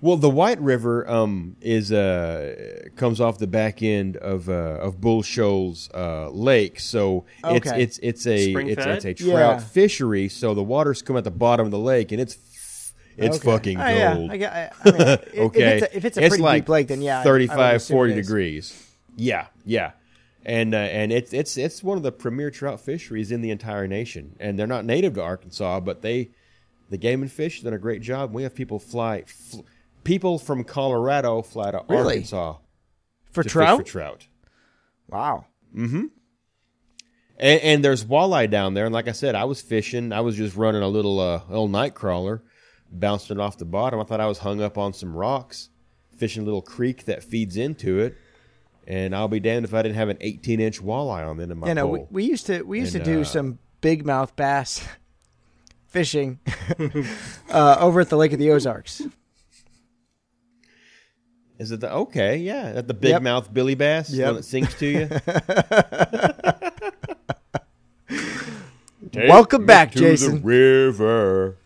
Well, the White River um is uh comes off the back end of uh, of Bull Shoals uh, Lake, so okay. it's it's it's a it's, it's a trout yeah. fishery. So the waters come at the bottom of the lake, and it's it's okay. fucking cold. Oh, yeah. I, I mean, okay, if it's a, if it's a it's pretty like deep lake, then yeah, thirty-five, forty degrees. Yeah, yeah, and uh, and it's it's it's one of the premier trout fisheries in the entire nation, and they're not native to Arkansas, but they the Game and Fish have done a great job. We have people fly. Fl- People from Colorado fly to really? Arkansas for to trout. Fish for trout, wow. Mm-hmm. And, and there's walleye down there, and like I said, I was fishing. I was just running a little uh, little night crawler, bouncing off the bottom. I thought I was hung up on some rocks, fishing a little creek that feeds into it. And I'll be damned if I didn't have an eighteen inch walleye on the end of my yeah, pole. No, we, we used to we used and, to do uh, some big mouth bass fishing uh, over at the Lake of the Ozarks. Is it the okay? Yeah, that the big yep. mouth Billy Bass, yep. the one that sings to you. Welcome back, to Jason. The river.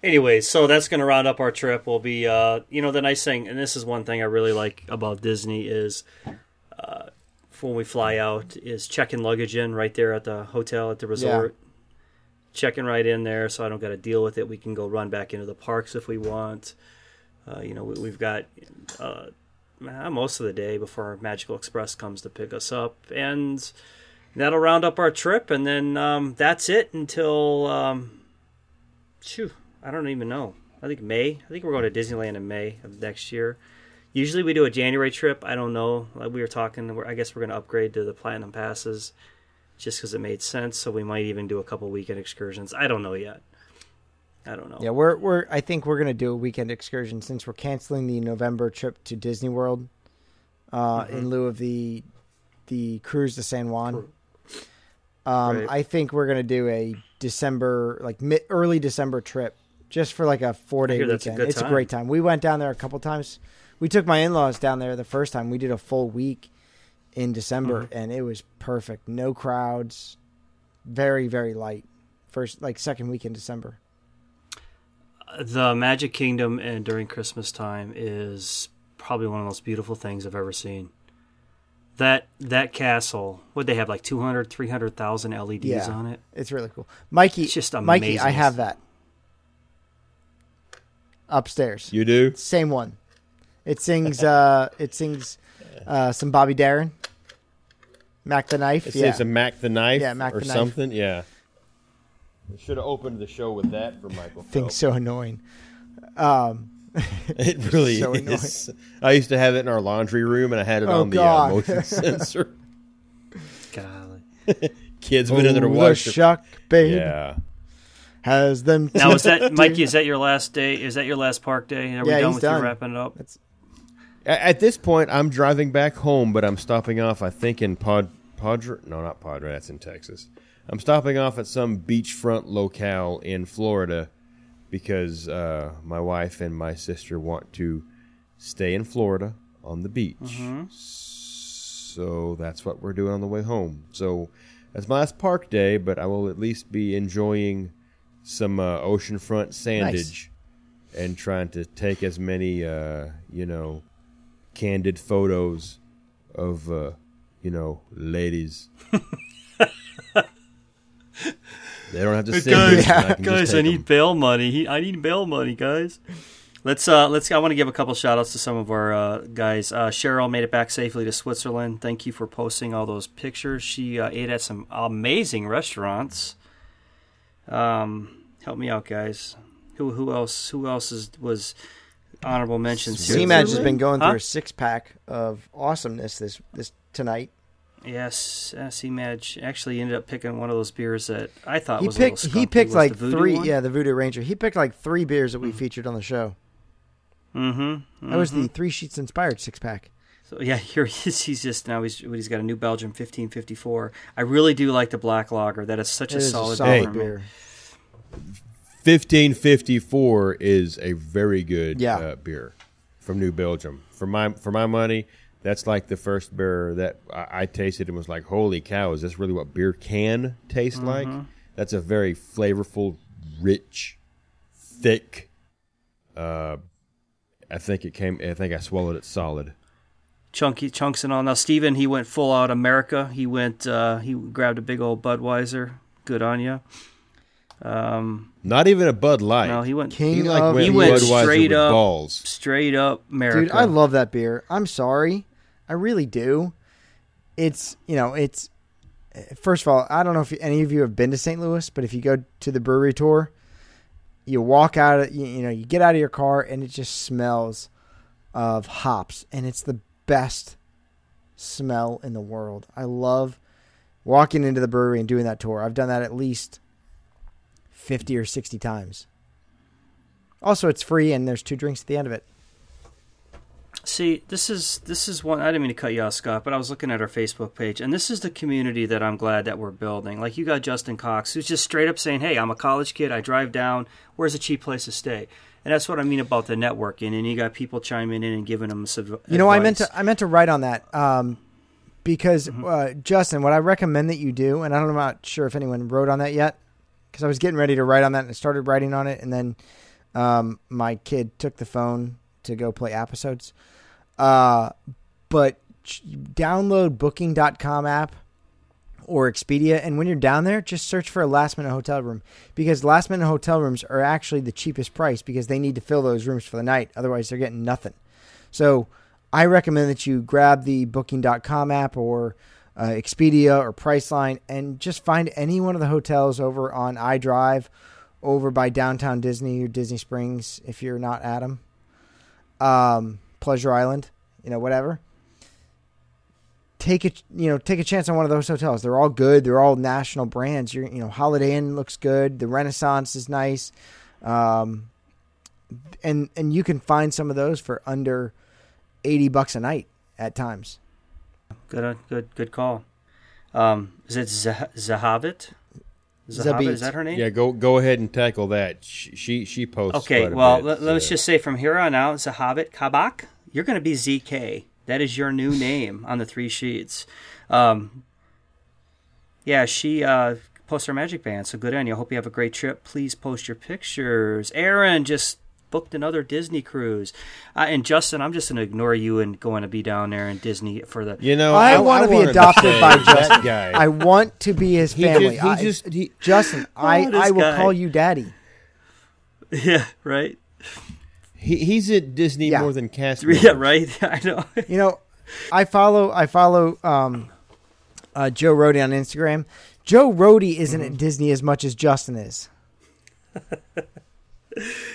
Anyway, so that's going to round up our trip. We'll be, uh, you know, the nice thing, and this is one thing I really like about Disney is, uh, when we fly out, is checking luggage in right there at the hotel at the resort. Yeah. Checking right in there, so I don't got to deal with it. We can go run back into the parks if we want. Uh, you know, we, we've got uh, most of the day before Magical Express comes to pick us up. And that'll round up our trip. And then um, that's it until, um, shoot, I don't even know. I think May. I think we're going to Disneyland in May of next year. Usually we do a January trip. I don't know. Like we were talking, I guess we're going to upgrade to the Platinum Passes just because it made sense. So we might even do a couple weekend excursions. I don't know yet. I don't know. Yeah, we're we're. I think we're gonna do a weekend excursion since we're canceling the November trip to Disney World, uh, mm-hmm. in lieu of the the cruise to San Juan. Um, right. I think we're gonna do a December, like mid early December trip, just for like a four day weekend. A it's time. a great time. We went down there a couple times. We took my in-laws down there the first time. We did a full week in December, mm-hmm. and it was perfect. No crowds, very very light. First like second week in December. The Magic Kingdom and during Christmas time is probably one of the most beautiful things I've ever seen. That that castle, would they have like two hundred, three hundred thousand L E Ds yeah, on it? It's really cool. Mikey, it's just amazing. Mikey, I have that upstairs. You do? Same one. It sings. uh, it sings uh, some Bobby Darin, Mac the Knife. It yeah. says a Mac the Knife. Yeah, Mac or the Knife. Something. Yeah. I should have opened the show with that for Michael. I think so annoying. Um, it really so is. Annoying. I used to have it in our laundry room, and I had it oh, on the uh, motion sensor. Golly. Kids went oh, in there to watch the shock, babe. Yeah. Has them now? Is that Mikey? Is that your last day? Is that your last park day? Are we yeah, done he's with done. You wrapping it up? It's... At this point, I'm driving back home, but I'm stopping off. I think in Pod Padre. No, not Padre. That's in Texas. I'm stopping off at some beachfront locale in Florida because uh, my wife and my sister want to stay in Florida on the beach. Mm-hmm. So that's what we're doing on the way home. So that's my last park day, but I will at least be enjoying some uh, oceanfront sandage nice. And trying to take as many, uh, you know, candid photos of, uh, you know, ladies. They don't have to send guys, this, yeah. I guys I need them. bail money. He, I need bail money, guys. Let's uh, let's. I want to give a couple shout outs to some of our uh, guys. Uh, Cheryl made it back safely to Switzerland. Thank you for posting all those pictures. She uh, ate at some amazing restaurants. Um, help me out, guys. Who who else? Who else is, was honorable mention? C-Match has been going huh? through a six pack of awesomeness this this tonight. Yes, C-Madge actually ended up picking one of those beers that I thought he was picked, a little He picked like three, one? yeah, the Voodoo Ranger. He picked like three beers that we mm-hmm. featured on the show. Mm-hmm. mm-hmm. That was the Three Sheets inspired six-pack. So yeah, here he is. He's just now he's he's got a New Belgium fifteen fifty-four. I really do like the Black Lager. That is such it a is solid, a solid beer. fifteen fifty-four is a very good yeah. uh, beer from New Belgium. For my for my money. That's like the first beer that I, I tasted and was like, holy cow, is this really what beer can taste mm-hmm. like? That's a very flavorful, rich, thick. Uh, I think it came, I think I swallowed it solid. Chunky chunks and all. Now, Steven, he went full out America. He went, uh, he grabbed a big old Budweiser. Good on ya. Um, Not even a Bud Light. No, he went. King he like of went, he went straight up, balls. straight up America. Dude, I love that beer. I'm sorry. I really do. It's, you know, it's, first of all, I don't know if any of you have been to Saint Louis, but if you go to the brewery tour, you walk out, of, you, you know, you get out of your car and it just smells of hops and it's the best smell in the world. I love walking into the brewery and doing that tour. I've done that at least fifty or sixty times. Also, it's free and there's two drinks at the end of it. See, this is this is one. I didn't mean to cut you off, Scott, but I was looking at our Facebook page, and this is the community that I'm glad that we're building. Like, you got Justin Cox, who's just straight up saying, hey, I'm a college kid, I drive down, where's a cheap place to stay? And that's what I mean about the networking, and you got people chiming in and giving them some advice. You know, I meant to I meant to write on that, um, because, mm-hmm. uh, Justin, what I recommend that you do, and I don't, I'm not sure if anyone wrote on that yet, because I was getting ready to write on that, and I started writing on it, and then um, my kid took the phone to go play episodes. Uh, but ch- download booking dot com app or Expedia. And when you're down there, just search for a last minute hotel room, because last minute hotel rooms are actually the cheapest price because they need to fill those rooms for the night. Otherwise they're getting nothing. So I recommend that you grab the booking dot com app or uh, Expedia or Priceline and just find any one of the hotels over on iDrive over by Downtown Disney or Disney Springs. If you're not at them, um, Pleasure Island, you know, whatever. Take a, you know, take a chance on one of those hotels. They're all good. They're all national brands. You're, you know, Holiday Inn looks good. The Renaissance is nice. Um, and, and you can find some of those for under eighty bucks a night at times. Good, good, good call. Um, is it Zah- Zahavit? Zahabit, is that her name? Yeah, go go ahead and tackle that. She she, she posts. Okay, well, bit, let, so. let's just say from here on out, Zahabit Kabak, you're going to be Z K. That is your new name on the Three Sheets. Um, yeah, she uh, posts her magic band, so good on you. I hope you have a great trip. Please post your pictures. Aaron just booked another Disney cruise. Uh, and Justin, I'm just going to ignore you and going to be down there in Disney for the. You know, I, I want to be adopted by Justin. Guy. I want to be his family. He just, he just, he, I, Justin, oh, I, I will guy. call you daddy. Yeah, right. He, he's at Disney yeah. more than cast members. Yeah, right. I know. You know, I follow. I follow um, uh, Joe Rohde on Instagram. Joe Rohde isn't mm. at Disney as much as Justin is.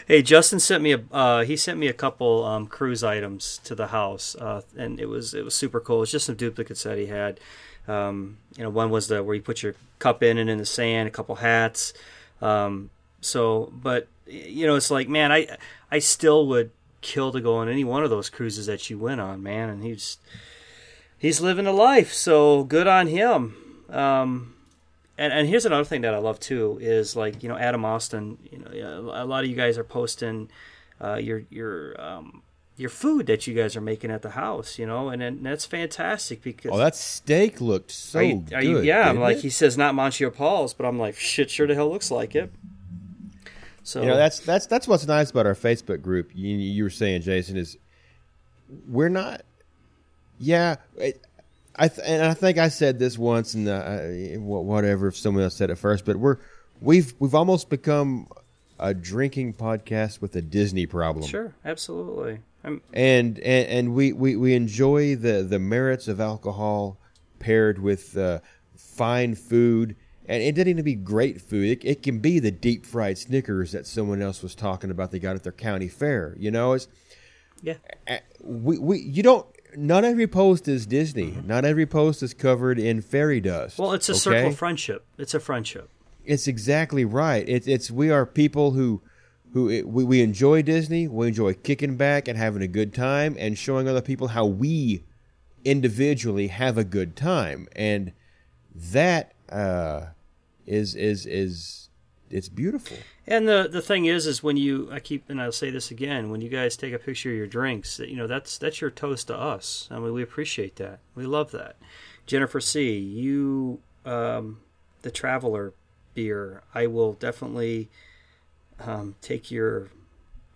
Hey, Justin sent me a uh, he sent me a couple um, cruise items to the house, uh, and it was it was super cool. It's just some duplicates that he had. Um, you know, one was the where you put your cup in and in the sand. A couple hats. Um, so, but you know, it's like, man, I I still would kill to go on any one of those cruises that you went on, man. And he's he's living a life, so good on him. Um, And, and here's another thing that I love too is, like, you know, Adam Austin, you know, a lot of you guys are posting uh, your your um, your food that you guys are making at the house, you know, and, and that's fantastic because oh, that steak looked so are you, are good. You, yeah, I'm like it? He says not Monsieur Paul's, but I'm like, shit, sure the hell looks like it. So you know, that's that's that's what's nice about our Facebook group. You, you were saying, Jason, is we're not, yeah. It, I th- and I think I said this once, and uh, whatever if someone else said it first, but we're we've we've almost become a drinking podcast with a Disney problem. Sure, absolutely. I'm- and, and and we we we enjoy the the merits of alcohol paired with uh, fine food, and it doesn't even be great food. It, it can be the deep fried Snickers that someone else was talking about they got at their county fair. You know, it's yeah. We we you don't. Not every post is Disney. Mm-hmm. Not every post is covered in fairy dust. Well, it's a okay? circle of friendship. It's a friendship. It's exactly right. It's it's we are people who who it, we, we enjoy Disney. We enjoy kicking back and having a good time and showing other people how we individually have a good time. And that uh, is is is it's beautiful. And the, the thing is, is when you, I keep, and I'll say this again, when you guys take a picture of your drinks, you know, that's that's your toast to us. I mean, we appreciate that. We love that. Jennifer C., you, um, the Traveler beer, I will definitely um, take your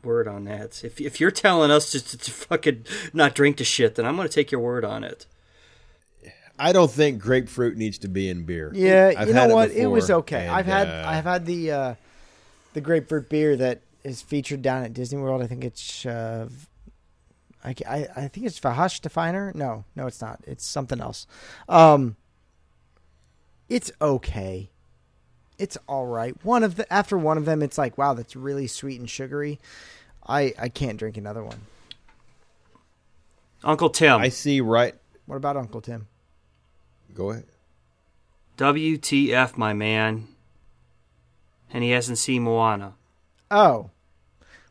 word on that. If if you're telling us to, to, to fucking not drink the shit, then I'm going to take your word on it. I don't think grapefruit needs to be in beer. Yeah, I've you know what? It, before, it was okay. And, I've had uh, I've had the... Uh, the grapefruit beer that is featured down at Disney World. I think it's, uh, I, I, I think it's Vahash Definer. No, no, it's not. It's something else. Um, it's okay. It's all right. One of the, after one of them, it's like, wow, that's really sweet and sugary. I, I can't drink another one. Uncle Tim. I see. Right. What about Uncle Tim? Go ahead. W T F, my man. And he hasn't seen Moana. Oh.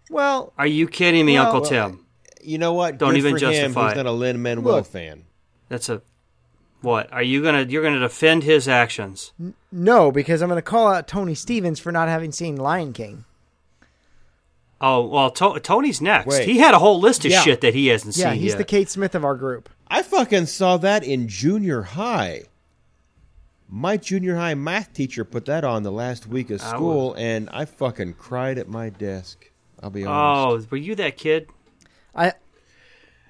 Well. Are you kidding me, well, Uncle Tim? Well, you know what? Don't Good even for justify him. He's not a Lin-Manuel Look, fan. That's a. What? Are you going to. You're going to defend his actions? N- no, because I'm going to call out Tony Stevens for not having seen Lion King. Oh, well, to- Tony's next. Wait. He had a whole list of yeah. shit that he hasn't yeah, seen. Yeah, he's yet. the Kate Smith of our group. I fucking saw that in junior high. My junior high math teacher put that on the last week of school, I and I fucking cried at my desk. I'll be honest. Oh, were you that kid? I.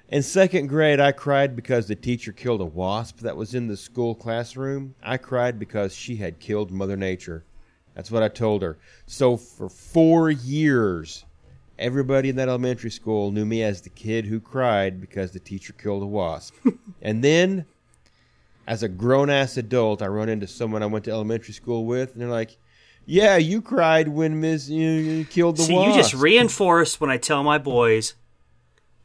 In second grade, I cried because the teacher killed a wasp that was in the school classroom. I cried because she had killed Mother Nature. That's what I told her. So for four years, everybody in that elementary school knew me as the kid who cried because the teacher killed a wasp. And then... as a grown-ass adult, I run into someone I went to elementary school with, and they're like, yeah, you cried when Miss you killed the wasp. See, wasp. You just reinforced when I tell my boys,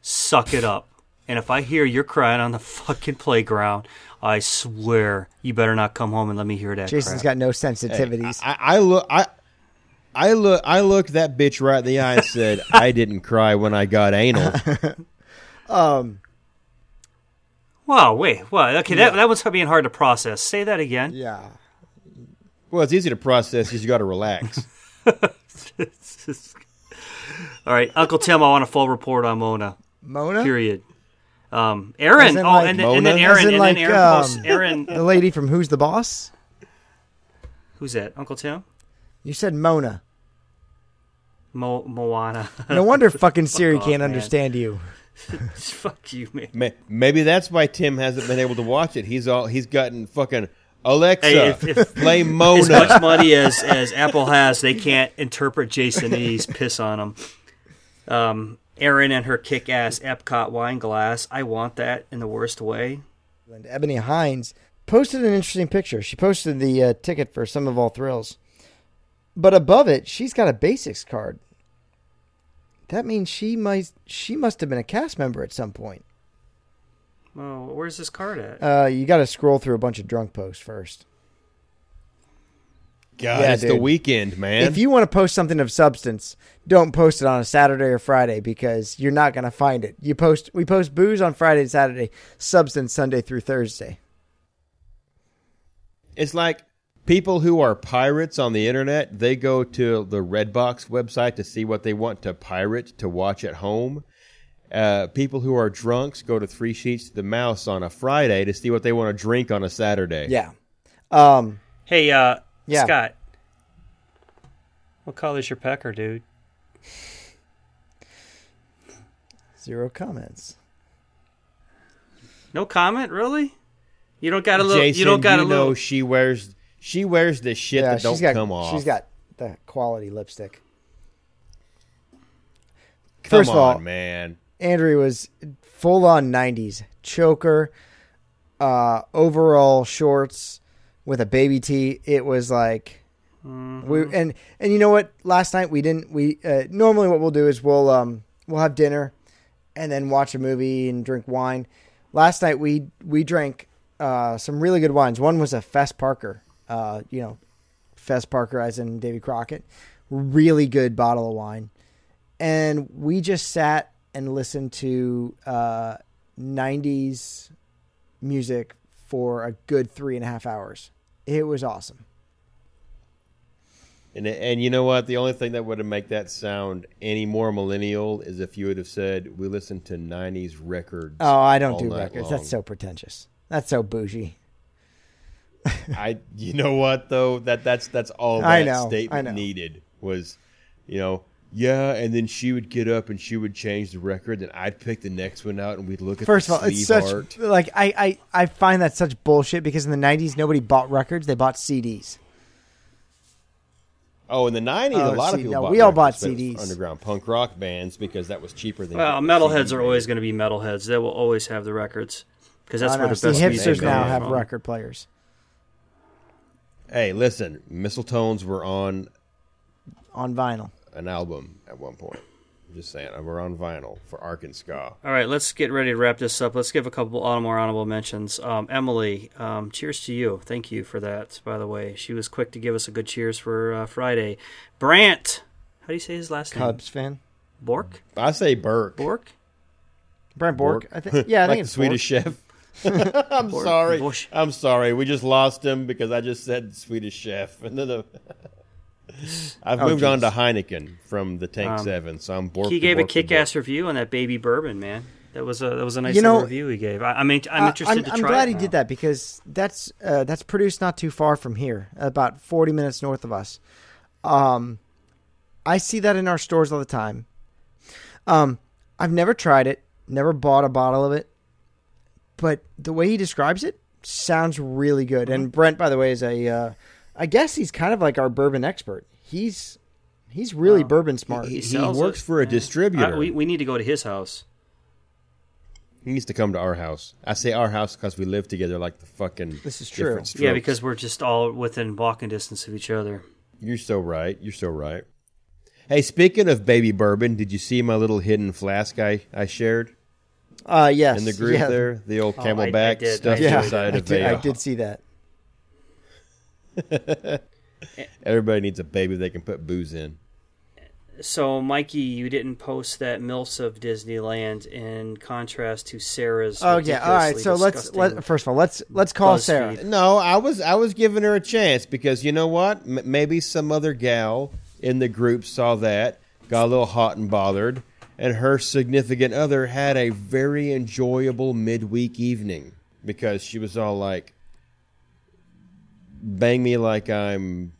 suck it up. And if I hear you're crying on the fucking playground, I swear you better not come home and let me hear that Jason's crap. Got no sensitivities. Hey, I, I, I look... I, I, look, I looked that bitch right in the eye and said, I didn't cry when I got anal. um... Wow, wait, what? Okay, yeah. that, that one's being hard to process. Say that again. Yeah. Well, it's easy to process because you got to relax. Just... All right, Uncle Tim, I want a full report on Mona. Mona? Period. Um, Aaron. Oh, like and, and then Aaron. And like, then Aaron, um, posts Aaron. The lady from Who's the Boss? Who's that? Uncle Tim? You said Mona. Mo- Moana. No wonder fucking Siri Fuck off, can't man. Understand you. Fuck you, man. Maybe that's why Tim hasn't been able to watch it. He's all he's gotten fucking Alexa. Hey, if, if, play Mona. As much money as, as Apple has, they can't interpret Jason E's piss on them. Um, Erin and her kick-ass Epcot wine glass. I want that in the worst way. And Ebony Hines posted an interesting picture. She posted the uh, ticket for Sum of All Thrills, but above it, she's got a Basics card. That means she might she must have been a cast member at some point. Well, where's this card at? Uh, you got to scroll through a bunch of drunk posts first. God, yeah, it's dude. The weekend, man. If you want to post something of substance, don't post it on a Saturday or Friday because you're not going to find it. You post we post booze on Friday and Saturday, substance Sunday through Thursday. It's like people who are pirates on the internet, they go to the Redbox website to see what they want to pirate to watch at home. Uh, people who are drunks go to Three Sheets to the Mouse on a Friday to see what they want to drink on a Saturday. Yeah. Um, hey, uh, yeah. Scott, what color is your pecker, dude? Zero comments. No comment, really? You don't got a little. Jason, you don't got a little. She wears. She wears the shit yeah, that don't got, come off. She's got the quality lipstick. Come First on, of all, man. Andrew was full on nineties choker, uh, overall shorts with a baby tee. It was like, mm-hmm. we and and you know what? Last night we didn't. We uh, normally what we'll do is we'll um we'll have dinner, and then watch a movie and drink wine. Last night we we drank. Uh, some really good wines. One was a Fess Parker, uh, you know, Fess Parker as in Davy Crockett. Really good bottle of wine. And we just sat and listened to uh, nineties music for a good three and a half hours. It was awesome. And and you know what? The only thing that would have made that sound any more millennial is if you would have said, we listen to nineties records. Oh, I don't do records. Long. That's so pretentious. That's so bougie. I, you know what though, that that's that's all that know, statement needed was, you know, yeah. And then she would get up and she would change the record, and I'd pick the next one out, and we'd look at first the of all, sleeve it's such art. Like I, I, I find that such bullshit because in the nineties nobody bought records; they bought C Ds. Oh, in the nineties, oh, a lot of people no, bought we all bought C Ds. Underground punk rock bands because that was cheaper than. Well, metalheads are always going to be metalheads. They will always have the records. Because that's oh, where no, the best hipsters now have from. Record players. Hey, listen, Mistletones were on on vinyl, an album at one point. I'm just saying, we're on vinyl for Arkansas. All right, let's get ready to wrap this up. Let's give a couple more honorable mentions. Um, Emily, um, cheers to you. Thank you for that. By the way, she was quick to give us a good cheers for uh, Friday. Brant, how do you say his last Cubs name? Cubs fan. Bork. I say Burke. Bork. Brant Bork. Bork. I think. Yeah, I like think it's Swedish Bork. Chef. I'm Bork. sorry. Bush. I'm sorry. We just lost him because I just said Swedish Chef. And then the I've oh, moved geez. on to Heineken from the Tank um, Seven, so I'm Bork. He gave Bork a kick-ass review on that baby bourbon, man. That was a that was a nice you know, review he gave. I, I mean, I'm interested uh, I'm, to I'm try. I'm glad it he did that because that's uh, that's produced not too far from here, about forty minutes north of us. Um, I see that in our stores all the time. Um, I've never tried it, never bought a bottle of it. But the way he describes it sounds really good. And Brent, by the way, is a, uh, I guess he's kind of like our bourbon expert. He's he's really wow. bourbon smart. He, he, he works it. for a yeah. distributor. I, we, we need to go to his house. He needs to come to our house. I say our house because we live together like the fucking This is true. Yeah, because we're just all within walking distance of each other. You're so right. You're so right. Hey, speaking of baby bourbon, did you see my little hidden flask I, I shared? Uh, yes. In the group yeah. there, the old Camelback oh, stuff yeah, inside of it. I did see that. Everybody needs a baby they can put booze in. So, Mikey, you didn't post that MILFs of Disneyland in contrast to Sarah's. Oh yeah, all right. So let's let, first of all let's let's call Buzz Sarah. Feed. No, I was I was giving her a chance because you know what? M- maybe some other gal in the group saw that, got a little hot and bothered. And her significant other had a very enjoyable midweek evening because she was all like, bang me like I'm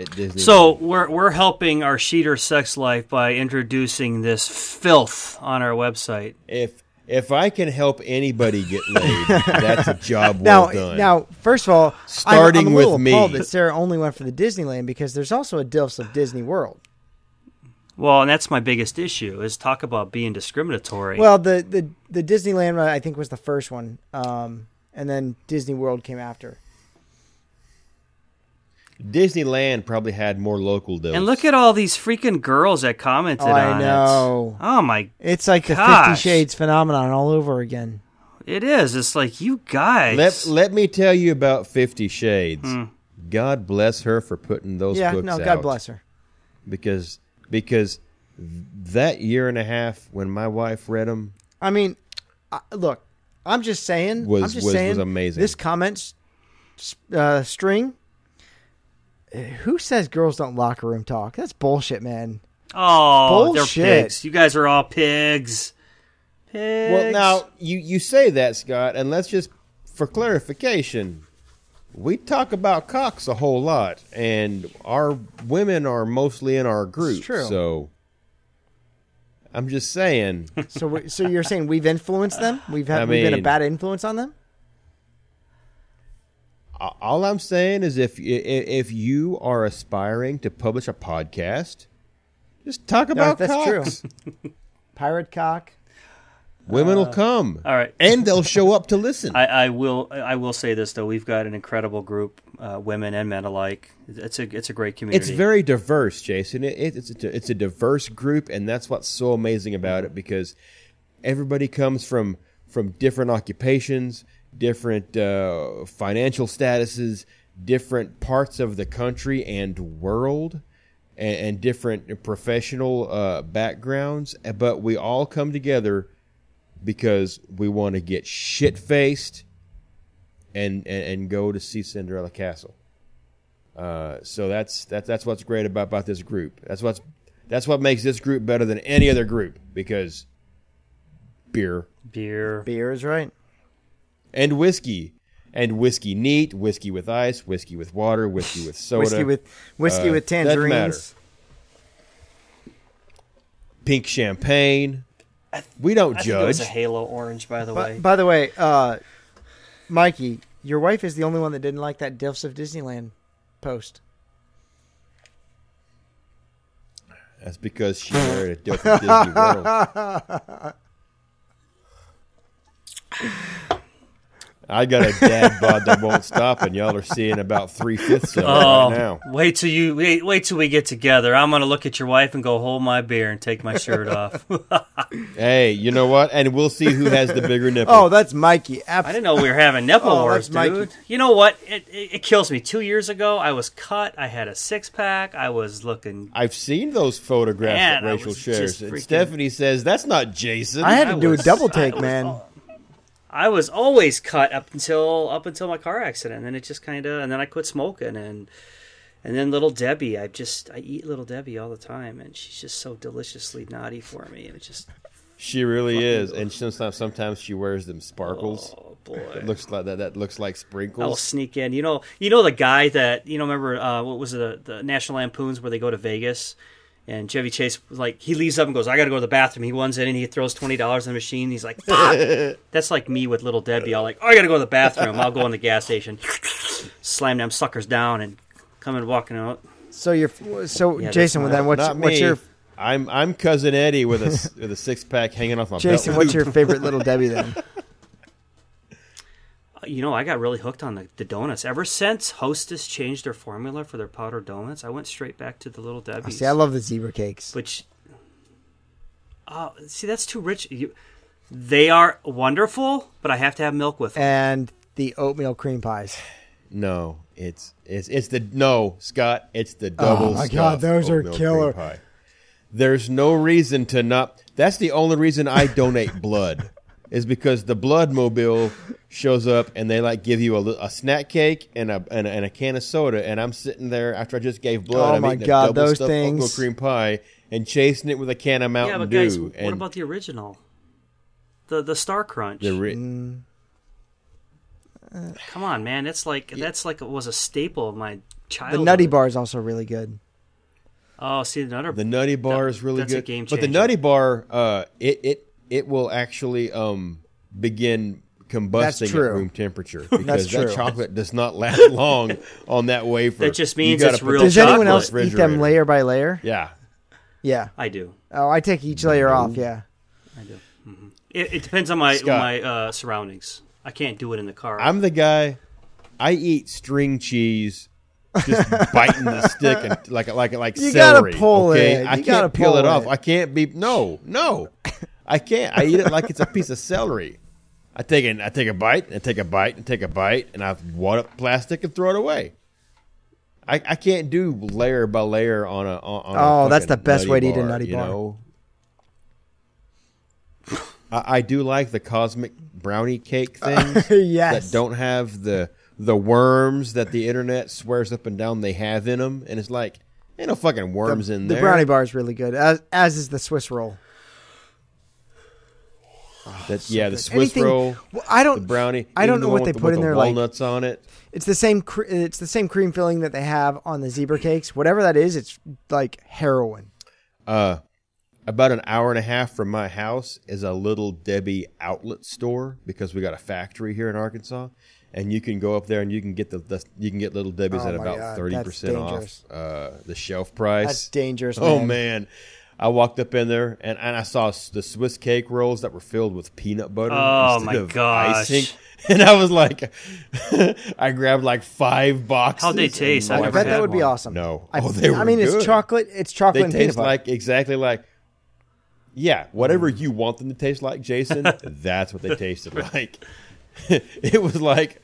at Disney. So we're we're helping our cheater sex life by introducing this filth on our website. If if I can help anybody get laid, that's a job well now, done. Now, first of all, starting I'm, I'm a little with appalled me, that Sarah only went for the Disneyland because there's also a D I L Fs of Disney World. Well, and that's my biggest issue is talk about being discriminatory. Well, the the, the Disneyland I think was the first one, um, and then Disney World came after. Disneyland probably had more local deals. And look at all these freaking girls that commented oh, I on know. it. Oh, my It's like gosh. the Fifty Shades phenomenon all over again. It is. It's like, you guys. Let, let me tell you about Fifty Shades. Hmm. God bless her for putting those yeah, books no, out. Yeah, no, God bless her. Because... Because that year and a half when my wife read them, I mean, I, look, I'm just saying, was, I'm just was, saying, was amazing. This comment uh, string. Who says girls don't locker room talk? That's bullshit, man. Oh, bullshit. They're pigs. You guys are all pigs. Pigs. Well, now you you say that, Scott, and let's just for clarification. We talk about cocks a whole lot, and our women are mostly in our group. It's true. So I'm just saying. So, we, so you're saying we've influenced them? We've had, I mean, we've been a bad influence on them. All I'm saying is, if if you are aspiring to publish a podcast, just talk about no, that's cocks. True. Pirate cock. Women will come, uh, all right, and they'll show up to listen. I, I will. I will say this though: we've got an incredible group, uh, women and men alike. It's a it's a great community. It's very diverse, Jason. It, it, it's a, it's a diverse group, and that's what's so amazing about it because everybody comes from from different occupations, different uh, financial statuses, different parts of the country and world. And, and different professional uh, backgrounds, but we all come together. Because we want to get shit faced and, and and go to see Cinderella Castle. Uh, so that's that's that's what's great about, about this group. That's what's that's what makes this group better than any other group because beer, beer, beer is right, and whiskey, and whiskey neat, whiskey with ice, whiskey with water, whiskey with soda, whiskey with whiskey uh, with tangerines, doesn't matter. Pink champagne. I th- we don't I judge. Think it was a Halo Orange, by the by, way. By the way, uh, Mikey, your wife is the only one that didn't like that D I L Fs of Disneyland post. That's because she married a D I L F of Disney World. I got a dad bod that won't stop, and y'all are seeing about three fifths of it oh, right now. Wait till you wait, wait till we get together. I'm gonna look at your wife and go hold my beer and take my shirt off. Hey, you know what? And we'll see who has the bigger nipple. Oh, that's Mikey. Ab- I didn't know we were having nipple oh, wars, dude. You know what? It, it, it kills me. Two years ago, I was cut. I had a six pack. I was looking. I've seen those photographs man, that Rachel shares. And freaking... Stephanie says that's not Jason. I had to I do was, a double take, was, man. Oh, I was always cut up until up until my car accident, and then it just kind of, and then I quit smoking, and and then Little Debbie, I just I eat Little Debbie all the time, and she's just so deliciously naughty for me, and it just she really is, and sometimes sometimes she wears them sparkles. Oh boy, it looks like that that looks like sprinkles. I'll sneak in, you know, you know the guy that you know, remember uh, what was it, the the National Lampoons where they go to Vegas. And Chevy Chase, like, he leaves up and goes, I got to go to the bathroom. He runs in and he throws twenty dollars in the machine. And he's like, fuck. That's like me with Little Debbie. I'll like, oh, I got to go to the bathroom. I'll go in the gas station, slam them suckers down and come and walking out. So you're, so yeah, Jason, with that, what's, what's your? I'm I'm Cousin Eddie with a, with a six pack hanging off my Jason, belt. Jason, what's your favorite Little Debbie then? You know, I got really hooked on the, the donuts. Ever since Hostess changed their formula for their powdered donuts, I went straight back to the Little Debbie's. Oh, see, I love the zebra cakes. Which, uh, see, that's too rich. You, they are wonderful, but I have to have milk with them. And the oatmeal cream pies. No, it's it's it's the no, Scott. It's the double. Oh my God, those are killer. Cream pie. There's no reason to not. That's the only reason I donate blood. Is because the blood mobile shows up and they like give you a, a snack cake and a, and a and a can of soda, and I'm sitting there after I just gave blood. Oh I'm my eating God, a double those stuffed things! Oatmeal cream pie and chasing it with a can of Mountain yeah, but Dew. Guys, and what about the original? The the Star Crunch. The ri- mm. Come on, man! That's like yeah. that's like it was a staple of my childhood. The Nutty Bar is also really good. Oh, see, the Nutty the Nutty Bar that, is really that's good. A game changer. But the Nutty Bar, uh, it it it will actually um begin combusting at room temperature because that chocolate does not last long on that wafer. That just means it's real. Does anyone else eat them layer by layer? Yeah, yeah, I do. Oh, I take each layer no. off. Yeah, I do. Mm-hmm. It, it depends on my Scott, my uh, surroundings. I can't do it in the car. I'm the guy. I eat string cheese, just biting the stick and like like like you celery. You gotta pull okay? it. I you can't peel it, it off. I can't be no no. I can't. I eat it like it's a piece of celery. I take an I take a bite and I take a bite and take a bite and I wad up plastic and throw it away. I, I can't do layer by layer on a on. on oh, a that's the best way to bar, eat a Nutty Bar. You know? I, I do like the cosmic brownie cake things uh, yes. that don't have the the worms that the internet swears up and down they have in them, and it's like ain't no fucking worms the, in there. The brownie bar is really good, as as is the Swiss roll. Oh, that's so yeah, the good. Swiss Anything, roll. Well, I don't the brownie. I don't know the what they with, put in the there. Walnuts like walnuts on it. It's the same. Cre- it's the same cream filling that they have on the zebra cakes. Whatever that is, it's like heroin. Uh, about an hour and a half from my house is a Little Debbie outlet store because we got a factory here in Arkansas, and you can go up there and you can get the, the you can get Little Debbie's oh at about thirty percent off uh, the shelf price. That's dangerous. Man. Oh man. I walked up in there, and, and I saw the Swiss cake rolls that were filled with peanut butter oh, instead my of gosh. icing. And I was like, I grabbed like five boxes. How'd they taste? I, I bet that would one. be awesome. No. I, oh, they were I mean, good. it's chocolate. It's chocolate they and taste peanut like butter. Exactly like, yeah, whatever mm. you want them to taste like, Jason, that's what they tasted like. It was like,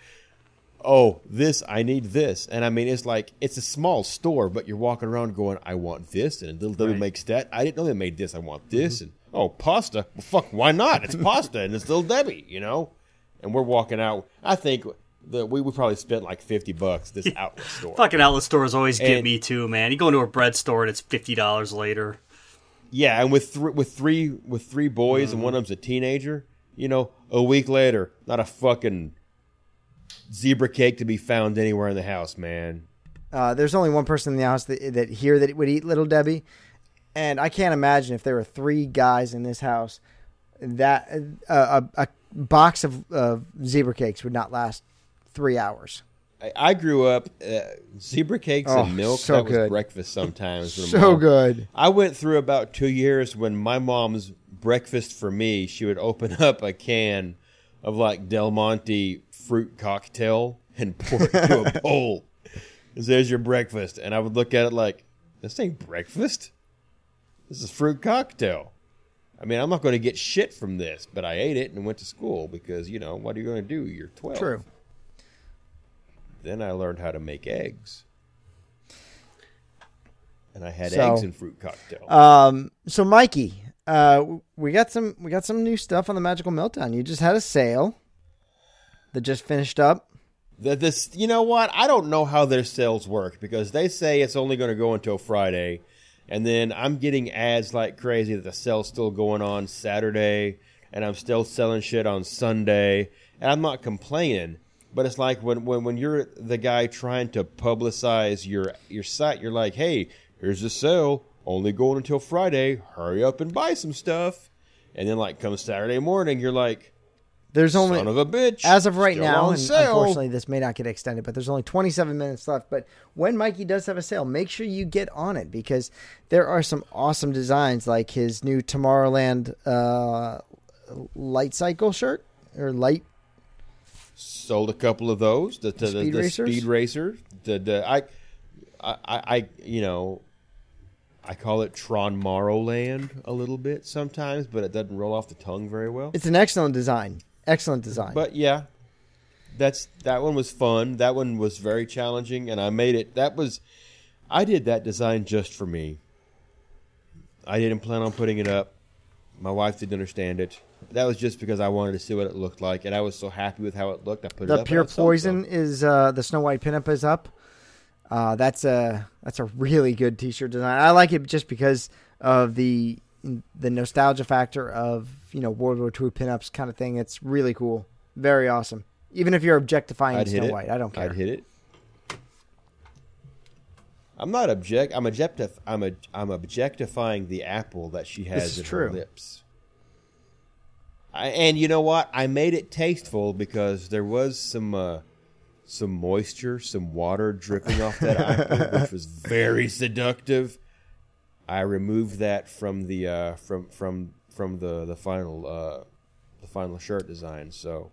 oh, this, I need this. And I mean, it's like, it's a small store, but you're walking around going, I want this. And Little Debbie right. makes that. I didn't know they made this. I want this. Mm-hmm. And oh, pasta. Well, fuck, why not? It's pasta and it's Little Debbie, you know? And we're walking out. I think that we, we probably spent like fifty bucks this outlet store. Fucking outlet stores always and, get me too, man. You go into a bread store and it's fifty dollars later. Yeah. And with, th- with, three, with three boys mm-hmm. and one of them's a teenager, you know, a week later, not a fucking zebra cake to be found anywhere in the house, man. Uh, there's only one person in the house that, that here that would eat Little Debbie, and I can't imagine if there were three guys in this house that uh, a, a box of uh, zebra cakes would not last three hours. I, I grew up uh, zebra cakes oh, and milk so that good. was breakfast sometimes. so mom. good. I went through about two years when my mom's breakfast for me, she would open up a can of like Del Monte fruit cocktail and pour it into a bowl. There's your breakfast. And I would look at it like, this ain't breakfast. This is fruit cocktail. I mean, I'm not going to get shit from this, but I ate it and went to school because, you know, what are you going to do? You're twelve. True. Then I learned how to make eggs. And I had so, eggs and fruit cocktail. Um, so, Mikey, uh, we got some we got some new stuff on the Magical Meltdown. You just had a sale. That just finished up. The, this, you know what? I don't know how their sales work because they say it's only going to go until Friday, and then I'm getting ads like crazy that the sale's still going on Saturday, and I'm still selling shit on Sunday. And I'm not complaining, but it's like when when, when you're the guy trying to publicize your your site, you're like, hey, here's the sale, only going until Friday. Hurry up and buy some stuff. And then like come Saturday morning, you're like. There's only Son of a bitch. As of right Still now, and sale. Unfortunately, this may not get extended, but there's only twenty-seven minutes left. But when Mikey does have a sale, make sure you get on it because there are some awesome designs, like his new Tomorrowland uh, light cycle shirt or light. Sold a couple of those. The, the, the, speed, the racers. speed racer. The, the I, I, I, you know, I call it Tron Morrowland a little bit sometimes, but it doesn't roll off the tongue very well. It's an excellent design. Excellent design. But, yeah, that's that one was fun. That one was very challenging, and I made it. That was – I did that design just for me. I didn't plan on putting it up. My wife didn't understand it. That was just because I wanted to see what it looked like, and I was so happy with how it looked. I put the it up. The Pure Poison is uh, – the Snow White pinup is up. Uh, that's a that's a really good T-shirt design. I like it just because of the – the nostalgia factor of, you know, World War Two pinups kind of thing. It's really cool. Very awesome. Even if you're objectifying I'd Snow White, I don't care. I'd hit it. I'm not object. I'm objectif- I'm a, I'm objectifying the apple that she has in her lips. I, and you know what? I made it tasteful because there was some uh, some moisture, some water dripping off that apple, which was very seductive. I removed that from the uh, from from from the the final uh, the final shirt design. So,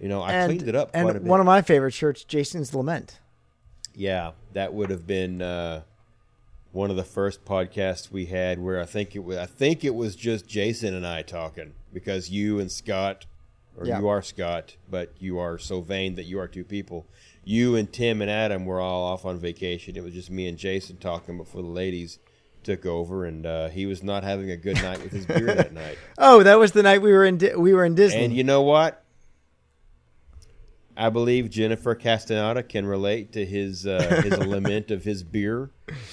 you know, I and, cleaned it up quite a bit. And one of my favorite shirts, Jason's Lament. Yeah, that would have been uh, one of the first podcasts we had where I think it was I think it was just Jason and I talking, because you and Scott, or yeah. you are Scott, but you are so vain that you are two people. You and Tim and Adam were all off on vacation. It was just me and Jason talking before the ladies took over, and uh, he was not having a good night with his beer that night. Oh, that was the night we were in Di- we were in Disney. And you know what? I believe Jennifer Castaneda can relate to his uh, his lament of his beer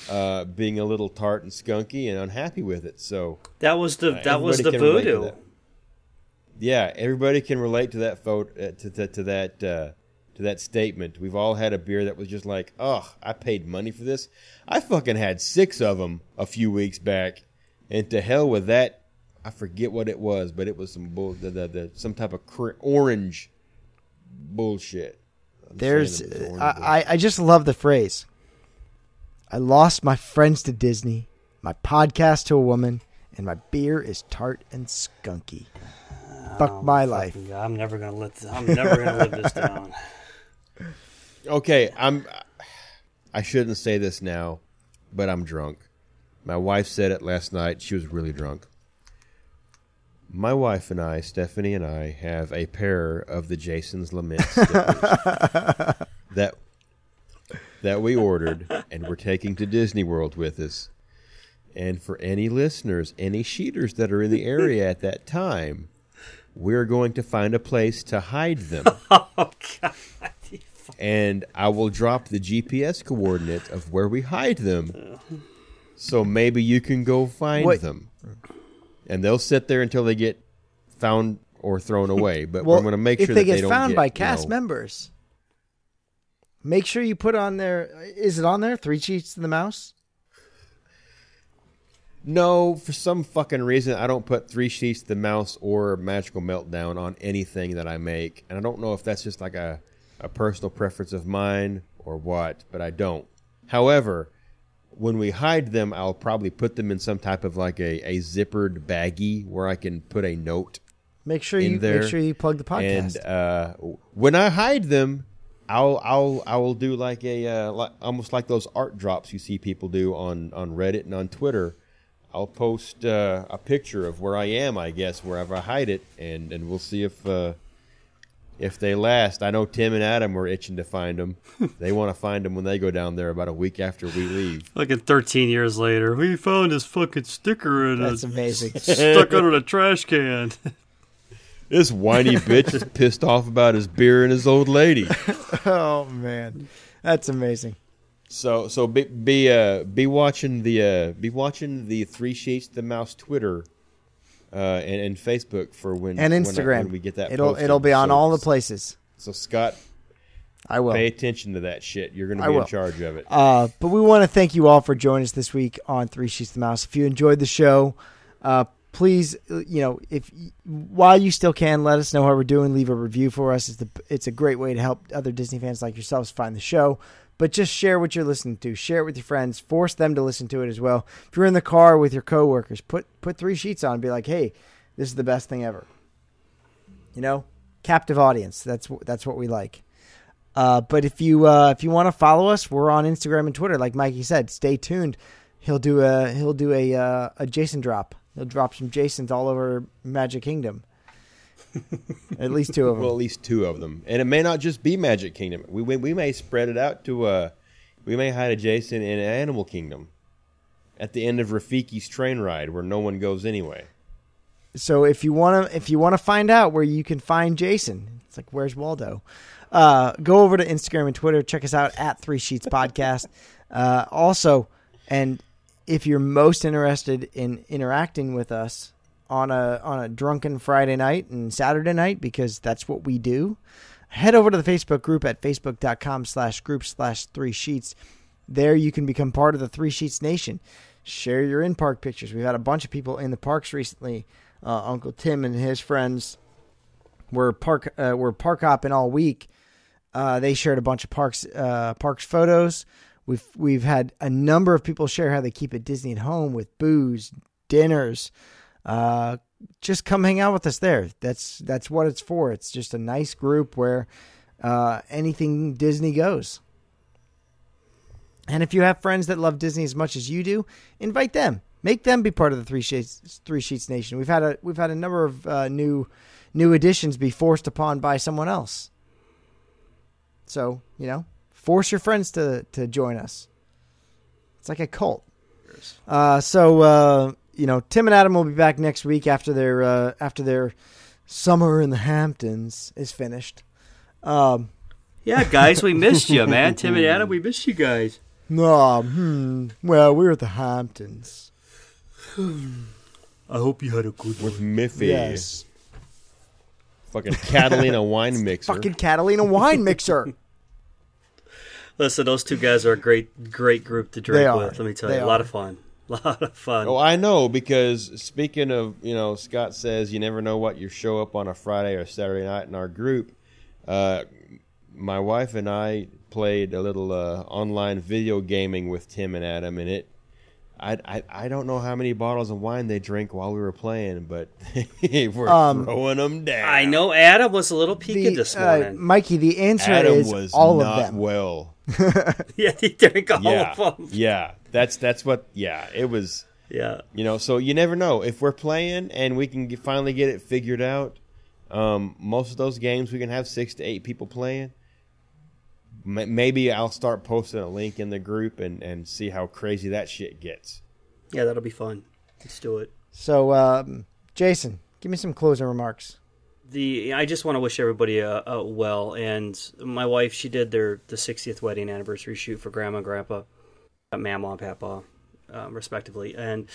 uh, being a little tart and skunky and unhappy with it. So that was the uh, that was the voodoo. Yeah, everybody can relate to that fo- uh, to, to, to that uh, to that statement. We've all had a beer that was just like, oh, I paid money for this. I fucking had six of them a few weeks back, and to hell with that. I forget what it was, but it was some bull, the, the, the, some type of cr- orange. Bullshit. I'm There's, I, I just love the phrase. I lost my friends to Disney, my podcast to a woman, and my beer is tart and skunky. Fuck my life. God, I'm never gonna let. I'm never gonna live this down. Okay, I'm. I shouldn't say this now, but I'm drunk. My wife said it last night. She was really drunk. My wife and I, Stephanie and I, have a pair of the Jason's Lament that that we ordered and we're taking to Disney World with us. And for any listeners, any sheeters that are in the area at that time, we're going to find a place to hide them. Oh, God. And I will drop the G P S coordinates of where we hide them, so maybe you can go find what? them. And they'll sit there until they get found or thrown away. But well, we're going to make sure that they, they don't get found by cast you know, members. Make sure you put on there. Is it on there? Three Sheets to the Mouse? No, for some fucking reason, I don't put Three Sheets to the Mouse or Magical Meltdown on anything that I make. And I don't know if that's just like a, a personal preference of mine or what, but I don't. However, when we hide them, I'll probably put them in some type of like a, a zippered baggie where I can put a note. Make sure in you there. Make sure you plug the podcast. And uh, when I hide them, I'll I'll I will do like a uh, like, almost like those art drops you see people do on, on Reddit and on Twitter. I'll post uh, a picture of where I am, I guess, wherever I hide it, and, and we'll see if uh, if they last. I know Tim and Adam were itching to find them. They want to find them when they go down there about a week after we leave. Fucking thirteen years later, we found his fucking sticker in That's a, amazing. Stuck under the trash can. This whiny bitch is pissed off about his beer and his old lady. Oh man, that's amazing. So so be be uh, be watching the uh, be watching the Three Sheets to the Mouse Twitter. Uh, and, and Facebook for when and Instagram when, I, when we get that. It'll posted. It'll be on so, all the places. So Scott, I will pay attention to that shit. You're going to be in charge of it. Uh, but we want to thank you all for joining us this week on Three Sheets to the Mouse. If you enjoyed the show, uh, please, you know, if while you still can, let us know how we're doing. Leave a review for us. It's the it's a great way to help other Disney fans like yourselves find the show. But just share what you're listening to. Share it with your friends. Force them to listen to it as well. If you're in the car with your coworkers, put put Three Sheets on and be like, hey, this is the best thing ever. You know, captive audience. That's that's what we like. Uh, but if you uh, if you want to follow us, we're on Instagram and Twitter. Like Mikey said, stay tuned. He'll do a he'll do a uh, a Jason drop. He'll drop some Jasons all over Magic Kingdom. At least two of them. Well, at least two of them, and it may not just be Magic Kingdom. We we, we may spread it out to uh, we may hide a Jason in Animal Kingdom, at the end of Rafiki's train ride, where no one goes anyway. So if you want to, if you want to find out where you can find Jason, it's like where's Waldo? Uh, go over to Instagram and Twitter. Check us out at Three Sheets Podcast. uh, also, and if you're most interested in interacting with us. On a on a drunken Friday night and Saturday night, because that's what we do, head over to the Facebook group at facebook dot com slash group slash three sheets. There you can become part of the Three Sheets Nation. Share your in-park pictures. We've had a bunch of people in the parks recently. Uh, Uncle Tim and his friends were park uh, were park hopping all week. Uh, they shared a bunch of parks uh, parks photos. We've we've had a number of people share how they keep it Disney at home with booze, dinners. Uh, just come hang out with us there. That's that's what it's for. It's just a nice group where uh, anything Disney goes. And if you have friends that love Disney as much as you do, invite them. Make them be part of the Three Sheets Three Sheets Nation. We've had a we've had a number of uh, new new additions be forced upon by someone else. So, you know, force your friends to to join us. It's like a cult. Uh, so uh, you know, Tim and Adam will be back next week after their uh, after their summer in the Hamptons is finished. Um, yeah, guys, we missed you, man. Tim and Adam, we missed you guys. No, hmm. Well, we were at the Hamptons. I hope you had a good one. With Miffy. Yes. Fucking Catalina wine mixer. Fucking Catalina wine mixer. Listen, those two guys are a great, great group to drink with. Let me tell they you, a lot of fun. A lot of fun. Oh, I know, because speaking of, you know, Scott says you never know what you show up on a Friday or Saturday night in our group. Uh, my wife and I played a little uh, online video gaming with Tim and Adam, and it I, I I don't know how many bottles of wine they drank while we were playing, but they were um, throwing them down. I know Adam was a little peaked this morning. Uh, Mikey, the answer Adam is was all not of them. Well, yeah, he drank all yeah, of them. Yeah, that's that's what. Yeah, it was. Yeah, you know, so you never know if we're playing and we can get, finally get it figured out. Um, most of those games we can have six to eight people playing. Maybe I'll start posting a link in the group and, and see how crazy that shit gets. Yeah, that'll be fun. Let's do it. So, um, Jason, give me some closing remarks. The I just want to wish everybody a, a well. And my wife, she did their the sixtieth wedding anniversary shoot for Grandma and Grandpa, Mama and Papa, um, respectively. And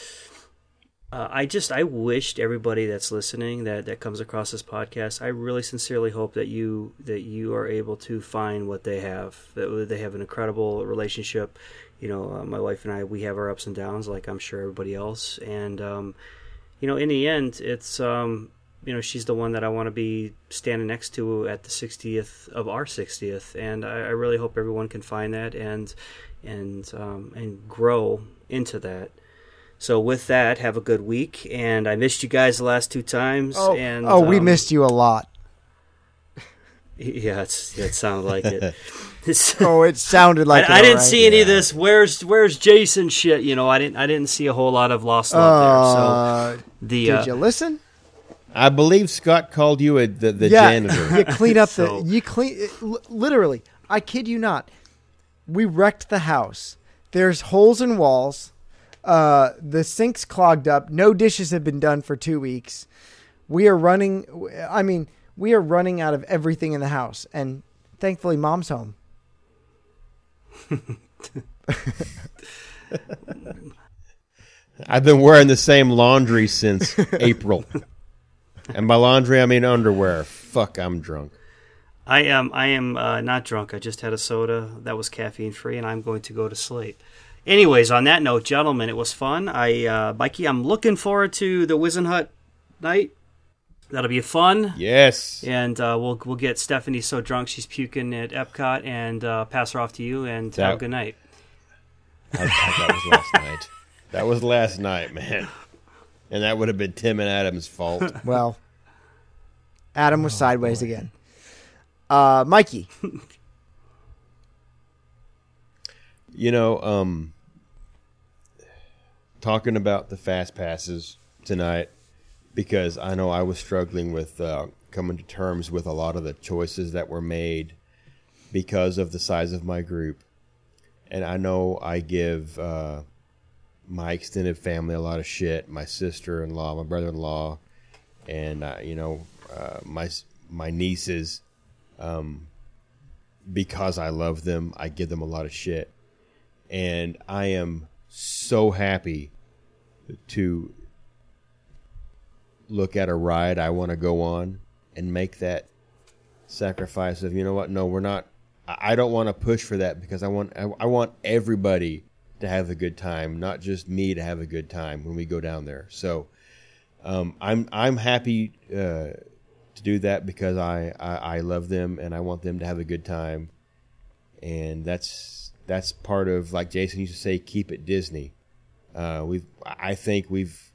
uh, I just I wished everybody that's listening that, that comes across this podcast, I really sincerely hope that you that you are able to find what they have. That they have an incredible relationship. You know, uh, my wife and I, we have our ups and downs, like I'm sure everybody else. And um, you know, in the end, it's um, you know, she's the one that I want to be standing next to at the sixtieth of our sixtieth. And I, I really hope everyone can find that and and um, and grow into that. So with that, have a good week, and I missed you guys the last two times. Oh, and, oh um, we missed you a lot. Yeah, it's, it sounded like it. oh, it sounded like I, it. I didn't right? see any yeah. of this. Where's Where's Jason? Shit, you know, I didn't I didn't see a whole lot of lost love uh, there. So the did uh, you listen? I believe Scott called you a, the, the yeah, janitor. You clean up so. the you clean literally. I kid you not. We wrecked the house. There's holes in walls. Uh, the sink's clogged up. No dishes have been done for two weeks. We are running. I mean, we are running out of everything in the house. And thankfully, Mom's home. I've been wearing the same laundry since April. And by laundry, I mean underwear. Fuck, I'm drunk. I am. I am uh, not drunk. I just had a soda that was caffeine free, and I'm going to go to sleep. Anyways, on that note, gentlemen, it was fun. I, uh, Mikey, I'm looking forward to the Wizen Hut night. That'll be fun. Yes. And uh, we'll we'll get Stephanie so drunk she's puking at Epcot and uh, pass her off to you and that, have a good night. I, I, that was last night. That was last night, man. And that would have been Tim and Adam's fault. Well, Adam was oh, sideways boy. again. Uh, Mikey. You know, um... talking about the fast passes tonight, because I know I was struggling with uh, coming to terms with a lot of the choices that were made because of the size of my group. And I know I give uh, my extended family a lot of shit, my sister-in-law, my brother-in-law, and, uh, you know, uh, my my nieces. Um, because I love them, I give them a lot of shit. And I am so happy to look at a ride I want to go on and make that sacrifice of, you know what, no, we're not, I, I don't want to push for that because I want I, I want everybody to have a good time, not just me to have a good time when we go down there. So um, I'm I'm happy uh, to do that because I, I, I love them and I want them to have a good time. And that's that's part of, like Jason used to say, keep it Disney. Uh, we I think we've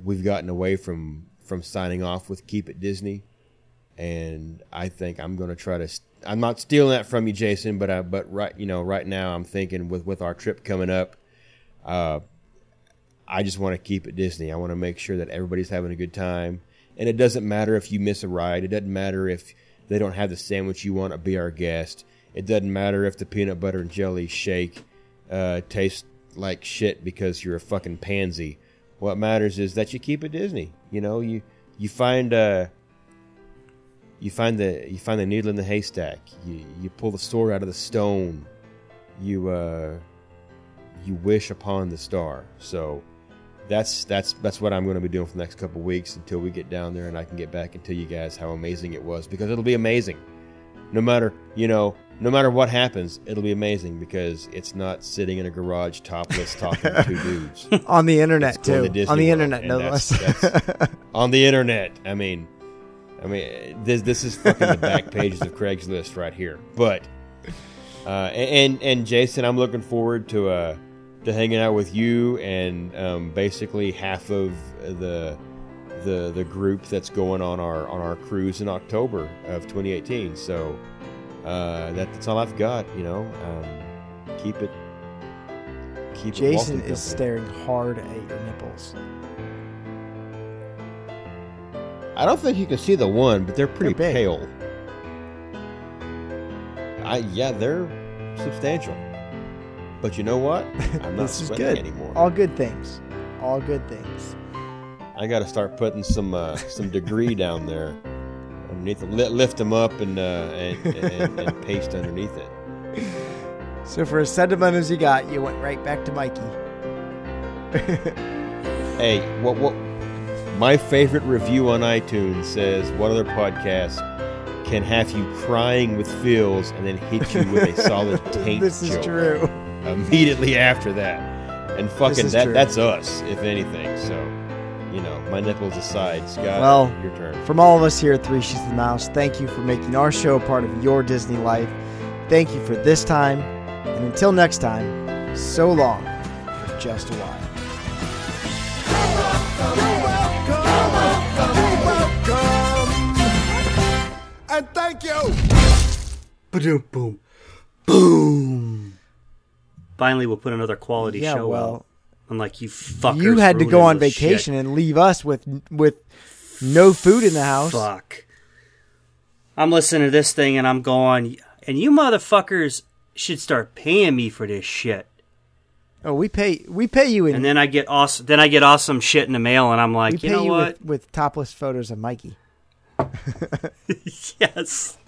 we've gotten away from from signing off with keep it Disney. And I think I'm going to try to. St- I'm not stealing that from you, Jason, but I, but right, you know, right now I'm thinking with, with our trip coming up, uh, I just want to keep it Disney. I want to make sure that everybody's having a good time, and it doesn't matter if you miss a ride. It doesn't matter if they don't have the sandwich you want to be our guest. It doesn't matter if the peanut butter and jelly shake uh, tastes like shit because you're a fucking pansy. What matters is that you keep it Disney. You know, you you find. Uh, You find the you find the needle in the haystack. You you pull the sword out of the stone. You uh, you wish upon the star. So that's that's that's what I'm going to be doing for the next couple of weeks until we get down there and I can get back and tell you guys how amazing it was, because it'll be amazing. No matter you know no matter what happens, it'll be amazing because it's not sitting in a garage topless talking to two dudes on the internet too. To on the World, internet, no that's, less. That's, on the internet, I mean. I mean, this this is fucking the back pages of Craigslist right here. But uh, and and Jason, I'm looking forward to uh, to hanging out with you and um, basically half of the the the group that's going on our on our cruise in October of twenty eighteen. So uh, that, that's all I've got. You know, um, keep it. Keep Jason it is staring hard at your nipples. I don't think you can see the one, but they're pretty they're pale. I yeah, they're substantial. But you know what? I'm not this sweating is good. Anymore. All good things. All good things. I got to start putting some uh, some degree down there. Underneath, it. Lift them up and, uh, and, and, and paste underneath it. So for as sentiment as you got, you went right back to Mikey. Hey, what what? My favorite review on iTunes says, what other podcast can have you crying with feels and then hit you with a solid taint This is joke true. Immediately after that. And fucking that true. That's us, if anything. So, you know, my nipples aside, Scott, well, your turn. From all of us here at Three Sheets of the Mouse, thank you for making our show a part of your Disney life. Thank you for this time. And until next time, so long for just a while. And thank you! Ba-doom, boom. Boom! Finally, we'll put another quality yeah, show well, out. Unlike you fuckers. You had to go on vacation shit. And leave us with with no food in the house. Fuck. I'm listening to this thing and I'm going, and you motherfuckers should start paying me for this shit. Oh, we pay we pay you in. And then I get awesome then I get awesome shit in the mail and I'm like, we pay you know you what? With, with topless photos of Mikey. Yes.